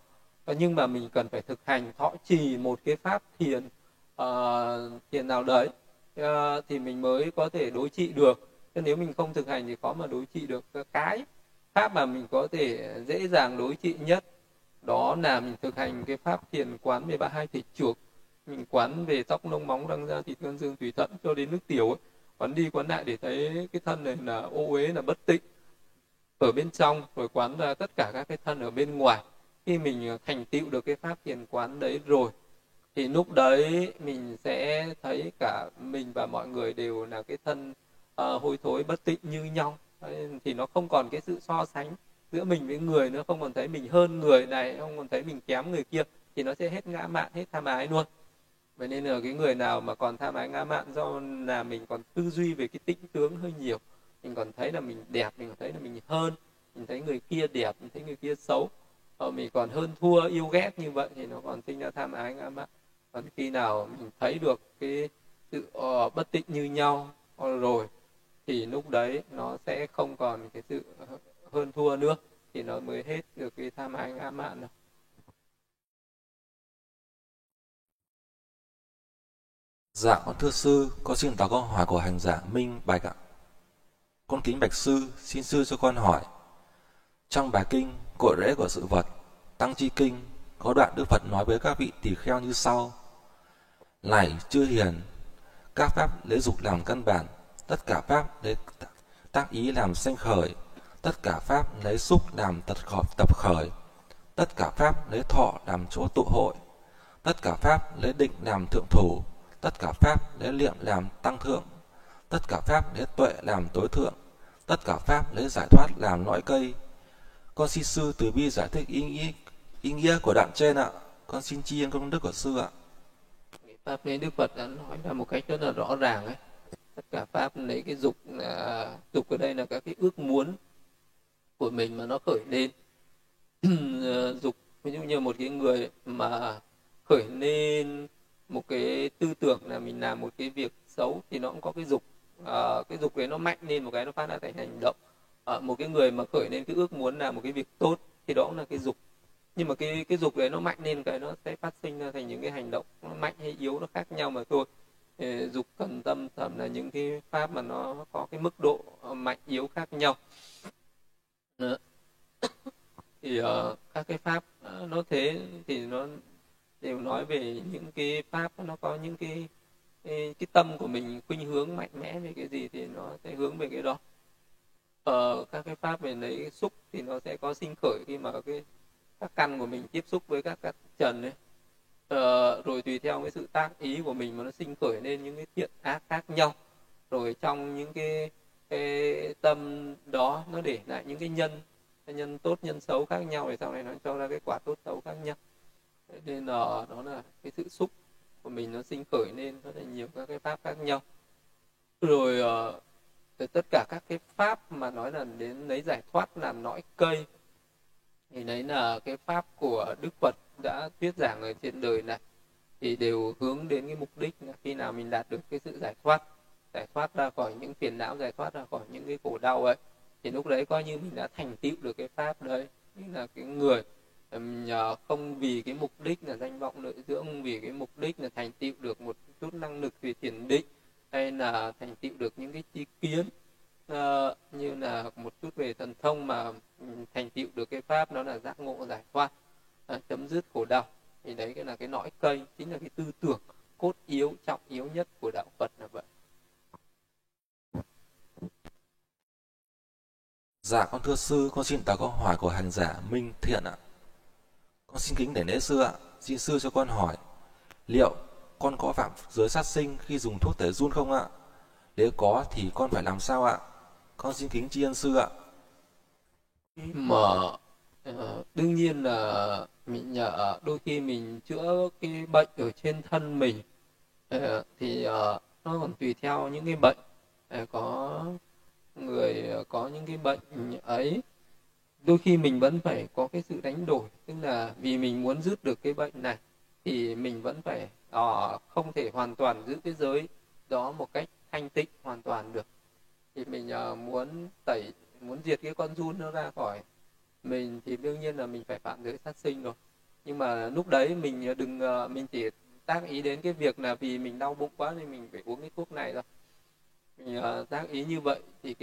nhưng mà mình cần phải thực hành thọ trì một cái pháp thiền thiền nào đấy thì mình mới có thể đối trị được. Chứ nếu mình không thực hành thì khó mà đối trị được. Cái pháp mà mình có thể dễ dàng đối trị nhất đó là mình thực hành cái pháp thiền quán về 32 thể chuộc. Mình quán về tóc lông móng răng da thịt gân xương tủy thận cho đến nước tiểu ấy. Quán đi quán lại để thấy cái thân này là ô uế, là bất tịnh ở bên trong, rồi quán ra tất cả các cái thân ở bên ngoài. Khi mình thành tựu được cái pháp thiền quán đấy rồi thì lúc đấy mình sẽ thấy cả mình và mọi người đều là cái thân hôi thối bất tịnh như nhau. Đấy, thì nó không còn cái sự so sánh giữa mình với người nữa, không còn thấy mình hơn người này, không còn thấy mình kém người kia, thì nó sẽ hết ngã mạn, hết tham ái luôn. Vậy nên là cái người nào mà còn tham ái ngã mạn do là mình còn tư duy về cái tĩnh tướng hơi nhiều. Mình còn thấy là mình đẹp, mình còn thấy là mình hơn, mình thấy người kia đẹp, mình thấy người kia xấu, mình còn hơn thua yêu ghét như vậy thì nó còn sinh ra tham ái ngã mạn. Còn khi nào mình thấy được cái sự bất tịnh như nhau rồi thì lúc đấy nó sẽ không còn cái sự hơn thua nữa, thì nó mới hết được cái tham ái ngã mạn đâu. Dạ con thưa sư, con xin đọc câu hỏi của hành giả Minh Bạch ạ. Con kính bạch sư, xin sư cho con hỏi. Trong bài kinh Cội rễ của sự vật, Tăng Chi Kinh, có đoạn Đức Phật nói với các vị tỳ kheo như sau: Lạy chư hiền, các pháp lấy dục làm căn bản, tất cả pháp lấy tác ý làm sanh khởi, tất cả pháp lấy xúc làm tập khởi, tất cả pháp lấy thọ làm chỗ tụ hội, tất cả pháp lấy định làm thượng thủ, tất cả pháp lấy liệm làm tăng thượng, tất cả pháp lấy tuệ làm tối thượng, tất cả pháp lấy giải thoát làm lõi cây. Con xin sư từ bi giải thích ý nghĩa của đoạn trên ạ. Con xin tri ân công đức của sư ạ. Pháp này Đức Phật đã nói ra một cách rất là rõ ràng ấy. Tất cả pháp lấy cái dục ở đây là các cái ước muốn của mình mà nó khởi lên. Dục, ví dụ như một cái người mà khởi lên một cái tư tưởng là mình làm một cái việc xấu thì nó cũng có cái dục. Cái dục đấy nó mạnh lên một cái, nó phát ra thành hành động. Một cái người mà khởi lên cái ước muốn làm một cái việc tốt thì đó cũng là cái dục. Nhưng mà cái dục đấy nó mạnh lên cái, nó sẽ phát sinh ra thành những cái hành động, nó mạnh hay yếu nó khác nhau mà thôi. Dục cần tâm thầm là những cái pháp mà nó có cái mức độ mạnh yếu khác nhau. Đó. Thì các cái pháp nó thế thì nó đều nói về những cái pháp nó có những cái tâm của mình khuynh hướng mạnh mẽ về cái gì thì nó sẽ hướng về cái đó. Các cái pháp về lấy xúc thì nó sẽ có sinh khởi khi mà các căn của mình tiếp xúc với các trần ấy. Rồi tùy theo cái sự tác ý của mình mà nó sinh khởi lên những cái thiện ác khác nhau. Rồi trong những cái tâm đó nó để lại những cái nhân tốt, nhân xấu khác nhau, để sau này nó cho ra cái quả tốt xấu khác nhau. Nên là đó là cái sự xúc của mình nó sinh khởi lên rất là nhiều các cái pháp khác nhau. Rồi tất cả các cái pháp mà nói là đến lấy giải thoát làm nõi cây thì đấy là cái pháp của Đức Phật đã thuyết giảng ở trên đời này, thì đều hướng đến cái mục đích là khi nào mình đạt được cái sự giải thoát ra khỏi những phiền não, giải thoát ra khỏi những cái khổ đau ấy, thì lúc đấy coi như mình đã thành tựu được cái pháp đấy. Như là cái người không vì cái mục đích là danh vọng lợi dưỡng, vì cái mục đích là thành tựu được một chút năng lực về thiền định, hay là thành tựu được những cái tri kiến, như là một chút về thần thông, mà thành tựu được cái pháp đó là giác ngộ giải thoát, chấm dứt khổ đau, thì đấy cái là cái nõi cây, chính là cái tư tưởng cốt yếu, trọng yếu nhất của đạo Phật là vậy. Dạ con thưa sư, con xin đặt câu hỏi của hành giả Minh Thiện ạ. Con xin kính để lễ sư ạ, xin sư cho con hỏi liệu con có phạm giới sát sinh khi dùng thuốc tẩy giun không ạ? Nếu có thì con phải làm sao ạ? Con xin kính tri ân sư ạ. Đương nhiên là mình đôi khi mình chữa cái bệnh ở trên thân mình thì nó còn tùy theo những cái bệnh. Có người có những cái bệnh ấy, đôi khi mình vẫn phải có cái sự đánh đổi, tức là vì mình muốn dứt được cái bệnh này thì mình vẫn phải không thể hoàn toàn giữ cái giới đó một cách thanh tịnh hoàn toàn được. Thì mình muốn diệt cái con giun nó ra khỏi mình thì đương nhiên là mình phải phạm giới sát sinh rồi. Nhưng mà lúc đấy mình chỉ tác ý đến cái việc là vì mình đau bụng quá nên mình phải uống cái thuốc này thôi. Mình tác ý như vậy thì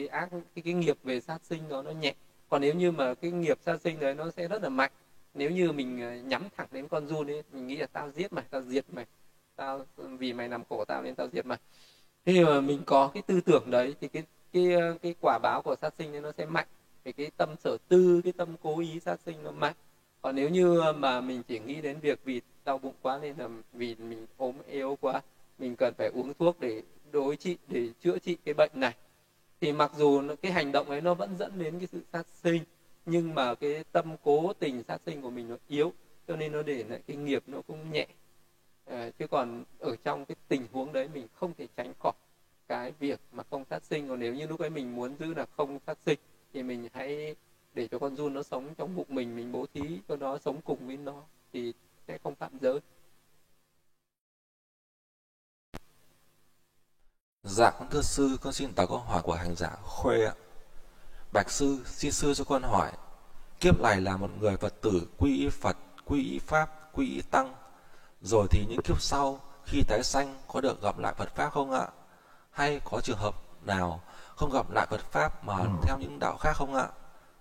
cái nghiệp về sát sinh đó nó nhẹ. Còn nếu như mà cái nghiệp sát sinh đấy nó sẽ rất là mạnh. Nếu như mình nhắm thẳng đến con giun ấy, mình nghĩ là tao diệt mày, tao vì mày làm khổ tao nên tao diệt mày. Thế mà mình có cái tư tưởng đấy thì cái quả báo của sát sinh đấy nó sẽ mạnh. Vì cái tâm sở tư, cái tâm cố ý sát sinh nó mạnh. Còn nếu như mà mình chỉ nghĩ đến việc vì đau bụng quá nên là vì mình ốm yếu quá, mình cần phải uống thuốc để đối trị, để chữa trị cái bệnh này, thì mặc dù cái hành động ấy nó vẫn dẫn đến cái sự sát sinh, nhưng mà cái tâm cố tình sát sinh của mình nó yếu, cho nên nó để lại cái nghiệp nó cũng nhẹ. Chứ còn ở trong cái tình huống đấy mình không thể tránh khỏi cái việc mà không sát sinh. Còn nếu như lúc ấy mình muốn giữ là không sát sinh thì mình hãy để cho con giun nó sống trong bụng mình bố thí cho nó sống cùng với nó thì sẽ không phạm giới. Dạ con thưa sư, con xin đặt câu hỏi của hành giả Khuê ạ. Bạch sư, xin sư cho con hỏi, kiếp này là một người Phật tử quy y Phật, quy y Pháp, quy y Tăng, rồi thì những kiếp sau khi tái sanh có được gặp lại Phật Pháp không ạ? Hay có trường hợp nào không gặp lại Phật Pháp mà theo những đạo khác không ạ?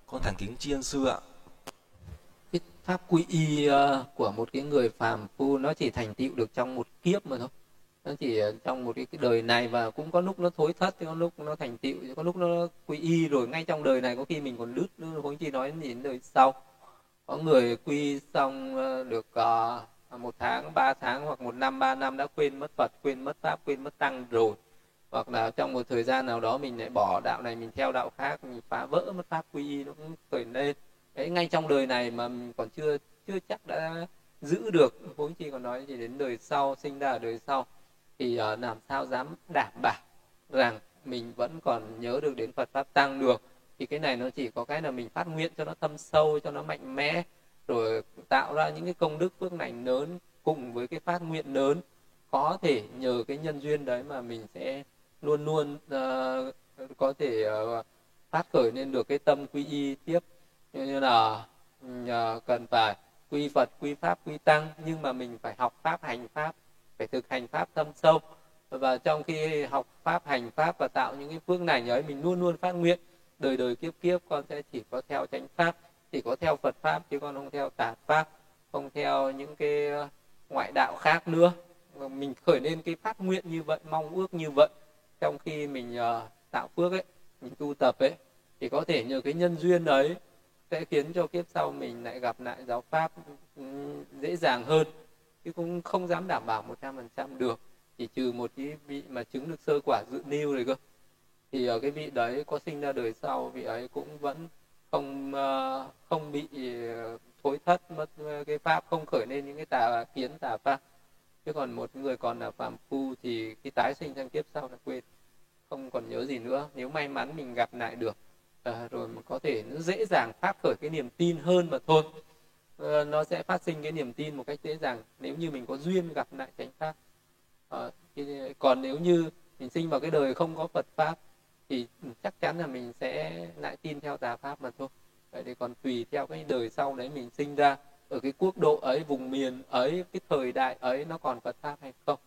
Con thành kính tri ân sư ạ. Cái pháp quy y của một cái người phàm phu nó chỉ thành tựu được trong một kiếp mà thôi. Nó chỉ trong một cái đời này, và cũng có lúc nó thối thất, có lúc nó thành tựu, có lúc nó quy y rồi ngay trong đời này, có khi mình còn đứt, không chỉ nói đến đời sau. Có người quy xong được 1 tháng, 3 tháng hoặc 1 năm, 3 năm đã quên mất Phật, quên mất Pháp, quên mất Tăng rồi. Hoặc là trong một thời gian nào đó mình lại bỏ đạo này, mình theo đạo khác, mình phá vỡ mất pháp quy y, nó cũng khởi lên. Đấy, ngay trong đời này mà mình còn chưa chắc đã giữ được, huống chi còn nói chỉ đến đời sau, sinh ra ở đời sau, thì làm sao dám đảm bảo rằng mình vẫn còn nhớ được đến Phật Pháp Tăng được. Thì cái này nó chỉ có cái là mình phát nguyện cho nó thâm sâu, cho nó mạnh mẽ, rồi tạo ra những cái công đức phước lành lớn cùng với cái phát nguyện lớn. Có thể nhờ cái nhân duyên đấy mà mình sẽ luôn luôn có thể phát khởi lên được cái tâm quy y tiếp, như là cần phải quy Phật, quy Pháp, quy Tăng. Nhưng mà mình phải học Pháp, hành Pháp, phải thực hành Pháp thâm sâu. Và trong khi học Pháp, hành Pháp và tạo những cái phước lành ấy, mình luôn luôn phát nguyện đời đời kiếp kiếp con sẽ chỉ có theo chánh Pháp, chỉ có theo Phật Pháp, chứ con không theo tà Pháp, không theo những cái ngoại đạo khác nữa. Mình khởi lên cái phát nguyện như vậy, mong ước như vậy. Trong khi mình tạo phước ấy, mình tu tập ấy, thì có thể nhờ cái nhân duyên ấy sẽ khiến cho kiếp sau mình lại gặp lại giáo Pháp dễ dàng hơn. Chứ cũng không dám đảm bảo 100% được, chỉ trừ một cái vị mà chứng được sơ quả dự niu rồi cơ. Thì ở cái vị đấy có sinh ra đời sau, vị ấy cũng vẫn không bị thối thất mất cái Pháp, không khởi lên những cái tà kiến tà Pháp. Chứ còn một người còn là phàm phu thì cái tái sinh sang kiếp sau là quên, không còn nhớ gì nữa. Nếu may mắn mình gặp lại được rồi mình có thể nó dễ dàng phát khởi cái niềm tin hơn mà thôi. Nó sẽ phát sinh cái niềm tin một cách dễ dàng nếu như mình có duyên gặp lại chánh Pháp. Còn nếu như mình sinh vào cái đời không có Phật Pháp thì chắc chắn là mình sẽ lại tin theo tà Pháp mà thôi. Vậy thì còn tùy theo cái đời sau đấy mình sinh ra, ở cái quốc độ ấy, vùng miền ấy, cái thời đại ấy nó còn Phật Pháp hay không,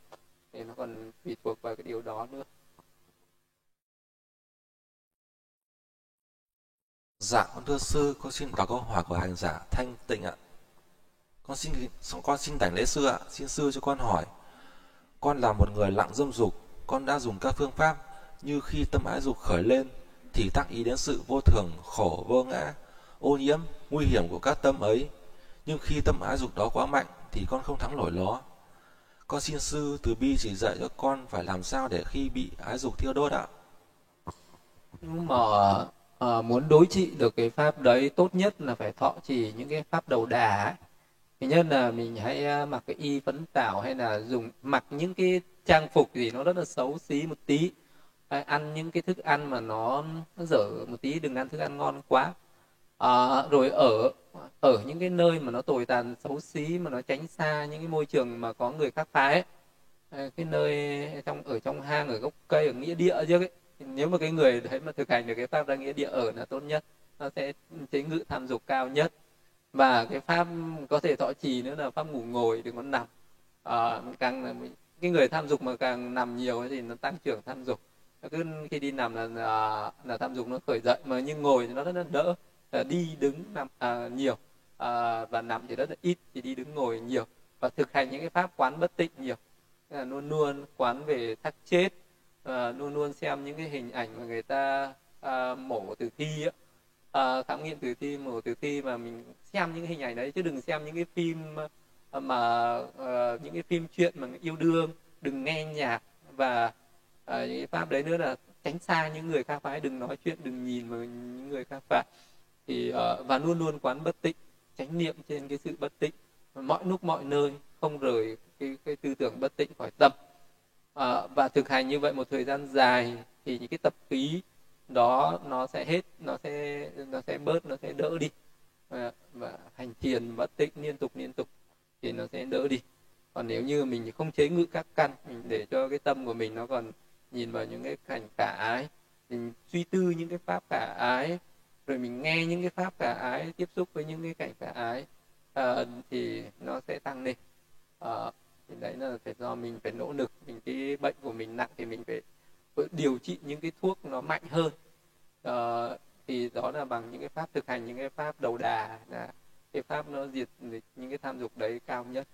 thì nó còn tùy thuộc vào cái điều đó nữa. Dạ, con thưa sư, con xin đọc câu hỏi của hành giả Thanh Tịnh ạ. Con xin đảnh lễ sư ạ. Xin sư cho con hỏi, con là một người lặng dâm dục, con đã dùng các phương pháp như khi tâm ái dục khởi lên thì tác ý đến sự vô thường, khổ, vô ngã, ô nhiễm, nguy hiểm của các tâm ấy. Nhưng khi tâm ái dục đó quá mạnh thì con không thắng nổi nó. Con xin sư từ bi chỉ dạy cho con phải làm sao để khi bị ái dục thiêu đốt ạ. Nhưng mà muốn đối trị được cái pháp đấy, tốt nhất là phải thọ trì những cái pháp đầu đà ấy. Thứ nhất là mình hãy mặc cái y phấn tảo, hay là mặc những cái trang phục gì nó rất là xấu xí một tí, hay ăn những cái thức ăn mà nó dở một tí, đừng ăn thức ăn ngon quá. Rồi ở những cái nơi mà nó tồi tàn xấu xí, mà nó tránh xa những cái môi trường mà có người khác phái ấy. Cái nơi ở trong hang, ở gốc cây, ở nghĩa địa chứ ấy. Nếu mà cái người đấy mà thực hành được cái pháp ra nghĩa địa ở là tốt nhất, nó sẽ chế ngự tham dục cao nhất. Và cái pháp có thể thọ trì nữa là pháp ngủ ngồi, đừng có nằm. Cái người tham dục mà càng nằm nhiều thì nó tăng trưởng tham dục. Cứ khi đi nằm là tham dục nó khởi dậy, mà nhưng ngồi thì nó rất là đỡ. Đi đứng nằm nhiều, và nằm thì rất là ít, thì đi đứng ngồi nhiều. Và thực hành những cái pháp quán bất tịnh nhiều, luôn luôn quán về xác chết, luôn luôn xem những cái hình ảnh mà người ta mổ tử thi, khám nghiệm tử thi, mổ tử thi, mà mình xem những hình ảnh đấy, chứ đừng xem những cái phim mà những cái phim chuyện mà yêu đương, đừng nghe nhạc. Và những cái pháp đấy nữa là tránh xa những người khác phái, đừng nói chuyện, đừng nhìn vào những người khác phái. Thì và luôn luôn quán bất tịnh, chánh niệm trên cái sự bất tịnh mọi lúc mọi nơi, không rời cái tư tưởng bất tịnh khỏi tâm. Và thực hành như vậy một thời gian dài thì những cái tập khí đó nó sẽ hết, nó sẽ bớt, nó sẽ đỡ đi. Và hành thiền bất tịnh liên tục thì nó sẽ đỡ đi. Còn nếu như mình không chế ngự các căn, mình để cho cái tâm của mình nó còn nhìn vào những cái cảnh khả ái, mình suy tư những cái pháp khả ái, rồi mình nghe những cái pháp khả ái, tiếp xúc với những cái cảnh khả ái, thì nó sẽ tăng lên. Thì đấy là phải do mình phải nỗ lực. Mình cái bệnh của mình nặng thì mình phải điều trị những cái thuốc nó mạnh hơn. Thì đó là bằng những cái pháp thực hành, những cái pháp đầu đà, là cái pháp nó diệt những cái tham dục đấy cao nhất.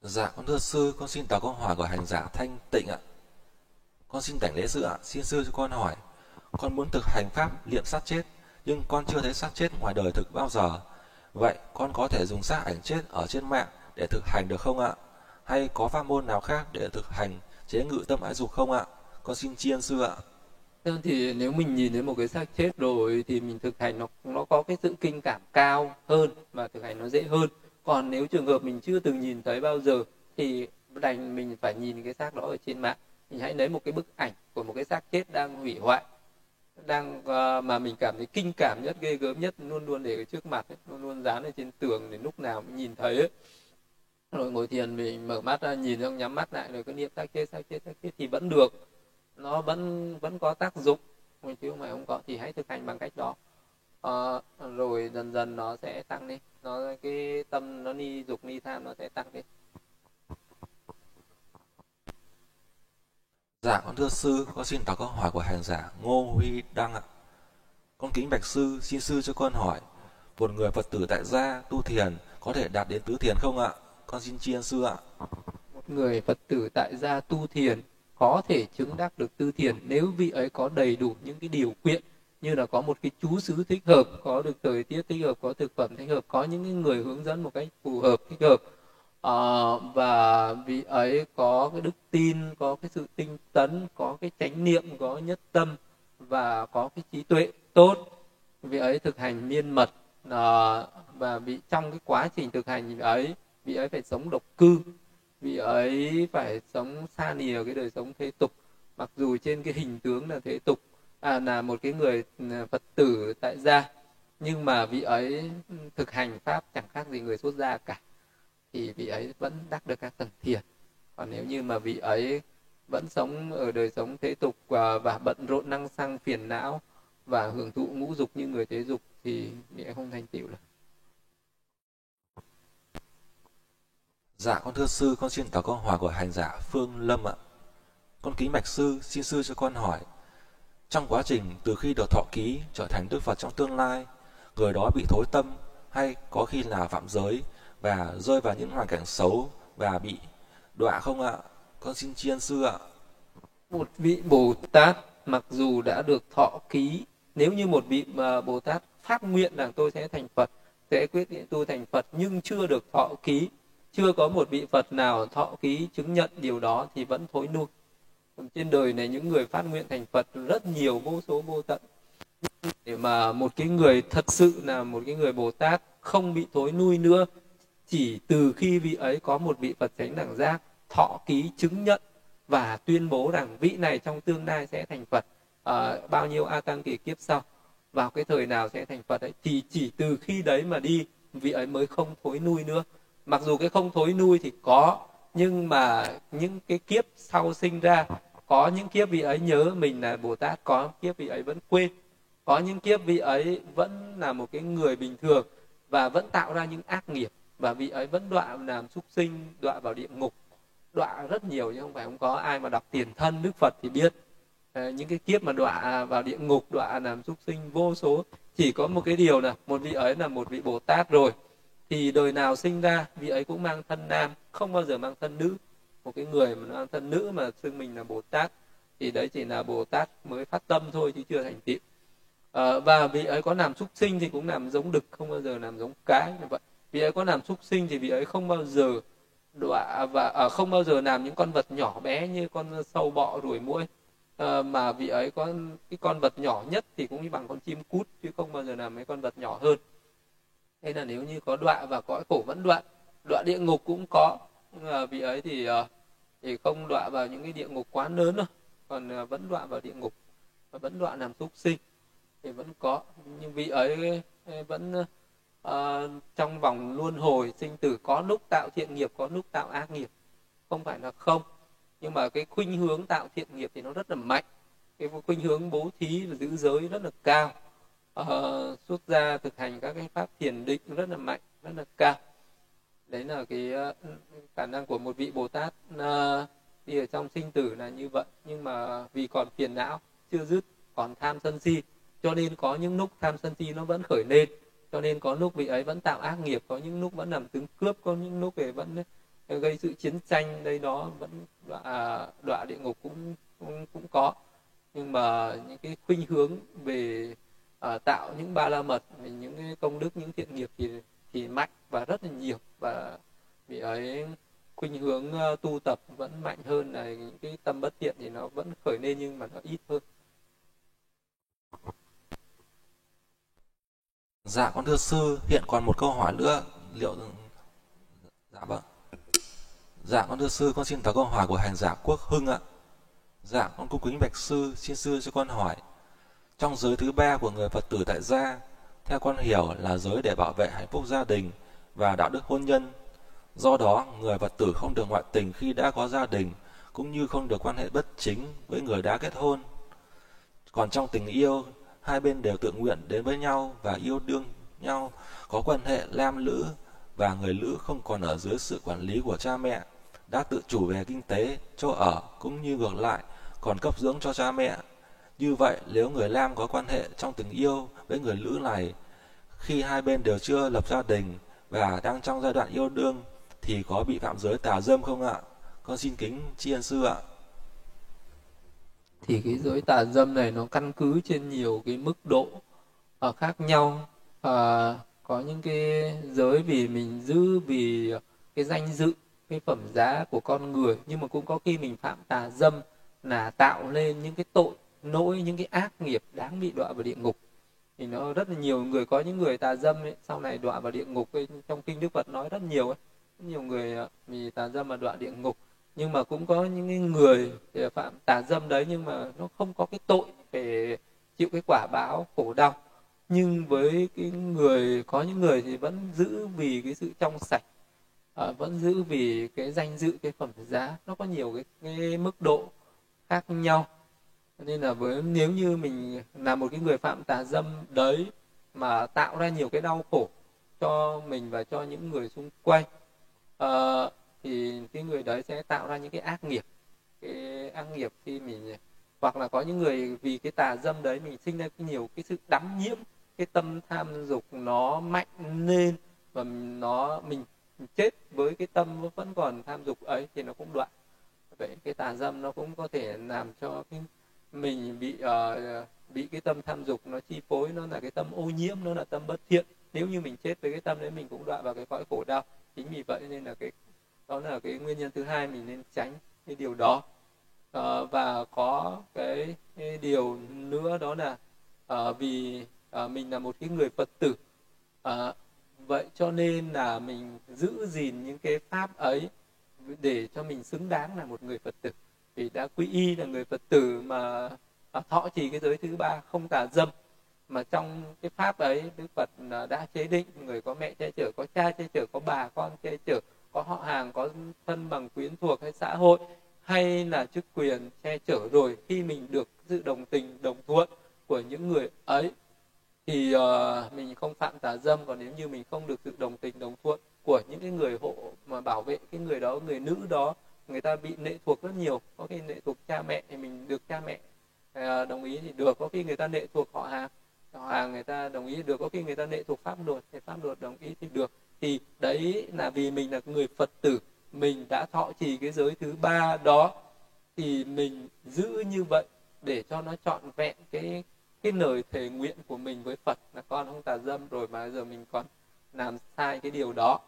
Dạ, con thưa sư, con xin đọc câu hỏi của hành giả Thanh Tịnh ạ. Con xin đảnh lễ sư ạ. Xin sư cho con hỏi, con muốn thực hành pháp liệm sát chết, nhưng con chưa thấy sát chết ngoài đời thực bao giờ. Vậy con có thể dùng xác ảnh chết ở trên mạng để thực hành được không ạ? Hay có pháp môn nào khác để thực hành chế ngự tâm ái dục không ạ? Con xin tri ân sư ạ. Thì nếu mình nhìn thấy một cái xác chết rồi thì mình thực hành nó có cái sự kinh cảm cao hơn, mà thực hành nó dễ hơn. Còn nếu trường hợp mình chưa từng nhìn thấy bao giờ thì đành mình phải nhìn cái xác đó ở trên mạng. Mình hãy lấy một cái bức ảnh của một cái xác chết đang hủy hoại, đang mà mình cảm thấy kinh cảm nhất, ghê gớm nhất, luôn luôn để ở trước mặt ấy, luôn luôn dán ở trên tường để lúc nào cũng nhìn thấy ấy. Rồi ngồi thiền mình mở mắt ra nhìn, xong nhắm mắt lại rồi cứ niệm xác chết thì vẫn được, nó vẫn có tác dụng, chứ không phải không có. Thì hãy thực hành bằng cách đó, rồi dần nó sẽ tăng lên, cái tâm nó ni dục ni tham nó sẽ tăng lên. Dạ con thưa sư, con xin đọc câu hỏi của hành giả Ngô Huy Đăng ạ. Con kính bạch sư, xin sư cho con hỏi, một người Phật tử tại gia tu thiền có thể đạt đến tứ thiền không ạ? Con xin tri ân sư ạ. Một người Phật tử tại gia tu thiền có thể chứng đắc được tứ thiền nếu vị ấy có đầy đủ những cái điều kiện, như là có một cái trú xứ thích hợp, có được thời tiết thích hợp, có thực phẩm thích hợp, có những người hướng dẫn một cách phù hợp, thích hợp. Và vị ấy có cái đức tin, có cái sự tinh tấn, có cái chánh niệm, có nhất tâm và có cái trí tuệ tốt. Vị ấy thực hành miên mật, và trong cái quá trình thực hành ấy, vị ấy phải sống độc cư, vị ấy phải sống xa lìa cái đời sống thế tục. Mặc dù trên cái hình tướng là thế tục, là một cái người Phật tử tại gia, nhưng mà vị ấy thực hành pháp chẳng khác gì người xuất gia cả, thì vị ấy vẫn đắc được các tầng thiền. Còn nếu như mà vị ấy vẫn sống ở đời sống thế tục và bận rộn năng xăng phiền não và hưởng thụ ngũ dục như người thế dục thì vị ấy không thành tựu được. Dạ con thưa sư, con xin tỏ câu hỏi của hành giả Phương Lâm ạ. Con kính bạch sư, xin sư cho con hỏi, trong quá trình từ khi được thọ ký trở thành Đức Phật trong tương lai, người đó bị thối tâm hay có khi là phạm giới và rơi vào những hoàn cảnh xấu và bị đọa không ạ? Con xin tri ân sư ạ. Một vị Bồ Tát mặc dù đã được thọ ký, nếu như một vị mà Bồ Tát phát nguyện rằng tôi sẽ thành Phật, sẽ quyết định tu thành Phật, nhưng chưa được thọ ký, chưa có một vị Phật nào thọ ký chứng nhận điều đó thì vẫn thối nuôi. Trên đời này những người phát nguyện thành Phật rất nhiều, vô số vô tận. Để mà một cái người thật sự là một cái người Bồ Tát không bị thối nuôi nữa, chỉ từ khi vị ấy có một vị Phật chánh đẳng giác thọ ký chứng nhận và tuyên bố rằng vị này trong tương lai sẽ thành Phật, bao nhiêu a tăng kỳ kiếp sau, vào cái thời nào sẽ thành Phật ấy, thì chỉ từ khi đấy mà đi vị ấy mới không thối nuôi nữa. Mặc dù cái không thối nuôi thì có, nhưng mà những cái kiếp sau sinh ra, có những kiếp vị ấy nhớ mình là Bồ Tát, có kiếp vị ấy vẫn quên, có những kiếp vị ấy vẫn là một cái người bình thường và vẫn tạo ra những ác nghiệp, và vị ấy vẫn đọa làm súc sinh, đọa vào địa ngục, đọa rất nhiều, chứ không phải không có. Ai mà đọc tiền thân Đức Phật thì biết những cái kiếp mà đọa vào địa ngục, đọa làm súc sinh vô số. Chỉ có một cái điều là một vị ấy là một vị Bồ Tát rồi, thì đời nào sinh ra vị ấy cũng mang thân nam, không bao giờ mang thân nữ. Một cái người mà mang thân nữ mà xưng mình là Bồ Tát thì đấy chỉ là Bồ Tát mới phát tâm thôi, chứ chưa thành tựu. Và vị ấy có làm súc sinh thì cũng làm giống đực, không bao giờ làm giống cái như vậy. Vị ấy có làm súc sinh thì vị ấy không bao giờ đọa và không bao giờ làm những con vật nhỏ bé như con sâu bọ ruồi muỗi, mà vị ấy có cái con vật nhỏ nhất thì cũng như bằng con chim cút, chứ không bao giờ làm mấy con vật nhỏ hơn. Thế là nếu như có đọa và cõi khổ vẫn đọa, đọa địa ngục cũng có, vị ấy thì không đọa vào những cái địa ngục quá lớn đâu, còn vẫn đọa vào địa ngục, vẫn đọa làm súc sinh thì vẫn có. Nhưng vị ấy vẫn trong vòng luân hồi sinh tử, có lúc tạo thiện nghiệp, có lúc tạo ác nghiệp, không phải là không. Nhưng mà cái khuynh hướng tạo thiện nghiệp thì nó rất là mạnh, cái khuynh hướng bố thí và giữ giới rất là cao, xuất gia thực hành các cái pháp thiền định rất là mạnh, rất là cao. Đấy là cái khả năng của một vị Bồ Tát đi ở trong sinh tử là như vậy. Nhưng mà vì còn phiền não chưa dứt, còn tham sân si, cho nên có những lúc tham sân si nó vẫn khởi lên, cho nên có lúc vị ấy vẫn tạo ác nghiệp, có những lúc vẫn làm tướng cướp, có những lúc ấy vẫn gây sự chiến tranh đây đó, vẫn đọa địa ngục cũng có. Nhưng mà những cái khuynh hướng về tạo những ba la mật, những cái công đức, những thiện nghiệp thì mạnh và rất là nhiều, và vị ấy khuynh hướng tu tập vẫn mạnh hơn. Là những cái tâm bất thiện thì nó vẫn khởi lên nhưng mà nó ít hơn. Dạ con thưa sư, hiện còn một câu hỏi nữa. Dạ con thưa sư, con xin tỏ câu hỏi của hành giả Quốc Hưng ạ. Dạ, con cung kính bạch sư, xin sư cho con hỏi. Trong giới thứ ba của người Phật tử tại gia, theo con hiểu là giới để bảo vệ hạnh phúc gia đình và đạo đức hôn nhân. Do đó, người Phật tử không được ngoại tình khi đã có gia đình, cũng như không được quan hệ bất chính với người đã kết hôn. Còn trong tình yêu, hai bên đều tự nguyện đến với nhau và yêu đương nhau, có quan hệ nam nữ và người nữ không còn ở dưới sự quản lý của cha mẹ, đã tự chủ về kinh tế, chỗ ở, cũng như ngược lại, còn cấp dưỡng cho cha mẹ. Như vậy, nếu người nam có quan hệ trong tình yêu với người nữ này, khi hai bên đều chưa lập gia đình và đang trong giai đoạn yêu đương, thì có bị phạm giới tà dâm không ạ? Con xin kính tri ân sư ạ. Thì cái giới tà dâm này nó căn cứ trên nhiều cái mức độ khác nhau. Có những cái giới vì mình giữ vì cái danh dự, cái phẩm giá của con người, nhưng mà cũng có khi mình phạm tà dâm là tạo lên những cái tội nỗi, những cái ác nghiệp đáng bị đọa vào địa ngục. Thì nó rất là nhiều người, có những người tà dâm ấy, sau này đọa vào địa ngục ấy, trong kinh Đức Phật nói rất nhiều ấy. Nhiều người vì tà dâm mà đọa địa ngục. Nhưng mà cũng có những người phạm tà dâm đấy nhưng mà nó không có cái tội phải chịu cái quả báo khổ đau. Nhưng với cái người, có những người thì vẫn giữ vì cái sự trong sạch, vẫn giữ vì cái danh dự, cái phẩm giá. Nó có nhiều cái mức độ khác nhau. Nên là nếu như mình là một cái người phạm tà dâm đấy mà tạo ra nhiều cái đau khổ cho mình và cho những người xung quanh, thì cái người đấy sẽ tạo ra những cái ác nghiệp. Cái ác nghiệp khi mình, hoặc là có những người vì cái tà dâm đấy mình sinh ra nhiều cái sự đắm nhiễm, cái tâm tham dục nó mạnh lên và mình chết với cái tâm vẫn còn tham dục ấy thì nó cũng đoạn. Vậy cái tà dâm nó cũng có thể làm cho mình bị cái tâm tham dục nó chi phối, nó là cái tâm ô nhiễm, nó là tâm bất thiện. Nếu như mình chết với cái tâm đấy mình cũng đọa vào cái cõi khổ đau. Chính vì vậy nên là đó là cái nguyên nhân thứ hai, mình nên tránh cái điều đó. Và có cái điều nữa đó là vì mình là một cái người Phật tử, vậy cho nên là mình giữ gìn những cái pháp ấy để cho mình xứng đáng là một người Phật tử. Vì đã quy y là người Phật tử mà thọ trì cái giới thứ ba không tà dâm, mà trong cái pháp ấy Đức Phật đã chế định người có mẹ che chở, có cha che chở, có bà con che chở, có họ hàng, có thân bằng quyến thuộc hay xã hội hay là chức quyền che chở. Rồi khi mình được sự đồng tình đồng thuận của những người ấy thì mình không phạm tà dâm. Còn nếu như mình không được sự đồng tình đồng thuận của những cái người hộ mà bảo vệ cái người đó, người nữ đó, người ta bị lệ thuộc rất nhiều. Có khi lệ thuộc cha mẹ thì mình được cha mẹ đồng ý thì được, có khi người ta lệ thuộc họ hàng người ta đồng ý được, có khi người ta lệ thuộc pháp luật thì pháp luật đồng ý thì được. Thì đấy là vì mình là người Phật tử, mình đã thọ trì cái giới thứ ba đó thì mình giữ như vậy để cho nó trọn vẹn cái lời thề nguyện của mình với Phật là con không tà dâm, rồi mà giờ mình còn làm sai cái điều đó.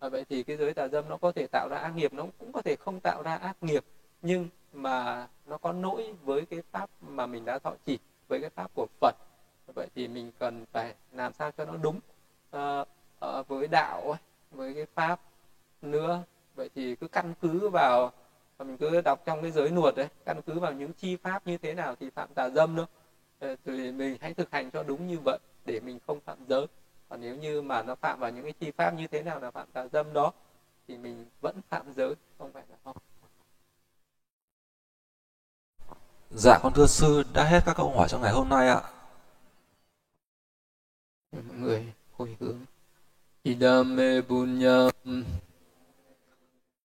Vậy thì cái giới tà dâm nó có thể tạo ra ác nghiệp, nó cũng có thể không tạo ra ác nghiệp, nhưng mà nó có lỗi với cái pháp mà mình đã thọ trì, với cái pháp của Phật. Vậy thì mình cần phải làm sao cho nó đúng với đạo, với cái pháp nữa. Vậy thì cứ căn cứ vào, mình cứ đọc trong cái giới luật đấy, căn cứ vào những chi pháp như thế nào thì phạm tà dâm nữa, thì mình hãy thực hành cho đúng như vậy để mình không phạm giới. Còn nếu như mà nó phạm vào những cái chi pháp như thế nào là phạm tà dâm đó thì mình vẫn phạm giới, không phải là không. Dạ, con thưa sư, đã hết các câu hỏi trong ngày hôm nay ạ. Mọi người hồi hướng idame punyam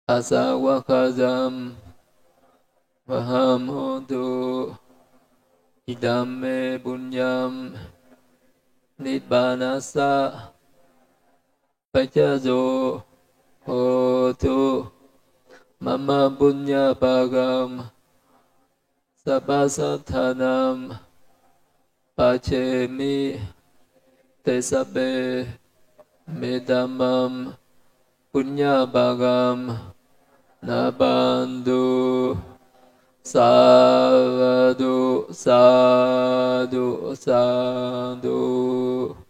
asawakazam vaham hontu idame punyam Nibbānassa pacajo hotu mama punya bhagam sabbasatthanam pacemi te sabbe medamam punya bhagam nabandu Sādhu, sādhu, sādhu.